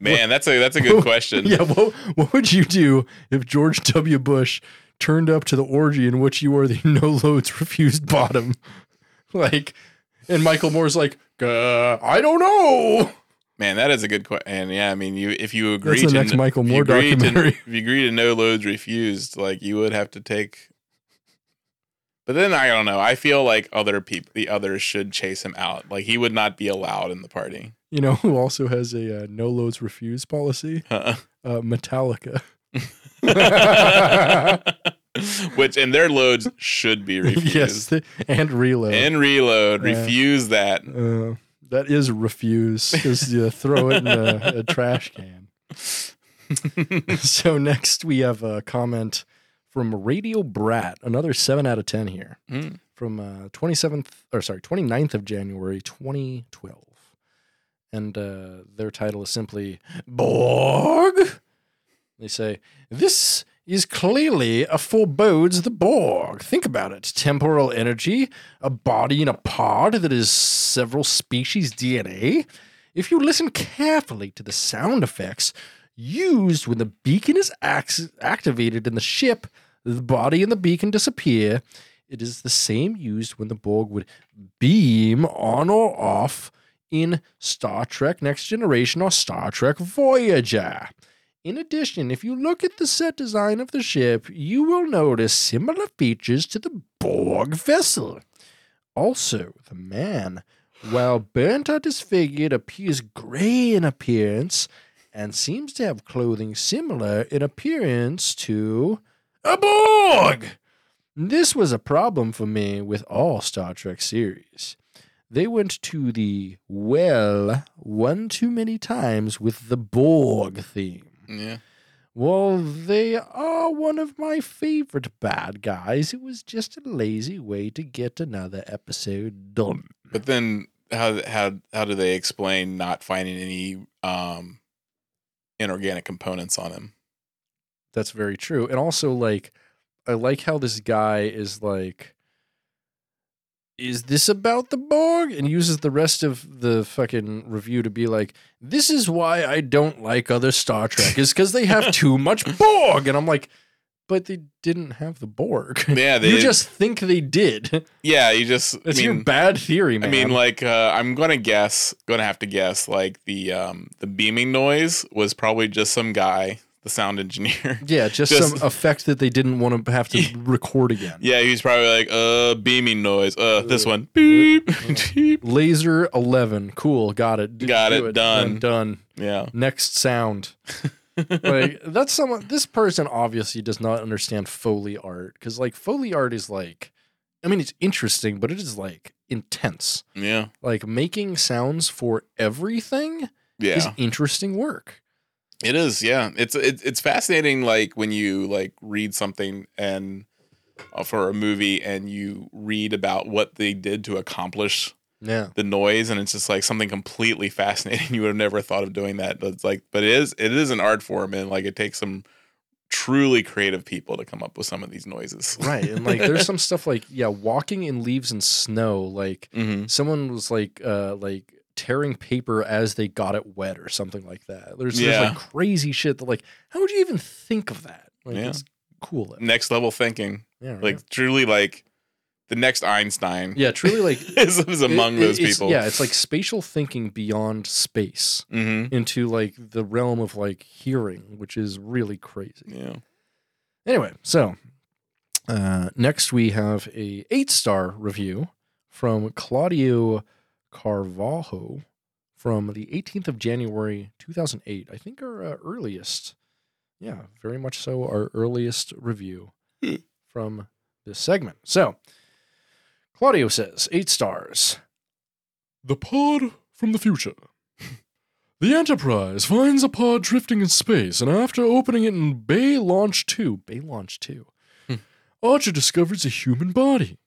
Man, that's a good question. Yeah, what would you do if George W. Bush turned up to the orgy in which you were the no loads refused bottom? Like, and Michael Moore's like, I don't know. Man, that is a good question. And yeah, I mean, if you agree to no loads refused, like you would have to take. But then I don't know. I feel like the others should chase him out. Like he would not be allowed in the party. You know who also has a no loads refused policy? Metallica. Which and their loads should be refused. Yes, and reload. Refuse that. That is refuse. Is you throw it in a trash can. So next we have a comment from Radio Brat, another 7 out of 10 here, from 29th of January, 2012. And their title is simply, Borg? They say, this is clearly a forebodes the Borg. Think about it. Temporal energy, a body in a pod that is several species DNA. If you listen carefully to the sound effects used when the beacon is activated in the ship, the body and the beacon disappear. It is the same used when the Borg would beam on or off in Star Trek Next Generation or Star Trek Voyager. In addition, if you look at the set design of the ship, you will notice similar features to the Borg vessel. Also, the man, while burnt or disfigured, appears gray in appearance and seems to have clothing similar in appearance to a Borg. This was a problem for me with all Star Trek series. They went to the one too many times with the Borg theme. Yeah. Well, they are one of my favorite bad guys. It was just a lazy way to get another episode done. But then how do they explain not finding any inorganic components on him? That's very true. And also, like, I like how this guy is like, is this about the Borg? And uses the rest of the fucking review to be like, this is why I don't like other Star Trek, is because they have too much Borg. And I'm like, but they didn't have the Borg. Yeah, they just think they did. Yeah, you just... It's your bad theory, man. I mean, like, I'm going to have to guess, like, the beaming noise was probably just some guy, the sound engineer. Yeah, just some effect that they didn't want to have to record again. Yeah, he's probably like, beaming noise. This one. Beep. Laser 11. Cool, got it. Done. Yeah. Next sound. Like that's someone. This person obviously does not understand Foley art, because like Foley art is like, I mean, it's interesting, but it is like intense. Yeah, like making sounds for everything. Yeah. Is interesting work. It is. Yeah, it's fascinating. Like when you like read something and for a movie, and you read about what they did to accomplish yeah, the noise, and it's just like something completely fascinating. You would have never thought of doing that. That's like, but it is an art form, and like it takes some truly creative people to come up with some of these noises. Right. And like there's some stuff like, yeah, walking in leaves and snow, like someone was like tearing paper as they got it wet or something like that. There's like crazy shit that like, how would you even think of that? Like it's cool. Next level thinking. Yeah, right. Like truly like the next Einstein. Yeah, truly like is among those people. Yeah, it's like spatial thinking beyond space into like the realm of like hearing, which is really crazy. Yeah. Anyway, so next we have a 8-star review from Claudio Carvalho from the 18th of January 2008. I think our earliest. Yeah, very much so our earliest review from this segment. So, Claudio says, 8 stars. The pod from the future. The Enterprise finds a pod drifting in space, and after opening it in Bay Launch 2, Archer discovers a human body.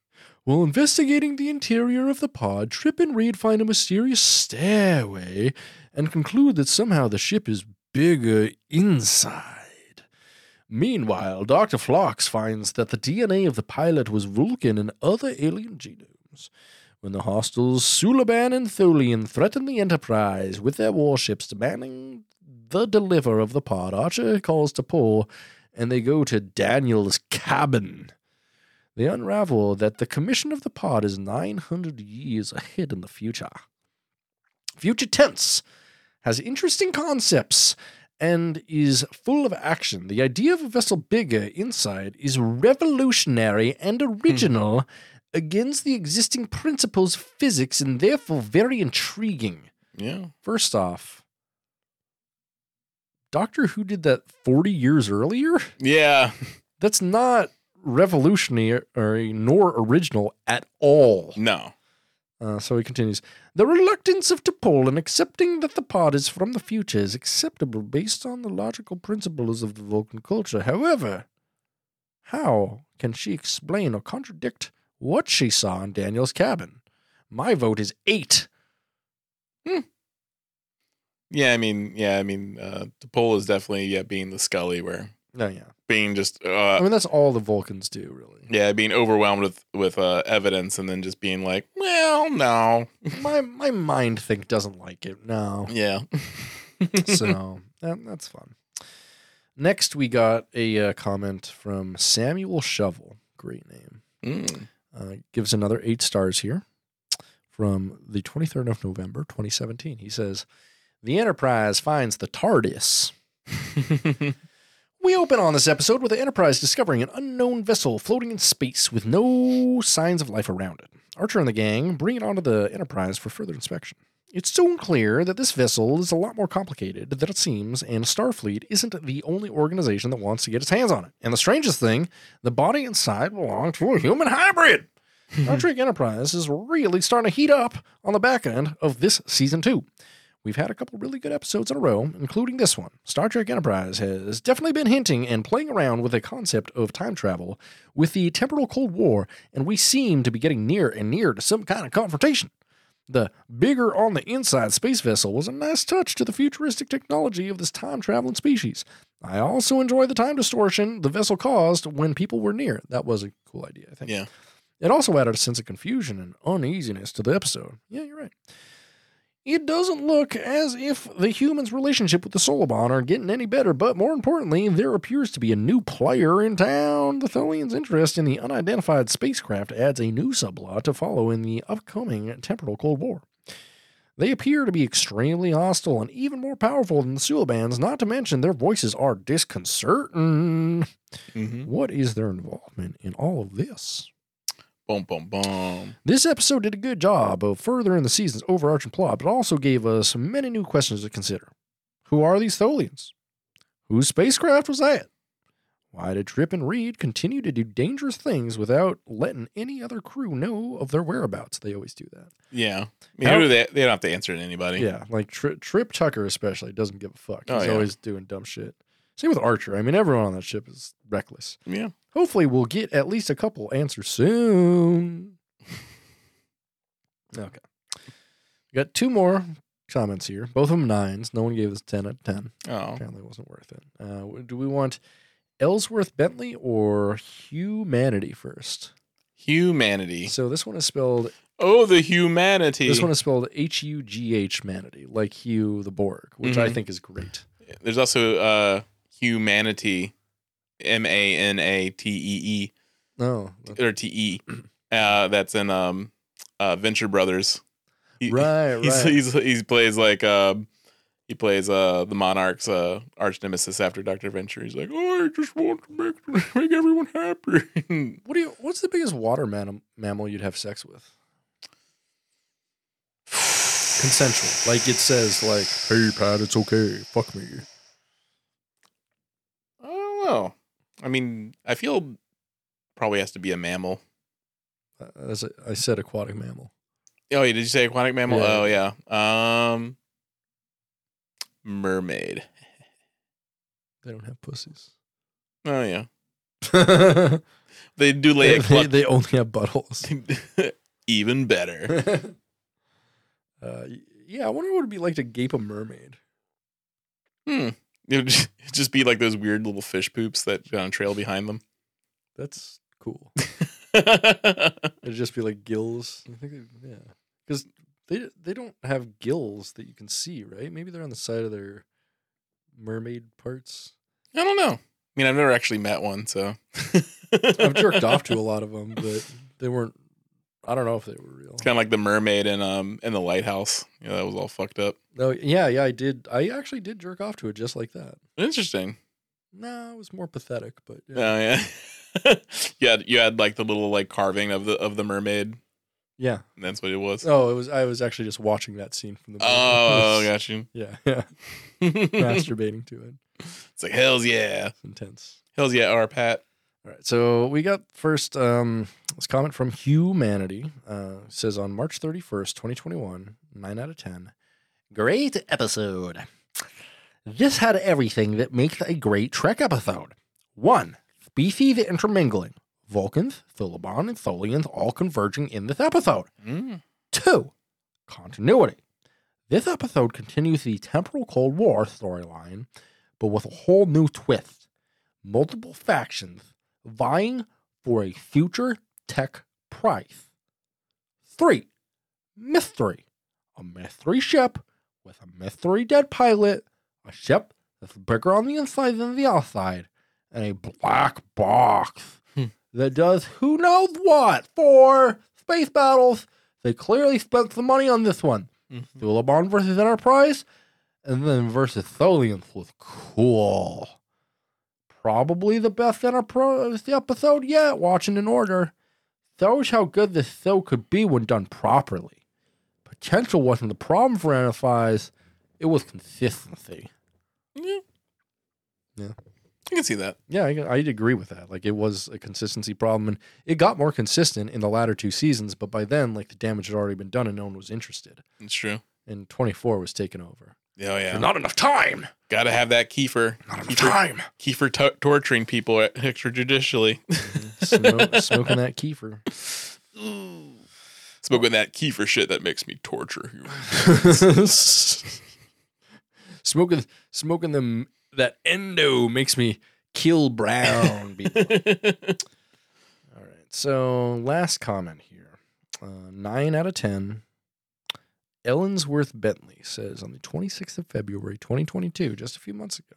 While investigating the interior of the pod, Trip and Reed find a mysterious stairway and conclude that somehow the ship is bigger inside. Meanwhile, Dr. Phlox finds that the DNA of the pilot was Vulcan and other alien genomes. When the hostiles Sulaban and Tholian threaten the Enterprise with their warships demanding the deliver of the pod, Archer calls to pull, and they go to Daniel's cabin. They unravel that the commission of the pod is 900 years ahead in the future. Future Tense has interesting concepts and is full of action. The idea of a vessel bigger inside is revolutionary and original against the existing principles of physics and therefore very intriguing. Yeah. First off, Doctor Who did that 40 years earlier? Yeah. That's not revolutionary nor original at all. No. So he continues, the reluctance of T'Pol in accepting that the pod is from the future is acceptable based on the logical principles of the Vulcan culture. However, how can she explain or contradict what she saw in Daniel's cabin? My vote is 8. Yeah, I mean, T'Pol is definitely being the Scully where... Oh, yeah. Being just... I mean, that's all the Vulcans do, really. Yeah, being overwhelmed with evidence and then just being like, well, no. My mind think doesn't like it. No. Yeah. So, that's fun. Next, we got a comment from Samuel Shovel. Great name. Gives another 8 stars here from the 23rd of November, 2017. He says, the Enterprise finds the TARDIS. We open on this episode with the Enterprise discovering an unknown vessel floating in space with no signs of life around it. Archer and the gang bring it onto the Enterprise for further inspection. It's soon clear that this vessel is a lot more complicated than it seems, and Starfleet isn't the only organization that wants to get its hands on it. And the strangest thing, the body inside belongs to a human hybrid. Star Trek Enterprise is really starting to heat up on the back end of this season 2. We've had a couple really good episodes in a row, including this one. Star Trek Enterprise has definitely been hinting and playing around with the concept of time travel with the temporal Cold War, and we seem to be getting near and near to some kind of confrontation. The bigger on the inside space vessel was a nice touch to the futuristic technology of this time-traveling species. I also enjoyed the time distortion the vessel caused when people were near. That was a cool idea, I think. Yeah. It also added a sense of confusion and uneasiness to the episode. Yeah, you're right. It doesn't look as if the humans' relationship with the Solaban are getting any better, but more importantly, there appears to be a new player in town. The Tholians' interest in the unidentified spacecraft adds a new subplot to follow in the upcoming temporal Cold War. They appear to be extremely hostile and even more powerful than the Sulabans, not to mention their voices are disconcerting. What is their involvement in all of this? Boom, boom, boom. This episode did a good job of furthering the season's overarching plot, but also gave us many new questions to consider. Who are these Tholians? Whose spacecraft was that? Why did Trip and Reed continue to do dangerous things without letting any other crew know of their whereabouts? They always do that. Yeah. I mean, they don't have to answer to anybody. Yeah, like Trip Tucker especially doesn't give a fuck. He's always doing dumb shit. Same with Archer. I mean, everyone on that ship is reckless. Yeah. Hopefully, we'll get at least a couple answers soon. Okay. We got two more comments here. Both of them 9s. No one gave us 10 out of 10. Oh. Apparently it wasn't worth it. Do we want Ellsworth Bentley or Humanity first? Humanity. So this one is spelled... Oh, the humanity. This one is spelled H-U-G-H manity, like Hugh the Borg, which I think is great. There's also humanity, M-A-N-A-T-E-E. Oh. Or T-E. That's in Venture Brothers. Right. He plays the Monarch's arch nemesis after Dr. Venture. He's like, oh, I just want to make everyone happy. What's the biggest water mammal you'd have sex with? Consensual. Like it says, like, hey, Pat, it's okay. Fuck me. I don't know. I mean, I feel probably has to be a mammal. I said aquatic mammal. Oh, did you say aquatic mammal? Yeah. Oh, yeah. Mermaid. They don't have pussies. Oh, yeah. They do lay a clutch. They only have buttholes. Even better. Yeah, I wonder what it would be like to gape a mermaid. It would just be like those weird little fish poops that trail behind them. That's cool. It'd just be like gills. I think they, yeah, because they don't have gills that you can see, right? Maybe they're on the side of their mermaid parts. I don't know. I mean, I've never actually met one, so I've jerked off to a lot of them, but they weren't. I don't know if they were real. It's kind of like the mermaid in the lighthouse. Yeah, that was all fucked up. Oh yeah, I did. I actually did jerk off to it just like that. Interesting. No, it was more pathetic, but yeah. Oh yeah. you had like the little like carving of the mermaid. Yeah, and that's what it was. Oh, it was. I was actually just watching that scene from the. Oh, got you. Yeah, masturbating to it. It's like hell's yeah. It's intense. Hell's yeah, our Pat. All right, so we got first this comment from Humanity. Says on March 31st, 2021, 9 out of 10. Great episode. This had everything that makes a great Trek episode. 1, species intermingling. Vulcans, Philobon, and Tholians all converging in this episode. 2, continuity. This episode continues the temporal Cold War storyline, but with a whole new twist. Multiple factions vying for a future tech prize. 3, mystery. A mystery ship with a mystery dead pilot, a ship that's bigger on the inside than the outside, and a black box that does who knows what for space battles. They clearly spent some money on this one. Thulabon versus Enterprise, and then versus Tholians was cool. Probably the best Enterprise episode yet, watching in order. Shows how good this show could be when done properly. Potential wasn't the problem for Enterprise, it was consistency. Yeah. I can see that. Yeah, I'd agree with that. Like, it was a consistency problem, and it got more consistent in the latter 2 seasons, but by then, like, the damage had already been done and no one was interested. It's true. And 24 was taken over. Oh, yeah. So not enough time. Got to have that Kiefer. Not enough time. Kiefer torturing people extrajudicially. Smoking that Kiefer. Smoking that Kiefer shit that makes me torture you. Smoking them, that endo makes me kill brown people. All right. So last comment here. 9 out of 10. Ellsworth Bentley says on the 26th of February, 2022, just a few months ago,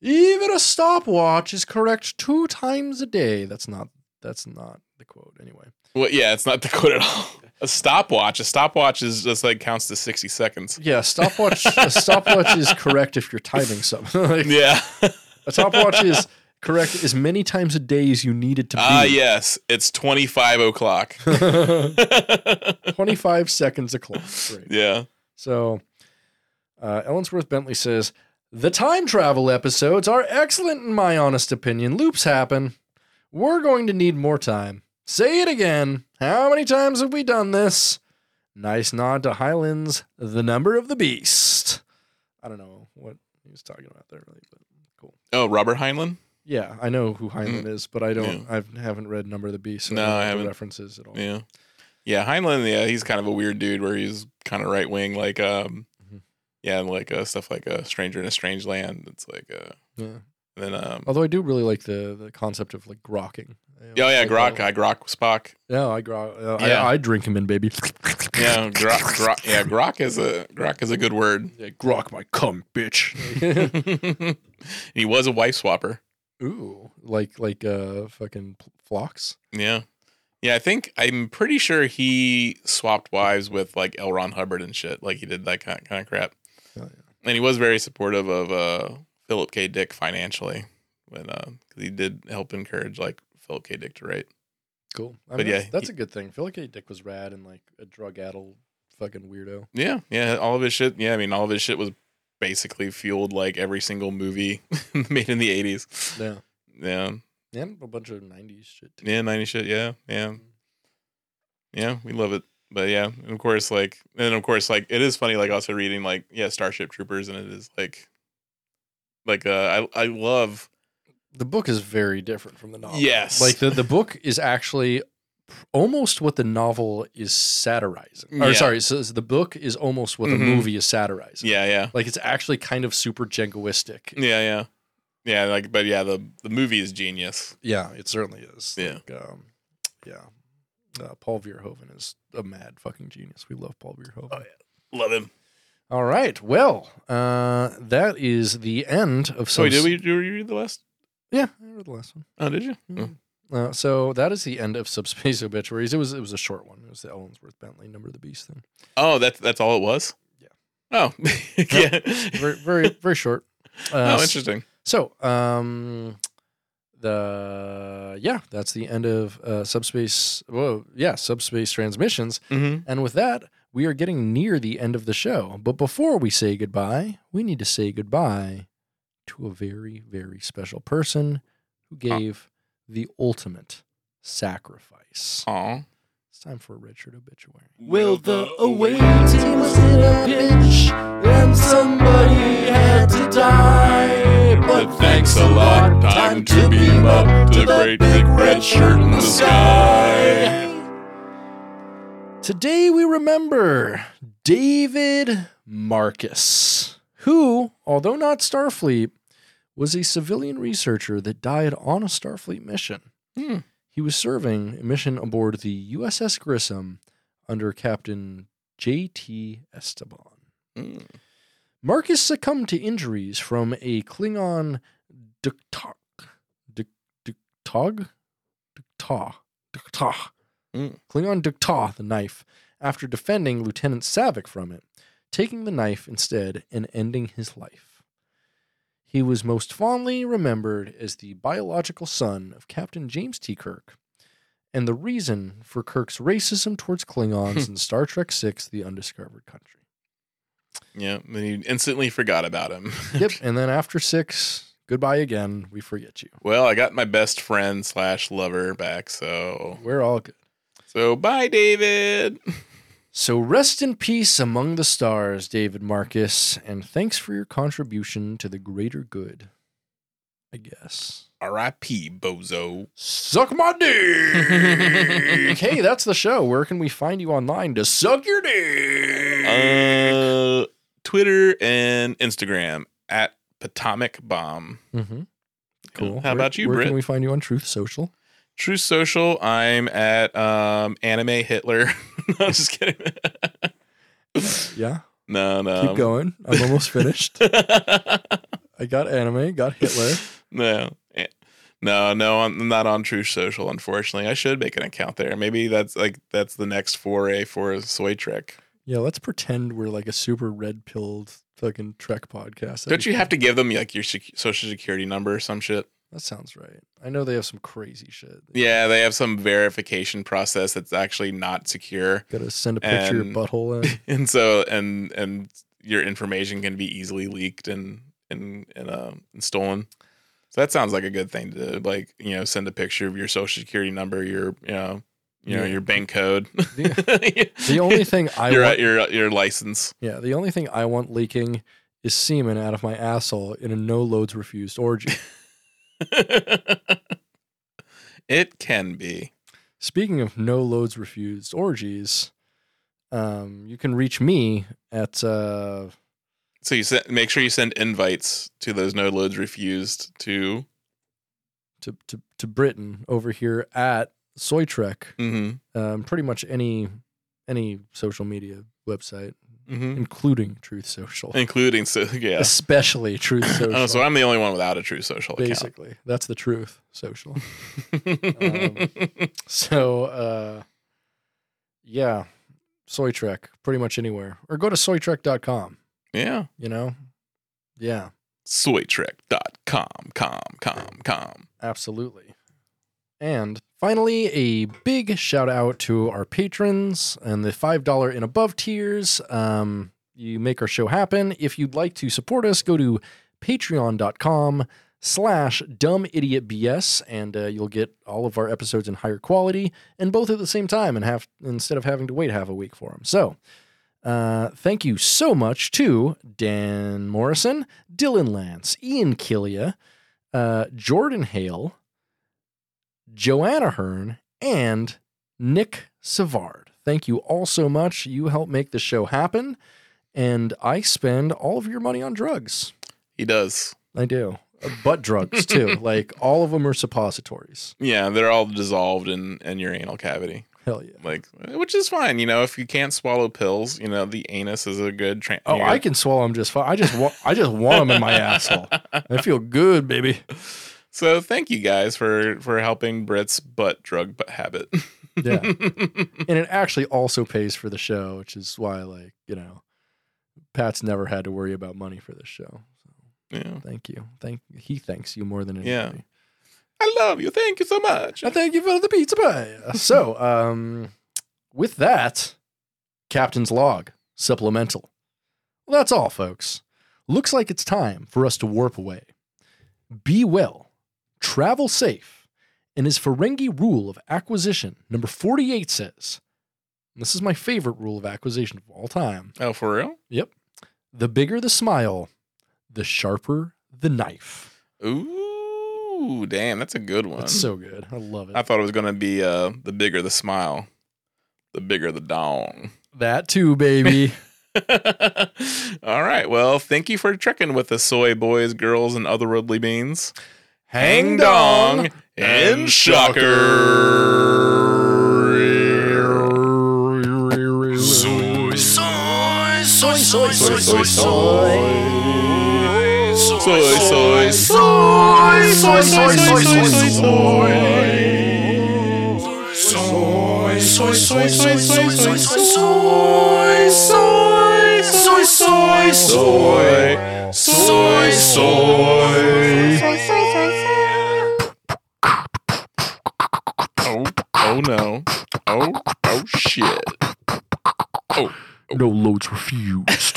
even a stopwatch is correct 2 times a day. That's not the quote anyway. Well, yeah, it's not the quote at all. A stopwatch is just like counts to 60 seconds. Yeah, a stopwatch is correct if you're timing something. Like, yeah. A stopwatch is correct as many times a day as you need it to be. Ah, yes. It's 25 o'clock. 25 seconds o'clock. Great. Yeah. So, Ellsworth Bentley says, the time travel episodes are excellent in my honest opinion. Loops happen. We're going to need more time. Say it again. How many times have we done this? Nice nod to Highland's The Number of the Beast. I don't know what he was talking about there, really, but cool. Oh, Robert Heinlein? Yeah, I know who Heinlein is, but I haven't read Number of the Beast. So I haven't references at all. Yeah, Yeah, Heinlein, yeah, he's kind of a weird dude where he's kind of right-wing, like, yeah, like stuff like Stranger in a Strange Land. It's like, yeah. Then, although I do really like the concept of like grokking. Oh yeah, grok. I grok Spock. Yeah, I grok. Yeah. I drink him in, baby. Yeah, grok. Yeah, grok is a good word. Yeah, grok my cum, bitch. And he was a wife swapper. Ooh, like fucking Phlox. Yeah, yeah. I'm pretty sure he swapped wives with like L. Ron Hubbard and shit. Like he did that kind of crap. Oh, yeah. And he was very supportive of Philip K. Dick financially, but he did help encourage like Philip K. Dick to write. Cool. I mean, that's a good thing. Philip K. Dick was rad and like a drug-addled fucking weirdo. Yeah, yeah. All of his shit. Yeah, I mean, all of his shit was basically fueled like every single movie made in the 80s. Yeah, yeah, and a bunch of 90s shit too. Yeah, 90s shit. Yeah, yeah, yeah. We love it. But yeah, and of course, it is funny. Like also reading like Starship Troopers, and it is like. Like I love the book is very different from the novel. Yes, like the book is actually almost what the novel is satirizing. Yeah. Or sorry, so the book is almost what the movie is satirizing. Yeah, yeah. Like it's actually kind of super jingoistic. Yeah, yeah, yeah. Like, but yeah, the movie is genius. Yeah, it certainly is. Yeah, like, yeah. Paul Verhoeven is a mad fucking genius. We love Paul Verhoeven. Oh yeah, love him. All right. Well, that is the end of... Wait, did you read the last? Yeah, I read the last one. Oh, did you? Mm. So that is the end of Subspace Obituaries. It was a short one. It was the Ellsworth Bentley Number of the Beast thing. Oh, that's all it was? Yeah. Oh. Yeah. Very, very, very short. Oh, interesting. So, that's the end of Subspace Transmissions. Mm-hmm. And with that... we are getting near the end of the show, but before we say goodbye, we need to say goodbye to a very, very special person who gave the ultimate sacrifice. Aww. It's time for a Richard Obituary. Will the awaiting was in a pinch, and somebody had to die. But thanks a lot, time to beam up to the great big red shirt in the sky. Today we remember David Marcus, who, although not Starfleet, was a civilian researcher that died on a Starfleet mission. Hmm. He was serving a mission aboard the USS Grissom under Captain J.T. Esteban. Hmm. Marcus succumbed to injuries from a Klingon Duktag. Klingon Duktag the knife after defending Lieutenant Savick from it, taking the knife instead and ending his life. He was most fondly remembered as the biological son of Captain James T. Kirk, and the reason for Kirk's racism towards Klingons in Star Trek VI, The Undiscovered Country. Yeah, then you instantly forgot about him. Yep, and then after 6... goodbye again, we forget you. Well, I got my best friend /lover back, so... we're all good. So, bye, David! So, rest in peace among the stars, David Marcus, and thanks for your contribution to the greater good, I guess. R.I.P., bozo. Suck my dick! Hey, that's the show. Where can we find you online to suck your dick? Twitter and Instagram, @ Potomac Bomb. Mm-hmm. Cool. How about you, Britt? Where can we find you on Truth Social? Truth Social, I'm @ Anime Hitler. No, I'm just kidding. Yeah? No. Keep going. I'm almost finished. I got anime, got Hitler. No, I'm not on Truth Social, unfortunately. I should make an account there. Maybe that's the next foray for a Soy Trek. Yeah, let's pretend we're like a super red-pilled fucking Trek podcast. Don't you have to give them like your social security number or some shit? That sounds right. I know they have some crazy shit. Yeah, they have some verification process that's actually not secure. Got to send a picture of your butthole in. And so and your information can be easily leaked and stolen. So that sounds like a good thing to send a picture of your social security number, your bank code. The only thing I want... Your license. Yeah, the only thing I want leaking is semen out of my asshole in a no-loads-refused orgy. It can be. Speaking of no loads refused orgies, you can reach me at. So you make sure you send invites to those no loads refused to Britain over here at Soy Trek. Mm-hmm. Pretty much any social media website, mm-hmm. including Truth Social, especially Truth Social. Oh, so I'm the only one without a Truth Social account. Basically, that's the Truth Social. Yeah, Soy Trek, pretty much anywhere, or go to soytrek.com. Yeah, yeah, soytrek.com, absolutely. And finally, a big shout out to our patrons and the $5 and above tiers. You make our show happen. If you'd like to support us, go to patreon.com/dumbidiotbs, and you'll get all of our episodes in higher quality and both at the same time, and instead of having to wait half a week for them. So thank you so much to Dan Morrison, Dylan Lance, Ian Killia, Jordan Hale, Joanna Hearn, and Nick Savard. Thank you all so much. You help make the show happen, and I spend all of your money on drugs. He does. I do. But drugs, too. Like, all of them are suppositories. Yeah, they're all dissolved in your anal cavity. Hell yeah. Like, which is fine. If you can't swallow pills, the anus is a good... I can swallow them just fine. I just want them in my asshole. I feel good, baby. So thank you guys for helping Brit's drug habit. Yeah. And it actually also pays for the show, which is why, Pat's never had to worry about money for this show. So yeah. Thank you. He thanks you more than anybody. Yeah. I love you. Thank you so much. I thank you for the pizza pie. So, with that, Captain's Log, supplemental. Well, that's all, folks. Looks like it's time for us to warp away. Be well. Travel safe, and his Ferengi rule of acquisition, number 48 says, and this is my favorite rule of acquisition of all time. Oh, for real? Yep. The bigger the smile, the sharper the knife. Ooh, damn, that's a good one. That's so good. I love it. I thought it was going to be the bigger the smile, the bigger the dong. That too, baby. All right, well, thank you for trekking with the soy boys, girls, and otherworldly beings. Hang dong and shocker. Soy, soy, soy, soy, soy, soy, soy, soy, soy, soy, soy, soy, soy, soy, soy, soy, soy, soy, soy, soy, soy, soy, soy, soy, soy. Oh no. Oh shit. Oh. No loads refused.